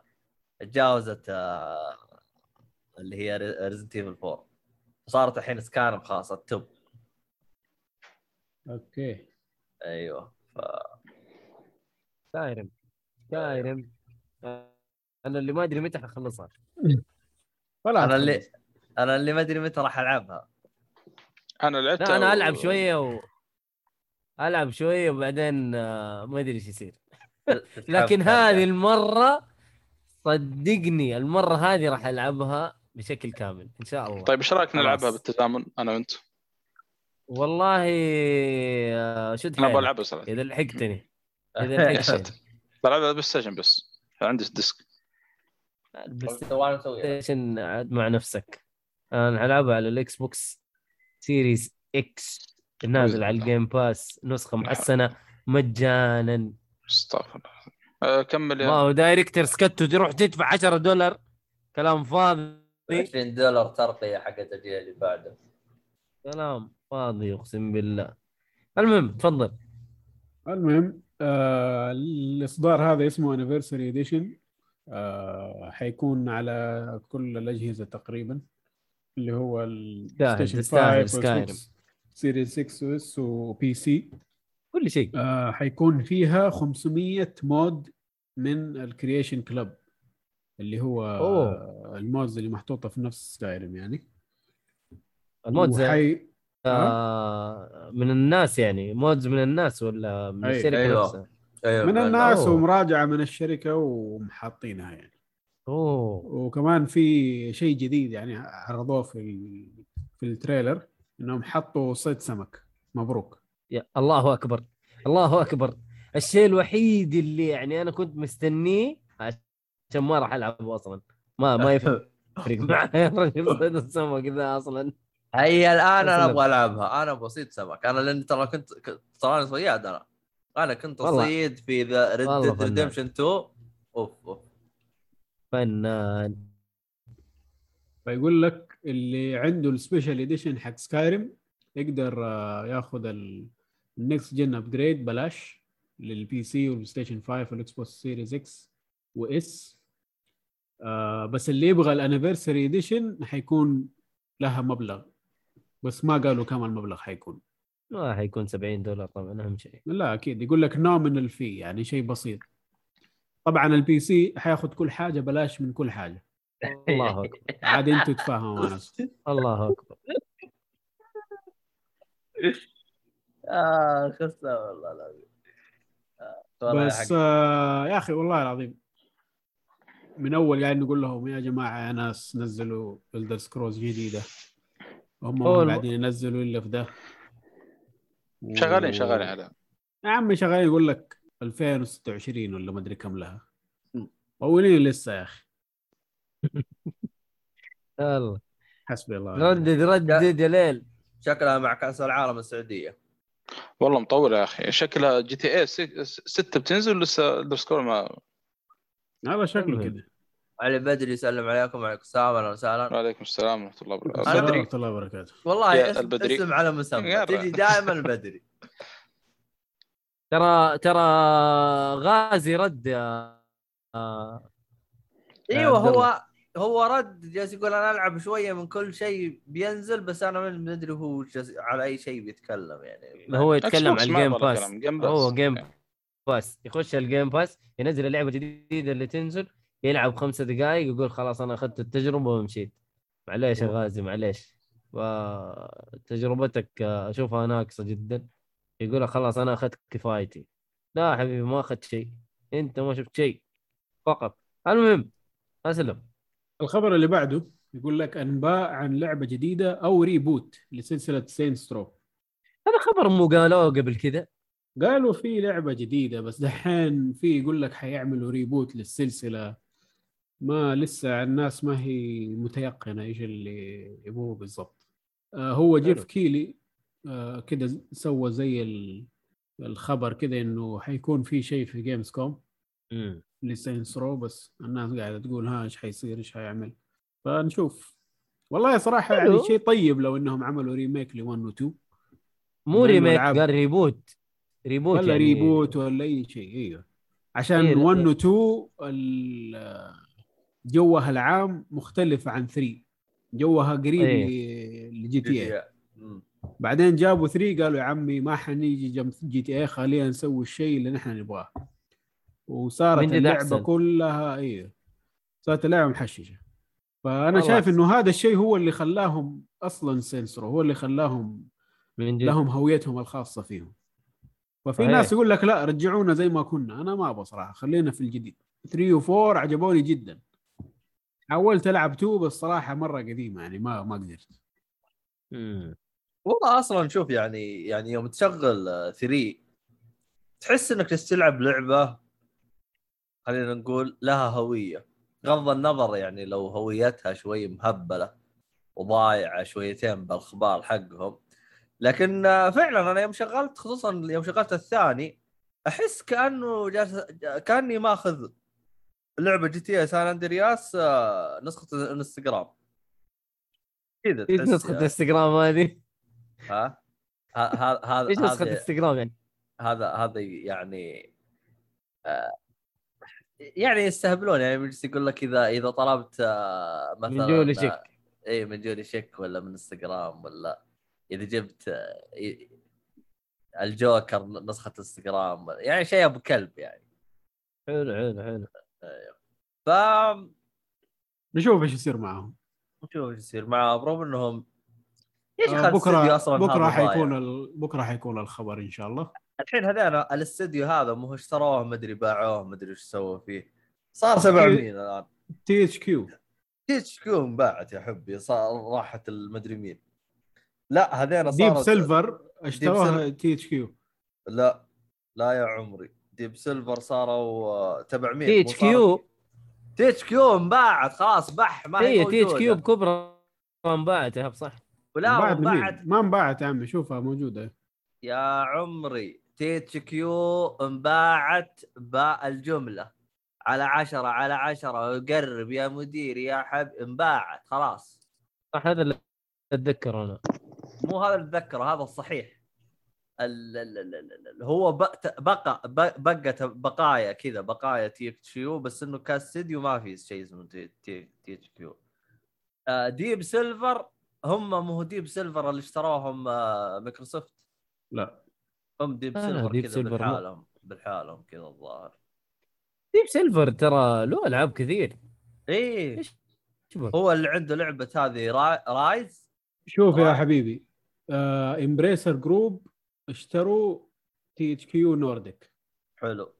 تجاوزت اللي هي Resident Evil 4، صارت الحين سكايرم خاصة توب. أوكي أيوة. سكايرم انا اللي ما ادري متى حخلصها، ولا انا اللي ما ادري متى راح العبها. انا لعبتها، انا العب شويه وبعدين ما ادري ايش يصير. لكن هذه المره صدقني، المره هذه راح العبها بشكل كامل ان شاء الله. طيب ايش رايك نلعبها بالتزامن انا وانت؟ والله شو تحب؟ انا بلعبها صراحه اذا لحقتني. طلع بالسجن بس عندي الديسك بلايستيشن عاد مع نفسك. انا العبها على الاكس بوكس سيريز اكس، نازل على الجيم باس نسخه محسنه مجانا. استغفر الله. كمل يا واو. دايركتور سكتو تروح تدفع $10 كلام فاضي، $20 ترقيه حقت الجيل اللي بعده كلام فاضي اقسم بالله. المهم تفضل. المهم الإصدار هذا اسمه Anniversary Edition، حيكون على كل الأجهزة تقريباً، اللي هو الستيشن 5 سيريز 6 اس وبي سي كل شيء. حيكون فيها 500 مود من الكرييشن كلوب، اللي هو المودز اللي محطوطة في نفس سكايرم يعني. المودز من الناس يعني، مودز من الناس ولا من الشركة؟ أيوة. من الناس ومراجعة من الشركة ومحاطينها يعني. وكمان في شيء جديد يعني عرضوه في التريلر، إنهم حطوا صيد سمك. مبروك. الله أكبر. الشيء الوحيد اللي يعني أنا كنت مستنيه عشان ما راح ألعبه أصلاً، ما يفرق معي صيد السمك إذا أصلاً. هي الآن أنا أبغى ألعبها، أنا بسيط سمك. أنا لأن ترى كنت صياد أنا انا كنت اصيد في ذا ريد ريدمشن 2. اوف فنان. فيقول لك اللي عنده السبيشال اديشن حق سكايريم يقدر ياخذ النكست جن ابجريد بلاش للبي سي والبلايستيشن 5 والاكس بوكس سيريز اكس واس. بس اللي يبغى الانيفرساري اديشن حيكون لها مبلغ، بس ما قالوا كم المبلغ حيكون. ما حيكون $70 طبعا، اهم شيء. لا اكيد يقول لك نومينال في، يعني شيء بسيط. طبعا البي سي حياخذ كل حاجه بلاش من كل حاجه. الله اكبر. عاد انتوا تفهموا انا. الله اكبر. خساره والله العظيم. بس يا اخي والله العظيم من اول قاعد نقول لهم يا جماعه يا ناس نزلوا إلدر سكرولز جديده، هم بعدين ينزلوا اللي في ده. شغالين على يا عمي شغالين. يقول لك 2026 ولا ما ادري كم لها، اولين لسه يا اخي. الله حسبي الله. ردد يا ليل. شكلها مع كأس العالم السعودية والله مطولة يا أخي. شكلها GTA 6 بتنزل لسه الدرسكور ما هذا شكله كده. علي بدري يسلم عليكم. وعليكم السلام. أهلا وسهلا. وعليكم السلام ورحمة الله وبركاته. أنا بدري ورحمة الله وبركاته. والله اسم على مسمى تجي دائما البدري. ترى غازي رد يا ايوه. هو رد جالس يقول انا العب شويه من كل شيء بينزل، بس انا ما ادري هو على اي شيء بيتكلم. يعني هو يتكلم عن الجيم باس. هو جيم باس، يخش الجيم باس ينزل اللعبه الجديده اللي تنزل، يلعب 5 دقائق يقول خلاص انا اخذت التجربه ومشيت. معليش يا غازي معليش، وتجربتك اشوفها ناقصه جدا. يقول خلاص انا اخذت كفايتي. لا حبيبي ما اخذت شيء، انت ما شفت شيء فقط. المهم أسلم. الخبر اللي بعده يقول لك أنباء عن لعبة جديدة أو ريبوت لسلسلة سينتس رو. هذا خبر مو قالوه قبل كده؟ قالوا في لعبة جديدة، بس دحين في يقول لك حيعملوا ريبوت للسلسلة. ما لسه الناس ما هي متيقنة إيش اللي يبوه بالضبط. هو جيف كيلي كده سوى زي الخبر كده إنه حيكون في شيء في جيمز كوم لسينس رو، بس الناس قاعدة تقول ها إيش حيصير إيش هيعمل، فنشوف. والله صراحة يعني شيء طيب لو إنهم عملوا ريميك لون وتو. مو ريميك، قال ريبوت ولا يعني ريبوت ولا أي شيء. أيوة عشان إيه ون وتو جوها العام مختلف عن 3، جوها قريب لجي تي اي. بعدين جابوا 3 قالوا يا عمي ما حنيجي جنب جي تي اي، خلينا نسوي الشيء اللي نحن نبغاه. وصارت اللعبة كلها ايه، صارت اللعبة محششة. فأنا شايف انه هذا الشيء هو اللي خلاهم اصلا سينسرو، هو اللي خلاهم لهم هويتهم الخاصة فيهم. وفي ناس يقول لك لا رجعونا زي ما كنا. انا ما بصراحة خلينا في الجديد. 3 و 4 عجبوني جدا. حاولت العب 2 بس صراحة مرة قديمة، يعني ما قدرت. والله اصلا شوف يعني يوم تشغل 3 تحس انك تلعب لعبة خلينا نقول لها هوية، غض النظر يعني لو هويتها شوي مهبلة وضايعة شويتين بالخبار حقهم. لكن فعلا أنا يوم شغلت، خصوصا يوم شغلت الثاني، أحس كأنه كأني ما أخذ لعبة جي تي سان أندرياس نسخة إنستغرام كذا. إيش نسخة إنستغرام هذه؟ ها هذا إيش نسخة إنستغرام يعني؟ هذا يعني يستهبلون، يعني بجلس يقول لك إذا طلبت مثلا من جولي شك، إيه من جولي شك ولا من إنستغرام، ولا إذا جبت الجوكر نسخة إنستغرام، يعني شيء أبو كلب يعني. حلو. نشوف إيش يصير معهم. برغم إنهم بكرة حيكون الخبر إن شاء الله. الحين هذا الاستديو هذا مو اشتروه مدري باعوه مدري ايش سووا فيه، صار 700 الان. تي اتش كيو انباعت يا حبي، صار راحت المدري مين. لا هذين صار ديب سيلفر اشتروها تي اتش كيو. لا يا عمري، ديب سيلفر صاروا 700. تي اتش كيو انباعت خلاص، بح ما هي موجوده. تي اتش كيو بكبره انباعتها بصح ولا انباعت؟ ما انباعت يا عمي، شوفها موجوده يا عمري. تيتشكيو انباعت بالجملة على 10 على 10، قرب يا مدير يا حب، انباعت خلاص. صح، هذا اللي اتذكره انا، مو هذا اللي اتذكره، هذا الصحيح. هو بقايا كذا، بقايا تيتشكيو، بس انه كاستديو ما في شيء اسمه تيتشكيو. ديب سيلفر هم، مو ديب سيلفر اللي اشتراهم مايكروسوفت؟ لا، هم ديب سيلفر كذا بالحالهم، بالحالهم كذا الظاهر. ديب سيلفر ترى له ألعاب كثير. ايه هو اللي عنده لعبة هذه رايز. شوف يا حبيبي، امبريسر جروب اشتروا تي اتش كيو نورديك. حلو.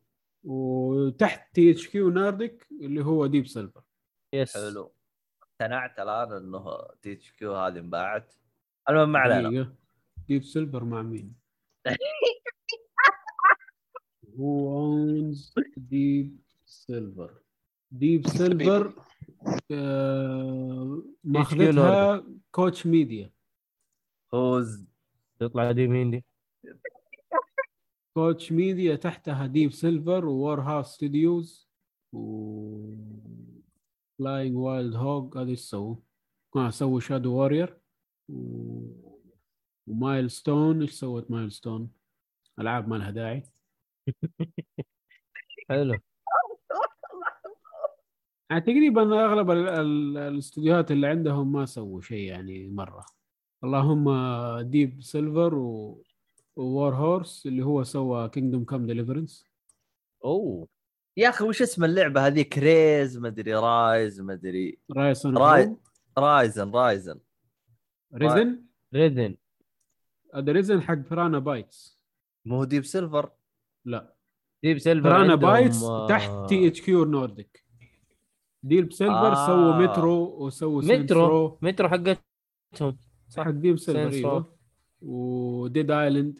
وتحت تي اتش كيو نورديك اللي هو ديب سيلفر. يس. حلو. اقتنعت الآن انه تي اتش كيو هذه انباعت. المهم ما علينا. ديب سيلفر مع مين؟ Who owns Deep Silver؟ Deep Silver ماخذتها كوتش ميديا. هوز تطلع دي مين دي؟ كوتش ميديا تحتها ديب سيلفر وور هاوس ستوديوز وفلاينج وايلد هوغ، هذه سووا شادو وارير ومايلستون. ايش سوت مايلستون؟ العاب ما لها داعي. حلو. تقريبا اغلب الاستوديوهات اللي عندهم ما سووا شيء يعني مره. اللهم ديب سيلفر ووار هورس اللي هو سوى كينجدوم كام ديليفرنس. اوه يا اخي، وش اسم اللعبه هذه؟ كريز مدري، رايز مدري، رايزن هذا ريزن حق فرانا بايتس. مو ديب سيلفر؟ لا، ديب سيلفر فرانا بايتس تحت تي اتش كيو نورديك. ديب سيلفر سووا مترو وسووا مترو، مترو حقتهم حق ديب سيلفر، وديد ايلاند،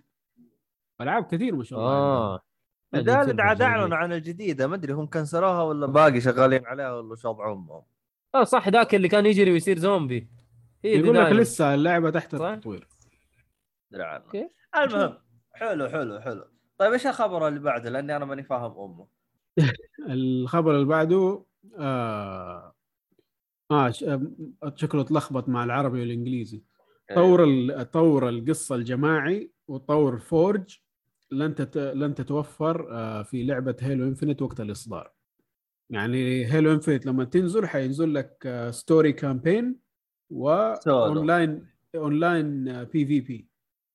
العاب كثير ما شاء الله. بدال اعلنوا عن الجديده، ما ادري هم كنسلوها ولا باقي شغالين عليها ولا شاطعوا امهم. صح، ذاك اللي كان يجري ويصير زومبي. يقول لك لسه اللعبه تحت التطوير. اوكي المهم، حلو حلو حلو. طيب ايش الخبر اللي بعده؟ لاني انا ماني فاهم امه. الخبر اللي بعده شكله تلخبط مع العربي والانجليزي. طور القصه الجماعي وطور فورج لن تتوفر في لعبه هيلو انفينيت وقت الاصدار. يعني هيلو انفينيت لما تنزل حينزل لك ستوري كامبين واونلاين بي في بي.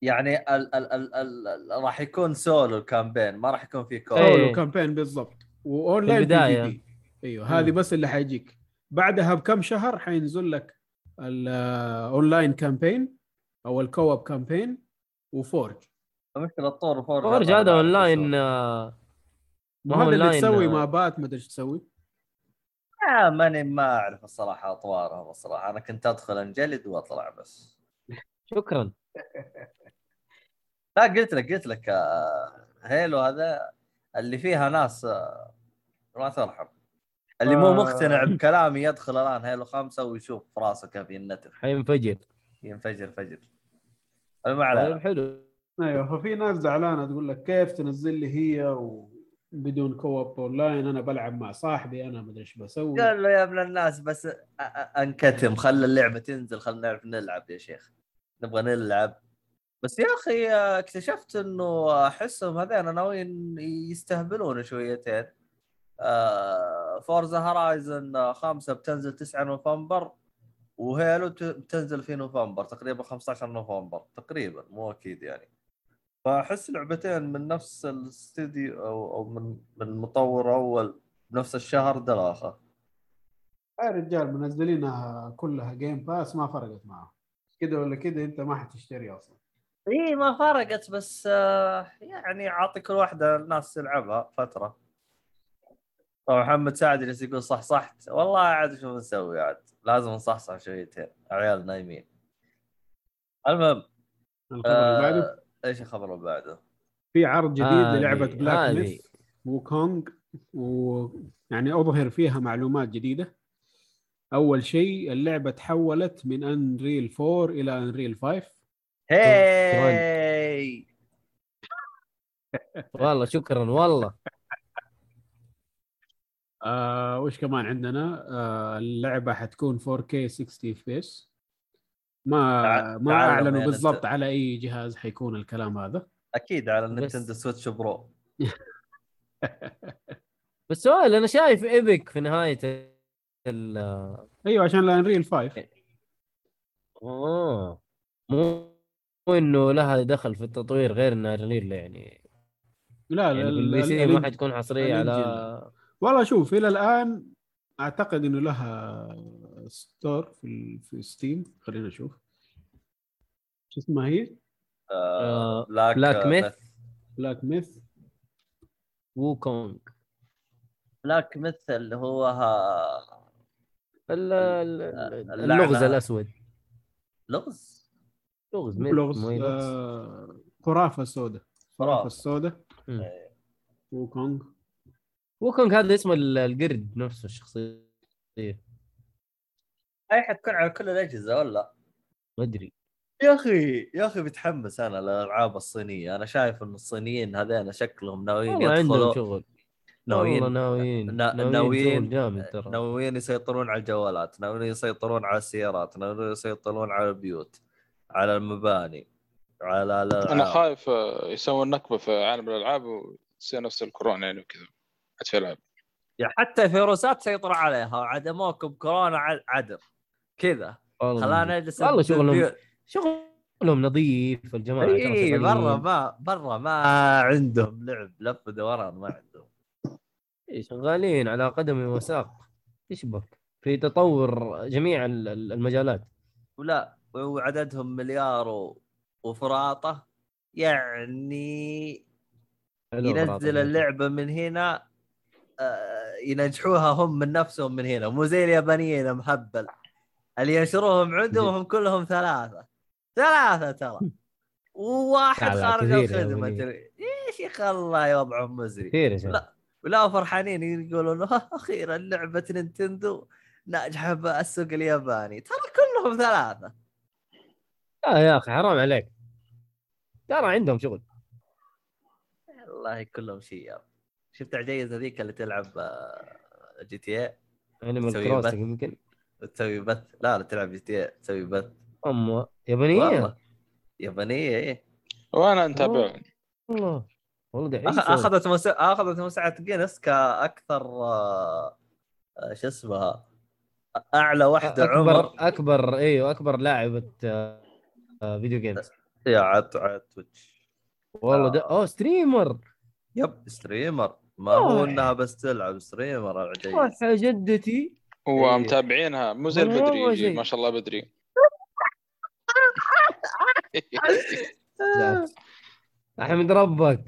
يعني ال ال ال ال راح يكون سولو كامبين، ما راح يكون في سولو كامبين بالضبط، واونلاين بي في بي. ايوه هذه بس اللي حيجيك. بعدها بكم شهر حينزل لك الاونلاين كامبين او الكواب كامبين وفورج. مشكلة الطور فورج هذا اونلاين، ما هذا اللي تسوي مع بات، ما ادري ايش تسوي. ماني ما اعرف الصراحه اطوارها بصراحه، انا كنت ادخل انجلد واطلع بس. شكرا. لا قلت لك هيلو هذا اللي فيها ناس ما ترحم، اللي مو مقتنع بكلامي يدخل الآن هيلو 5 ويشوف راسه كيف ينتف، ينفجر فجر. حلو. ايوه، ففي ناس زعلانه تقول لك كيف تنزل لي هي بدون كواب اونلاين، انا بلعب مع صاحبي، انا ما ادري ايش بسوي. قال له يا ابن الناس بس انكتم، خلي اللعبه تنزل، خلينا نعرف نلعب يا شيخ، نبغى نلعب. بس يا اخي اكتشفت انه احسهم هذين ناويين يستهبلون شويتين. فورزا هورايزن 5 بتنزل 9 نوفمبر، وهيلو بتنزل في نوفمبر تقريبا، 15 نوفمبر تقريبا، مو اكيد يعني. فاحس لعبتين من نفس الاستديو او من مطور اول بنفس الشهر دراخه. الرجال منزلينها كلها جيم باس، ما فرقت معه كده ولا كده، انت ما حتشتري اصلا. ايه ما فرقت، بس يعني اعطي كل واحده الناس تلعبها فتره. طبعا محمد سعد اللي يقول صحصحت، والله عاد شو نسوي، عاد لازم نصحصح شويتين، عيال نايمين. المهم الخبر بعده، ايش الخبر بعده؟ في عرض جديد للعبه بلاك ميث وكونغ، ويعني اظهر فيها معلومات جديده. أول شيء اللعبة تحولت من أنريل 4 إلى أنريل 5. هاي والله شكرا والله. وش كمان عندنا؟ اللعبة حتكون 4K 60 فيس. ما أعلنوا بالضبط على أي جهاز حيكون الكلام هذا. أكيد على النينتندو سويتش برو. بس سؤال، أنا شايف إيبك في نهاية أيوة عشان الأنريل 5. مو إنه لها دخل في التطوير غير الأنريل يعني. لا البي سي ما حتكون حصرية على. والله شوف إلى الآن أعتقد إنه لها ستور في ستيم. خلينا نشوف شو اسمها هي. بلاك ميث. بلاك ميث ووكونغ. بلاك ميث اللي هو اللغز الأسود. لغز خرافة سودة. خرافة سودة. ووكونغ. ووكونغ هذا اسمه القرد نفسه الشخصية. أي حتكون على كل الأجهزة ولا؟ ما أدري. يا أخي بتحمس أنا للألعاب الصينية. أنا شايف إن الصينيين هذين شكلهم ناويين يدخلوا. ناويين يسيطرون على الجوالات، ناويين يسيطرون على السيارات، ناويين يسيطرون على البيوت، على المباني، على الألعاب. أنا خايف يسوون نكبة في عالم الألعاب ويصير نفس الكورونا يعني وكذا. أتفلعب. يعني حتى فيروسات سيطر عليها، عدموك بكورونا عدر كذا خلانا نجلس. والله شغلهم نظيف الجماعة. إيه برا ما عندهم لعب لف دوران، ما عندهم. شغالين على قدم وساق، يشبك في تطور جميع المجالات. ولا وعددهم مليار وفراطة يعني ينزل اللعبة من هنا ينجحوها هم من نفسهم من هنا، مو زي اليابانيين مهبل اللي ينشروهم عندهم هم كلهم ثلاثة ترى، وواحد خارج الخدمة. إيش يخلى وضعهم مزري. ولا فرحانين يقولون أخيرا لعبة نينتندو ناجحة بالسوق الياباني، ترى كلهم ثلاثة. يا أخي حرام عليك، ترى عندهم شغل والله كلهم شيء. شفت عجيز هذيك اللي تلعب جي تي اي انيمال كروسنج يمكن تسوي بث؟ لا تلعب جي تي اي تسوي بث. يابانيه ايه، وانا انتبه والله ده اخذت مساحه جينيس كاكثر شو اسمها، اعلى واحده اكبر ايوه اكبر لاعبه فيديو جيمز يا على تويتش. والله ده ستريمر. يب ستريمر، ما هو انها بس تلعب ستريمر العجيب. والله جدتي ومتابعينها مو زي البدري، ما شاء الله بدري. احمد ربك.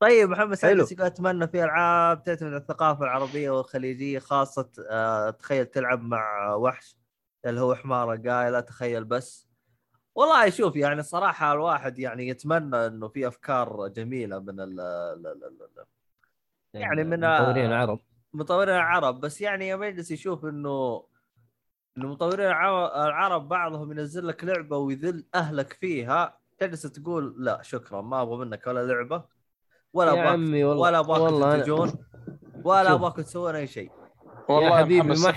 طيب محمد سعيد، اتمنى في العاب تعتمد على الثقافه العربيه والخليجيه، خاصه تخيل تلعب مع وحش اللي هو حمار قايله، تخيل بس. والله يشوف يعني صراحة الواحد يعني يتمنى إنه في أفكار جميلة من يعني من مطورين العرب، بس يعني يجلس يشوف إنه مطورين العرب بعضهم ينزل لك لعبة ويذل أهلك فيها، تجلس تقول لا شكرا ما أبغى منك ولا لعبة ولا أبغاك تجون ولا أبغاك تسوون أي شيء. يا حبيبي ما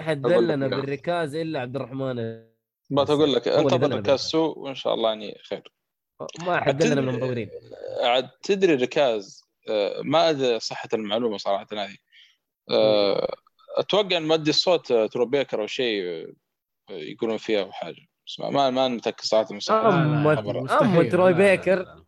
حد ذلنا بالركاز إلا عبد الرحمن. بتقول لك انتظر ركازسو وان شاء الله اني خير. ما حددنا من مطورين عاد تدري ركاز. ما ادري صحه المعلومه صراحه هذه. اتوقع ان مدي الصوت تروبيكر او شيء يقولون فيها او حاجه، بس ما متاكد صراحه. أم تروبيكر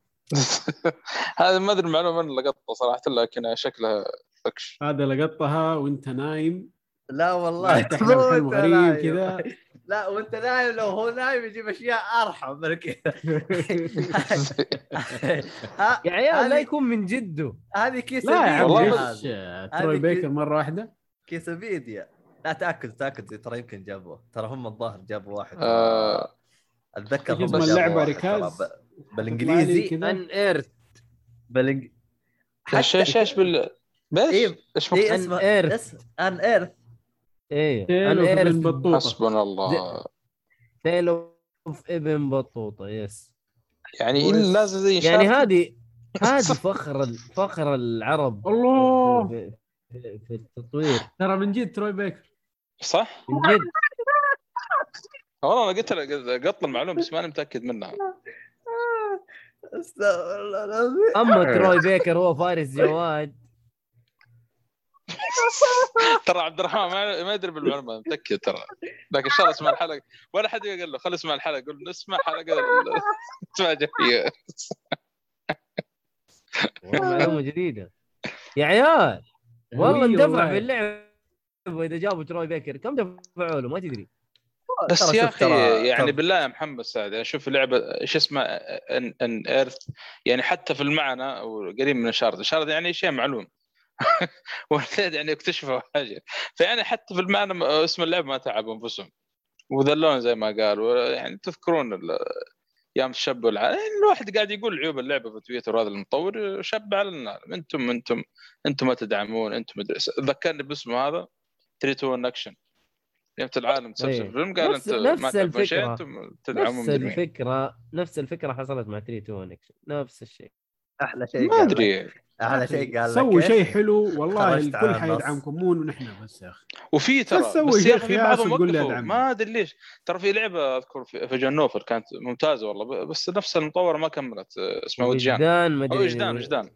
هذا ما ادري المعلومه انا لقطتها صراحه، لكن شكلها فكش. هذا لقطها وانت نايم. لا والله تحلم غريب كذا. لا وانت نايم، لو هو نايم يجيب اشياء ارحم من كذا يا عيال. لا يكون من جده هذه كيسه والله. تروي بيكر مره واحده كيسه فيديا. لا تاكد ترى يمكن جابوه، ترى هم الظاهر جابوا واحد. اتذكر هم اللعبه ركاز بالانجليزي ان ايرث ايش ايش ان ايرث ايه. أنا بطوطة. حسبنا الله. تيل ابن بطوطة. يس يعني لازم زي يعني هذه فخر العرب الله في التطوير ترى. من جد تروي بيكر صح؟ من جد والله انا قلت قط المعلومه بس ما انا متاكد منها. استغفر الله العظيم. اما تروي بيكر هو فارس جواد ترى. عبد الرحمن ما يدري بالمعلومه متاكد ترى، لكن ان شاء الله اسمع الحلقه ولا حد يقول له خلي اسمع الحلقه، قول نسمع حلقه تفاجئ فيها معلومه جديده يا عيال. والله ندفع في اللعب اذا جابوا تروي بيكر. كم دفعوا له ما تدري بس يا اخي يعني بالله يا محمد سعد. انا شوف اللعبه ايش اسمها ان ايرث، يعني حتى في المعنى وقريب من شارد يعني شيء معلوم والثاني يعني اكتشفوا حاجه. فانا حتى في المعنى اسم اللعبه ما تعبوا انفسهم وذلون زي ما قالوا. يعني تذكرون ايام شبوا الواحد قاعد يقول عيوب اللعبه في تويتر، هذا المطور شب على النار. انتم ما تدعمون، انتم مدرس. ذكرني باسمه هذا 3-2 اكشن يمت العالم تسلسل فيلم قال انت ما تعرفون شيء، انتم تدعمون الفكره. نفس الفكره حصلت مع 3-2 اكشن نفس الشيء. احلى شيء ما ادري احلى شيء قال لك سووا شيء حلو والله الكل حيدعمكم مون ونحن بس يا اخي. وفي ترى بس يا اخي بعضهم وقفوا ما ادري ليش. ترى في لعبه اذكر في جنوفر كانت ممتازه والله، بس نفس المطور ما كملت اسمها وجدان.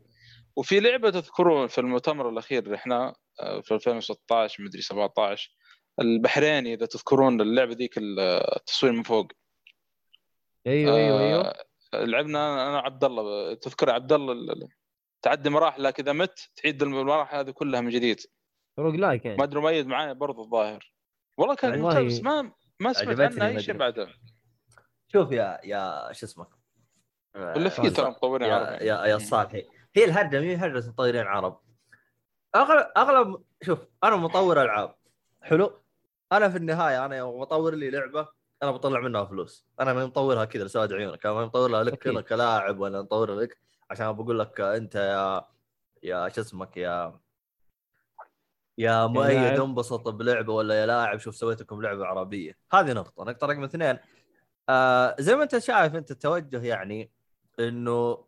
وفي لعبه تذكرون في المؤتمر الاخير احنا في 2016 مدري 17 البحريني اذا تذكرون اللعبه ذيك التصوير من فوق. ايوه لعبنا انا عبد الله. تذكر عبد الله تعدي مراحل كذا مت تعيد المراحل هذه كلها من جديد. روج لايك يعني ما ادري مؤيد معايا برضه الظاهر والله كان ممتاز. ما سمعت عنه اي شيء بعدها. شوف يا شو اسمك اللي في ترى مطورين عرب يا صالحي. هي الهرجه مين هرجه مطورين عرب اغلب. شوف انا مطور العاب حلو، انا في النهايه انا مطور لي لعبه انا بطلع منها فلوس. انا ما مطورها كذا لسواد عيونك، انا ما مطورها لك كلاعب ولا مطور لك عشان بقول لك انت يا شو اسمك يا مؤيد انبسط بلعبه ولا يا لاعب شوف سويت لكم لعبه عربيه. هذه نقطه. نقطه رقم 2 زي ما انت شايف انت التوجه يعني انه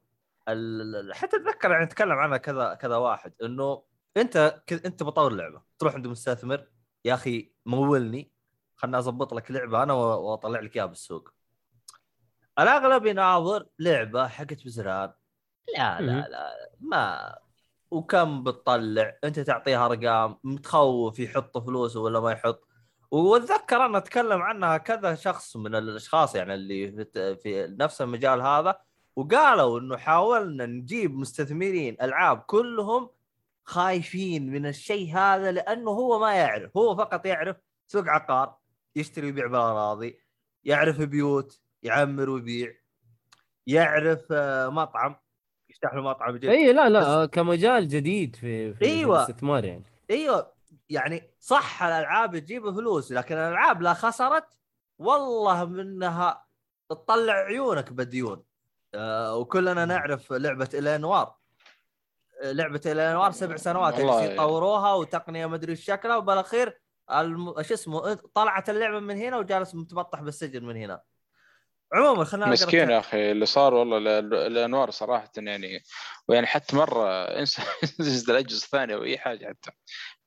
حتى اتذكر يعني نتكلم عنها كذا واحد انه انت بطور لعبه تروح عند مستثمر يا اخي مولني خلنا اضبط لك لعبه انا واطلع لك اياها بالسوق. الاغلب يناظر لعبه حقت بزران لا ما وكم بتطلع انت تعطيها ارقام متخوف يحط فلوسه ولا ما يحط. واتذكر انا اتكلم عنها كذا شخص من الاشخاص يعني اللي في نفس المجال هذا وقالوا انه حاولنا نجيب مستثمرين العاب كلهم خايفين من الشيء هذا لانه هو ما يعرف. هو فقط يعرف سوق عقار يشتري ويبيع بالاراضي، يعرف بيوت يعمر ويبيع، يعرف مطعم يفتح له مطعم جديد. اي لا كمجال جديد في الاستثمار يعني. ايوه يعني صح الالعاب تجيب فلوس لكن الالعاب لا خسرت والله منها تطلع عيونك بديون. وكلنا نعرف لعبه الانوار 7 سنوات يطوروها وتقنيه ما ادري شكلها وبالاخير شو اسمه طلعت اللعبه من هنا وجالس متبطح بالسجن من هنا. عموما خلينا مسكين يا اخي اللي صار والله الانوار صراحه يعني. ويعني حتى مره انسى الجزء الثاني او اي حاجه حتى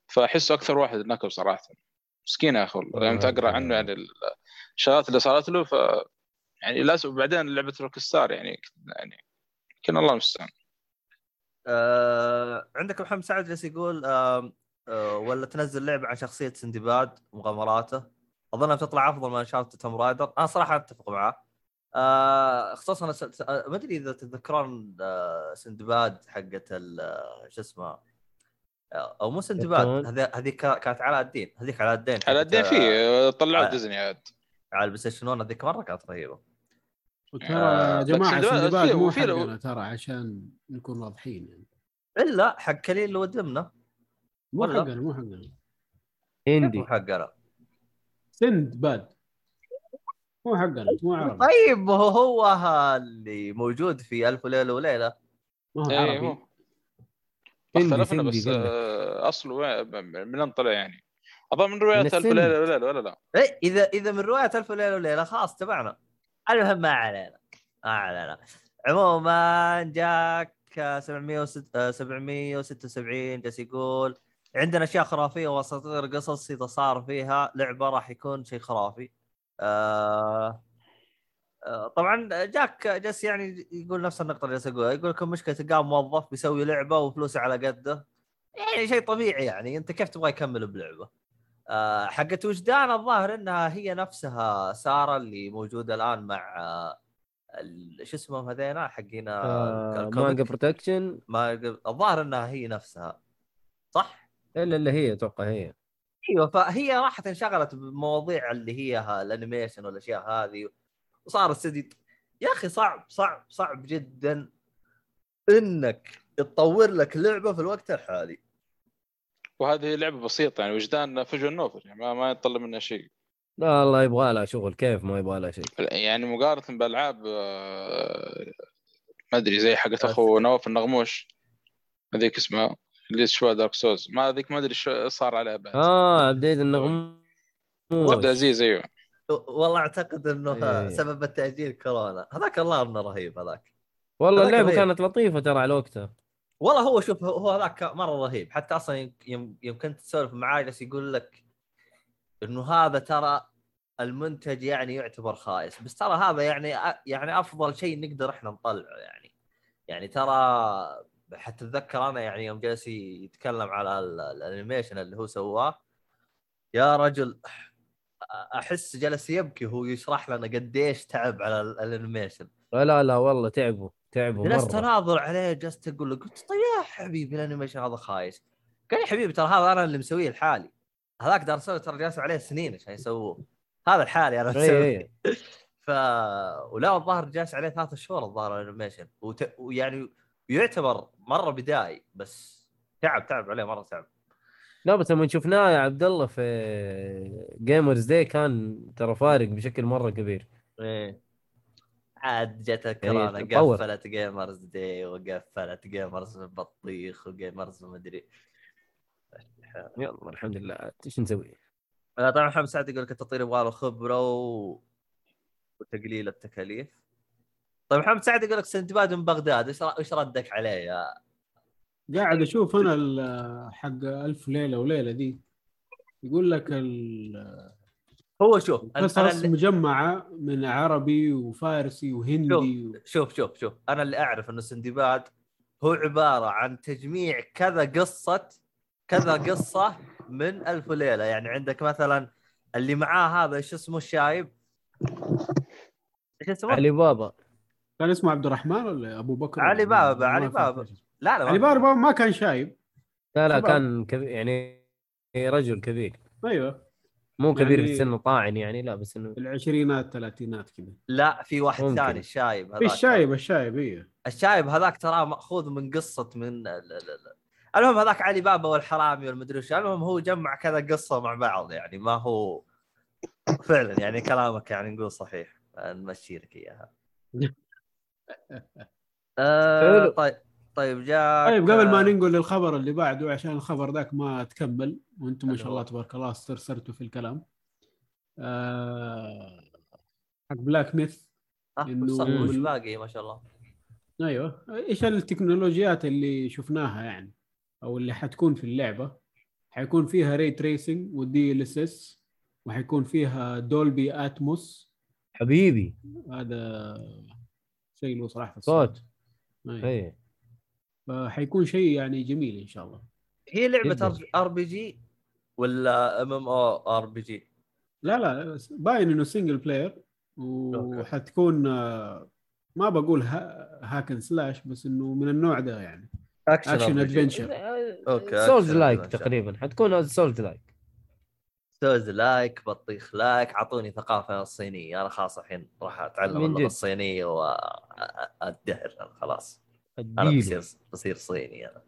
فاحسه اكثر واحد نكب صراحه مسكين يا اخي والله. انت اقرا عنه يعني الشغلات اللي صارت له ف يعني لازم. بعدين لعبه روكستار يعني كان الله المستعان. عندك محمد سعد جالس يقول ولا تنزل لعبه عن شخصيه سندباد مغامراته اظنها بتطلع افضل من شارت توم رايدر. انا صراحه اتفق معه خصوصا ما ادري اذا تتذكرون سندباد حقه شو اسمه او مو سندباد هذيك كانت علاء الدين. هذيك علاء الدين في طلعوا ديزني عاد على البلايستيشن هذيك مره كانت رهيبه. ترى جماعه سندباد مو حقنا ترى عشان نكون واضحين يعني. الا حق كليل اللي ودمنا مو حقنا اندي مو حقنا سندباد مو حقنا مو عربي. طيب هو اللي موجود في ألف ليلة وليلة مو عربي اختلفنا بس أصله من طلع يعني أظن من رواية ألف ليلة وليلة ولا لا. إذا من رواية ألف ليلة وليلة خلاص تبعنا المهم ما علينا ما علينا. عموما جاك 776 جالس يقول عندنا اشياء خرافيه واساطير قصص يتصار فيها لعبه راح يكون شيء خرافي. طبعا جاك جالس يعني يقول نفس النقطه اللي اسويها، يقول لكم مشكله تلقى موظف بيسوي لعبه وفلوسه على قده، يعني شيء طبيعي، يعني انت كيف تبغى يكمل بلعبه؟ حقه وجدان الظاهر انها هي نفسها ساره اللي موجوده الان مع شو اسمهم هذينا حقينا مانجا بروتكشن، الظاهر انها هي نفسها صح؟ الا اللي هي توقع هي ايوه، فهي راحت انشغلت بمواضيع اللي هي الانيميشن والاشياء هذه وصار السديد. يا اخي صعب صعب صعب جدا انك تطور لك لعبه في الوقت الحالي، وهذه لعبه بسيطه يعني وجدان فيجوال نوفل يعني ما يتطلب منها شيء. لا الله يبغى لها شغل، كيف ما يبغى لها شيء يعني مقارنه بالالعاب ما ادري زي حقت اخو نواف النغموش هذيك اسمها اللي شويه دارك سوز، ما هذيك ما ادري شو صار عليها بعد. بديت النغموش ود عزيز ايوه والله اعتقد انه سبب التاجيل كورونا هذاك، الله انه رهيب هذاك والله اللعبه كانت لطيفه ترى على وقتها والله. هو شوف هو هذاك مره رهيب، حتى اصلا يمكن تسولف معاه بس يقول لك انه هذا ترى المنتج يعني يعتبر خايس، بس ترى هذا يعني افضل شيء نقدر احنا نطلعه يعني ترى حتى اتذكر انا يعني يوم جالس يتكلم على الانيميشن اللي هو سواه يا رجل، احس جلس يبكي هو يشرح لنا قديش تعب على الانيميشن. لا والله تعبوا مره، جلست اناظر عليه جلست اقول له قلت طيب يا حبيبي الانيميشن هذا خايس، قال يا حبيبي ترى هذا انا اللي مسويه لحالي، هذاك دار سوي ترى جالس عليه سنين عشان يسووه، هذا الحالي انا مسويه ولا الظاهر جالس عليه 3 شهور الظاهر الانيميشن ويعني يعتبر مره بدائي بس تعب عليه مره تعب. لا بس لما شفناه يا عبد الله في جيمرز داي كان ترى فارق بشكل مره كبير. عاد جت كورونا قفلت جيمرز داي وقفلت جيمرز البطيخ وجيمرز ما ادري يلا الحمد لله ايش نسوي. طبعا محمد سعد يقول لك التطوير يبغى له خبره وتقليل التكاليف. طيب محمد سعد يقول لك سندباد من بغداد ايش ردك عليه؟ يا قاعد اشوف انا حق الف ليله وليله دي يقول لك هو شوف قصص مجمعه من عربي وفارسي وهندي شوف انا اللي اعرف انه سندباد هو عباره عن تجميع كذا قصه من الف ليله، يعني عندك مثلا اللي معاه هذا ايش اسمه الشايب علي بابا، كان اسمه عبد الرحمن ولا ابو بكر علي بابا لا علي بابا ما كان شايب، لا كان كبير يعني رجل كبير، ايوه مو كبير يعني في السن طاعن يعني، لا بس انه العشرينات الثلاثينات كذا. لا في واحد ثاني الشايب هذاك، الشايب ايه الشايب هذاك ترى ماخوذ من قصه من المهم هذاك علي بابا والحرامي والمدري وش، المهم هو جمع كذا قصه مع بعض يعني ما هو فعلا يعني كلامك يعني نقول صحيح نمشي لك اياها. طيب طيب قبل ما ننقل للخبر اللي بعده عشان الخبر ذاك ما تكمل وانتم ما شاء الله تبارك الله استرسرتوا في الكلام. حق بلاك ميث انه مش باقي ما شاء الله. ايوه ايش التكنولوجيات اللي شفناها يعني او اللي حتكون في اللعبه؟ حيكون فيها ري تريسنج والدي ال اس اس، وحيكون فيها دولبي اتموس حبيبي هذا شيء له صراحه صوت اي، فحيكون شيء يعني جميل ان شاء الله. هي لعبه ار بي جي ولا ام ام او ار بي جي؟ لا باين انه سنجل بلاير، وحتكون ما بقول هاكن سلاش بس انه من النوع ده يعني اكشن ادفنتشر اوكي سولز لايك تقريبا، حتكون سولز لايك بطيخ لايك. اعطوني ثقافه الصينيه انا خلاص الحين راح اتعلم اللغه الصينيه والدهر خلاص أنا بصير صيني أنا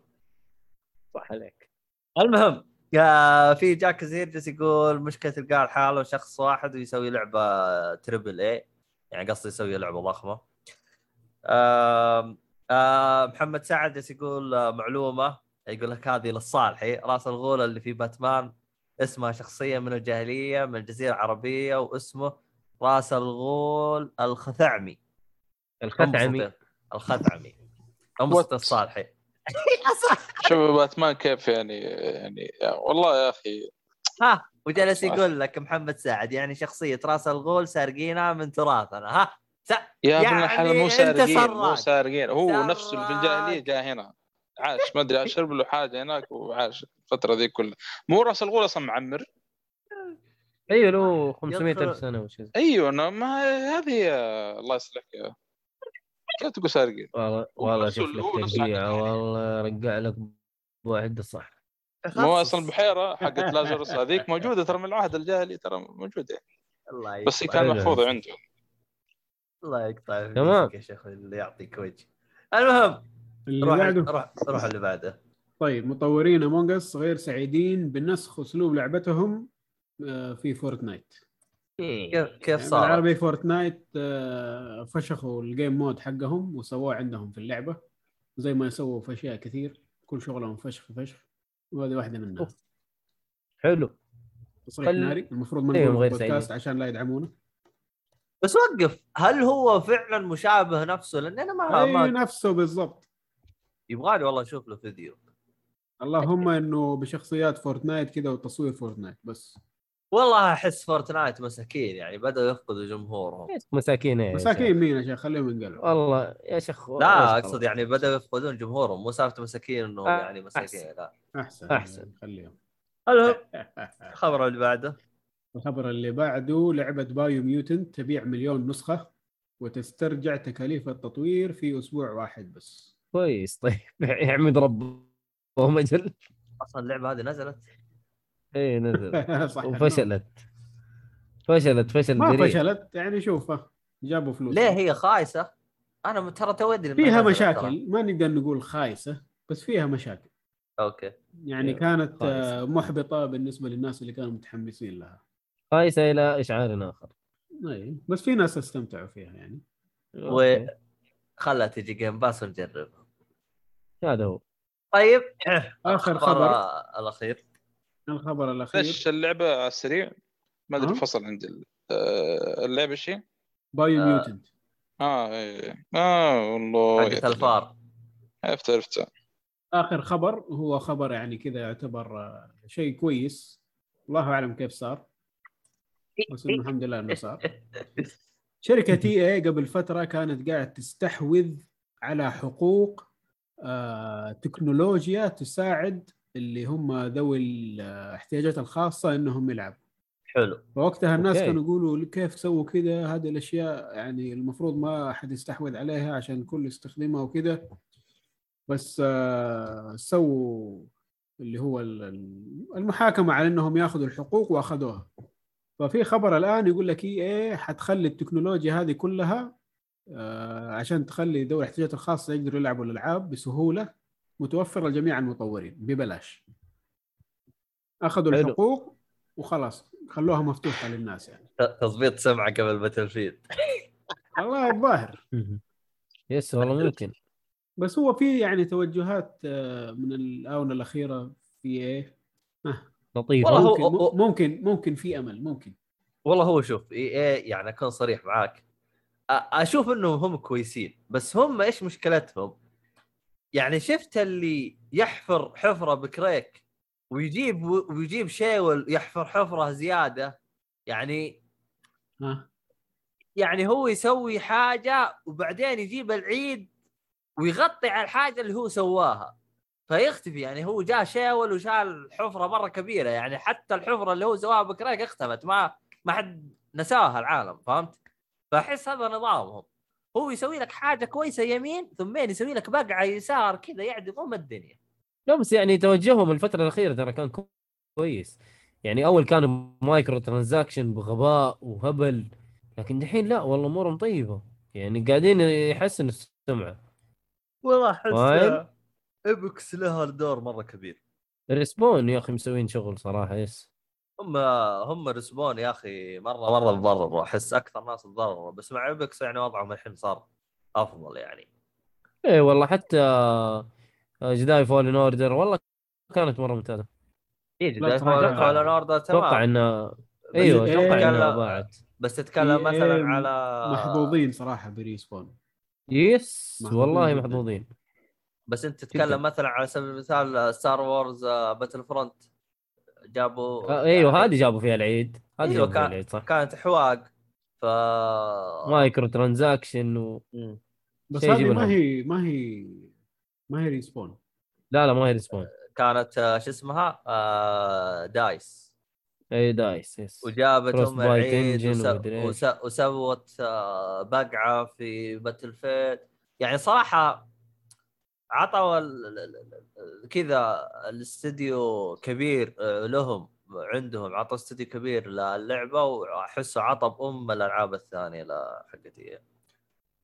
صح عليك. المهم في جاك زير جس يقول مشكلة تلقى الحالة شخص واحد ويسوي لعبة تريبل اي، يعني قصدي يسوي لعبة ضخمة. محمد سعد جس يقول معلومة، يقول لك هذه للصالحي راس الغولة اللي في باتمان اسمها شخصية من الجاهلية من الجزيرة العربية واسمه راس الغول الخثعمي انبسط الصالحي. شوف باتمان كيف يعني والله يا اخي ها. وجلس يقول لك محمد ساعد يعني شخصية راس الغول سارقينها من تراثنا ها يا ابن الحلال. مو سارقين هو نفسه في الجاهلية جاء هنا عاش ما ادري شرب له حاجة هناك وعاش الفترة ذي كلها. مو راس الغول اصلا معمر ايوه له 500,000 سنة وشيء. ايوه انا ما هذه الله يصلحك كيف تقول سارقين والله شوف لك تهيئة والله رجع لك بواحد الصح. مو اصلا البحيره حقت لاجرس هذيك موجوده ترى من العهد الجاهلي ترى موجوده الله بس كان محفوظه عندهم الله يقطع فيك يا شيخ اللي يعطيك وجه. المهم روح اللي بعده. طيب مطورين امونج اس غير سعيدين بالنسخ اسلوب لعبتهم في فورتنايت. كيف صار العربي فورتنايت فشخوا الجيم مود حقهم وسووه عندهم في اللعبه زي ما يسووا في اشياء كثير كل شغلهم فشخ وهذه واحدة منها. أوه. حلو. تصريح ناري المفروض ما نقول بودكاست عشان لا يدعمونه. بس وقف هل هو فعلا مشابه نفسه لأن أنا ما نفسه بالضبط. يبغالي والله أشوف له فيديو. اللهم إنه بشخصيات فورتنايت كده وتصوير فورتنايت بس. والله أحس فورتنايت مساكين يعني بدأوا يفقدوا جمهورهم. مساكين مين عشان خليهم ينقلوا. والله يا شيخ. لا أقصد يعني بدأوا يفقدون جمهورهم مو سالفة مساكين إنه يعني مساكين لا. أحسن خليهم. هلا الخبر اللي بعده. الخبر اللي بعده لعبة بايو ميوتنت تبيع 1,000,000 نسخة وتسترجع تكاليف التطوير في أسبوع واحد بس. كويس طيب يحمد ربهم أجل. أصلاً اللعبة هذه نزلت. ايه نزلت وفشلت ما دريق. فشلت يعني شوفها جابوا فلوس ليه هي خايسة. أنا ترى تودي فيها مشاكل طبعا. ما نقدر نقول خايسة بس فيها مشاكل أوكي يعني أيوه. كانت خايسة. محبطة بالنسبة للناس اللي كانوا متحمسين لها خايسة إلى إشعار آخر أي بس في ناس استمتعوا فيها يعني وخلت تجي جيم باس ونجربها هذا هو. طيب آخر خبر الأخير ليش اللعبة سريع ما أدري فصل عند اللعبة شيء بايو ميوتنت والله حقت الفار عرفتها. آخر خبر هو خبر يعني كذا يعتبر شيء كويس الله أعلم كيف صار بس الحمد لله إنه صار. شركة EA قبل فترة كانت قاعد تستحوذ على حقوق تكنولوجيا تساعد اللي هم ذوي الاحتياجات الخاصة إنهم يلعبوا. حلو. ووقتها الناس أوكي. كانوا يقولوا كيف سووا كده هذه الأشياء يعني المفروض ما أحد يستحوذ عليها عشان الكل يستخدمها وكده بس سووا اللي هو المحاكمة على إنهم يأخذوا الحقوق وأخذوها. ففي خبر الآن يقول لك إيه حتخلي التكنولوجيا هذه كلها عشان تخلي ذوي الاحتياجات الخاصة يقدروا يلعبوا الألعاب بسهولة متوفرة لجميع المطورين ببلاش. أخذوا الحقوق وخلاص خلوها مفتوحة للناس يعني تضبيط سمعة قبل باتلفيلد الله الظاهر يس والله ممكن. بس هو في يعني توجهات من الآونة الأخيرة في إيه لطيف ممكن في أمل ممكن والله. هو شوف إيه يعني أكون صريح معاك أشوف إنه هم كويسين بس هم إيش مشكلتهم يعني شفت اللي يحفر حفرة بكريك ويجيب شيء ويحفر حفرة زيادة يعني يعني هو يسوي حاجة وبعدين يجيب العيد ويغطي على الحاجة اللي هو سواها فيختفي يعني هو جاء شاول وشال حفرة مرة كبيرة يعني حتى الحفرة اللي هو سواها بكريك اختفت ما حد نساها العالم فهمت. فأحس هذا نظامهم هو يسوي لك حاجة كويسة يمين ثمين يسوي لك بقعة يسار كذا يعدم أم الدنيا. لا بس يعني توجههم الفترة الأخيرة ترى كان كويس يعني أول كانوا مايكرو ترانزاكشن بغباء وهبل لكن دحين لا والله أمورهم طيبة يعني قاعدين يحسن السمعة والله. أحس إبكس لها الدور مرة كبير. ريسبون يا أخي مسوين شغل صراحة يس هم رسبون يا أخي مرة تضرروا أحس أكثر ناس تضرروا بس مع إبكس يعني وضعهم الحين صار أفضل يعني إيه والله حتى جداي فولن أوردر والله كانت مرة ممتازة. إيه جداي فولن أوردر تمام أتوقع إن ايوه اتوقع انها باعت، بس تتكلم مثلا على محظوظين صراحه بريسبون. يس والله محظوظين. بس انت تتكلم مثلا على سبيل المثال ستار وورز باتل فرونت جابوا ايوه هذه جابوا فيها العيد، هذه أيوة جابوا فيها العيد صح، كانت حواق ف مايكرو ترانزاكشن بس هذه ما هي ريسبون. لا ما هي ريسبون، كانت شو اسمها دايس. اي دايس يس. وجابتهم العيد وسوت بقعه في باتل فيلد، يعني صراحه عطوا كذا الاستديو كبير لهم، عندهم عطوا استديو كبير للعبه، واحسه عطوا بام الالعاب الثانيه لحقتي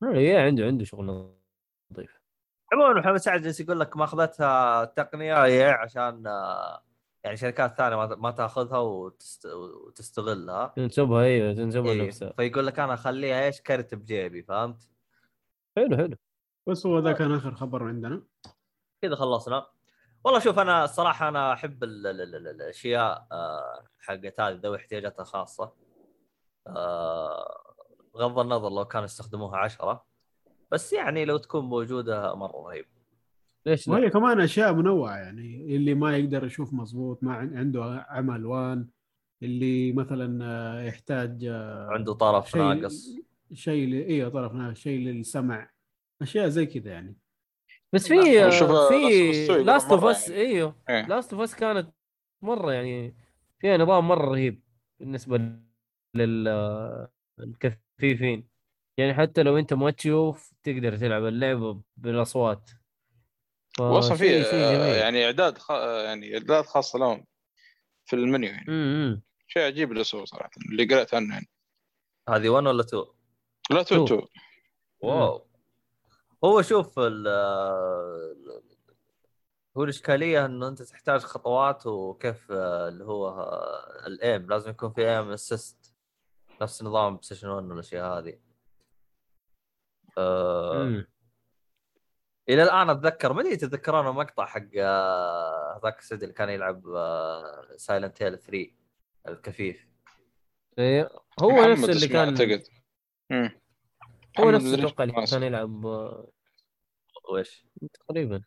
ايه، عنده شغل نظيف. عموما محمد سعد جالس يقول لك ما اخذتها التقنيه ايه، عشان يعني شركات ثانيه ما تاخذها وتستغلها تنسبها. ايوه تنسبها نفسها، فيقول لك انا اخليها ايش كرت بجيبي، فهمت؟ حلو بس هو ذا كان آخر خبر عندنا كذا، خلصنا والله. شوف أنا الصراحة أنا أحب الأشياء حقت هذه ذوي احتياجاتها خاصة، غض النظر لو كانوا يستخدموها 10، بس يعني لو تكون موجودة مرة رهيب. ليش؟ وهي كمان أشياء منوعة، يعني اللي ما يقدر يشوف مظبوط ما عنده عمل وان، اللي مثلا يحتاج عنده طرف ناقص شيء للسمع، أشياء زي كذا يعني. بس في لاست اوف اس، ايوه لاست اوف اس كانت مره يعني فيها نظام مره رهيب بالنسبه للكفيفين، يعني حتى لو انت ما تشوف تقدر تلعب اللعبه بالاصوات، وصل فيه يعني اعداد خاصه لهم في المنيو، يعني شيء عجيب للصور صراحه اللي قرأت عنه. يعني هذه 1 ولا 2؟ لا 2. واو. هو شوف هو الإشكالية إنه أنت تحتاج خطوات، وكيف اللي هو الأيم لازم يكون في أيم أسست، نفس نظام بسيشن 1 والأشياء هذه. إلى الآن أتذكر، ما أدري تذكرونه مقطع حق هذاك السيد اللي كان يلعب سايلنت هيل 3 الكفيف، هو نفس اللي كان أعتقد هو نفس التوقع اللي كان يلعب وإيش تقريبا،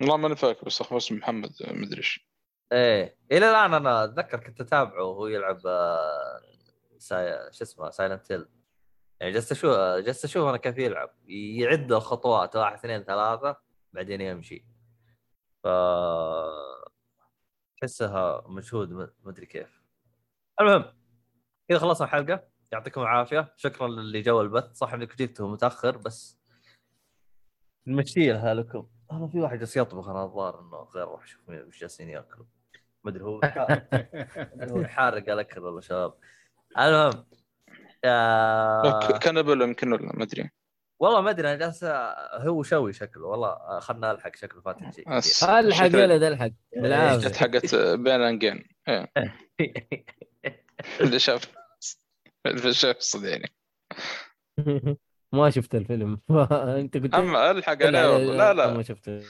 والله ما نفاكر بس أخبر اسم محمد مدريش. إيه إلى الآن أنا أتذكر كنت أتابعه وهو يلعب شو اسمه سايلنت هيل، يعني جلست أشوف أنا كيف يلعب، يعد الخطوات 1 2 3 بعدين يمشي، فحسها مجهود ما أدري كيف. المهم كذا خلصنا الحلقة، يعطيكم العافية، شكرا للي جو البث، صح انك جيتوا متأخر بس نمشيها لكم. أنا في واحد جالس يطبخ، أنا الظاهر إنه غير راح أشوف مش جالسين يأكلوا، ما أدري هو حارق على كذا ولا شباب. المهم كنبل يمكن ولا ما أدري، والله ما أدري، أنا جالس هو شوي شكله، والله خلنا الحق شكله فاتن شيء، الحق ولا ده الحق بالعافية حقت بين أنجين اللي شاف الفيلم صدقني ما شفت الفيلم انت قلت اما الحق عليه. لا ما شفته،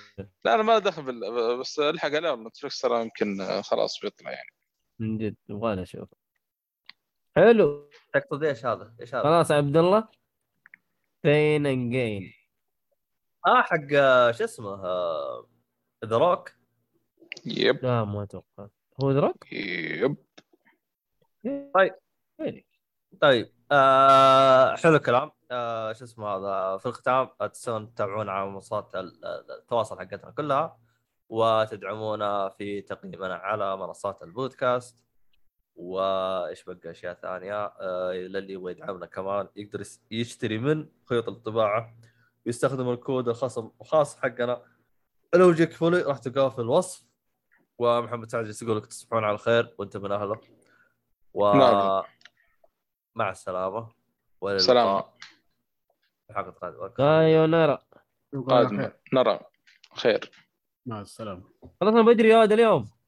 لا انا ما دخل بس الحق عليه نتفلكس ترى، يمكن خلاص بيطلع يعني من جد ابغى اشوفه. حلو تقصد ايش هذا خلاص عبد الله بين انجين حق شو اسمه ذا روك. يب لا ما اتوقع هو ذا روك. يب طيب حلو الكلام. شو اسمه هذا، في الختام تنسون تتابعونا على منصات التواصل حقتنا كلها، وتدعمونا في تقييمنا على منصات البودكاست، وايش بقى اشياء ثانيه. للي يبغى يدعمنا كمان يقدر يشتري من خيوط الطباعه، يستخدم الكود الخصم الخاص حقنا لو جيك فولي راح تلقاه في الوصف. ومحمد سعد يقول لك تصبحون على خير وانت من اهله، مع السلامة واللقاء حلقة قادمة. نرى خير، مع السلامة. خلصنا بدري هذا اليوم.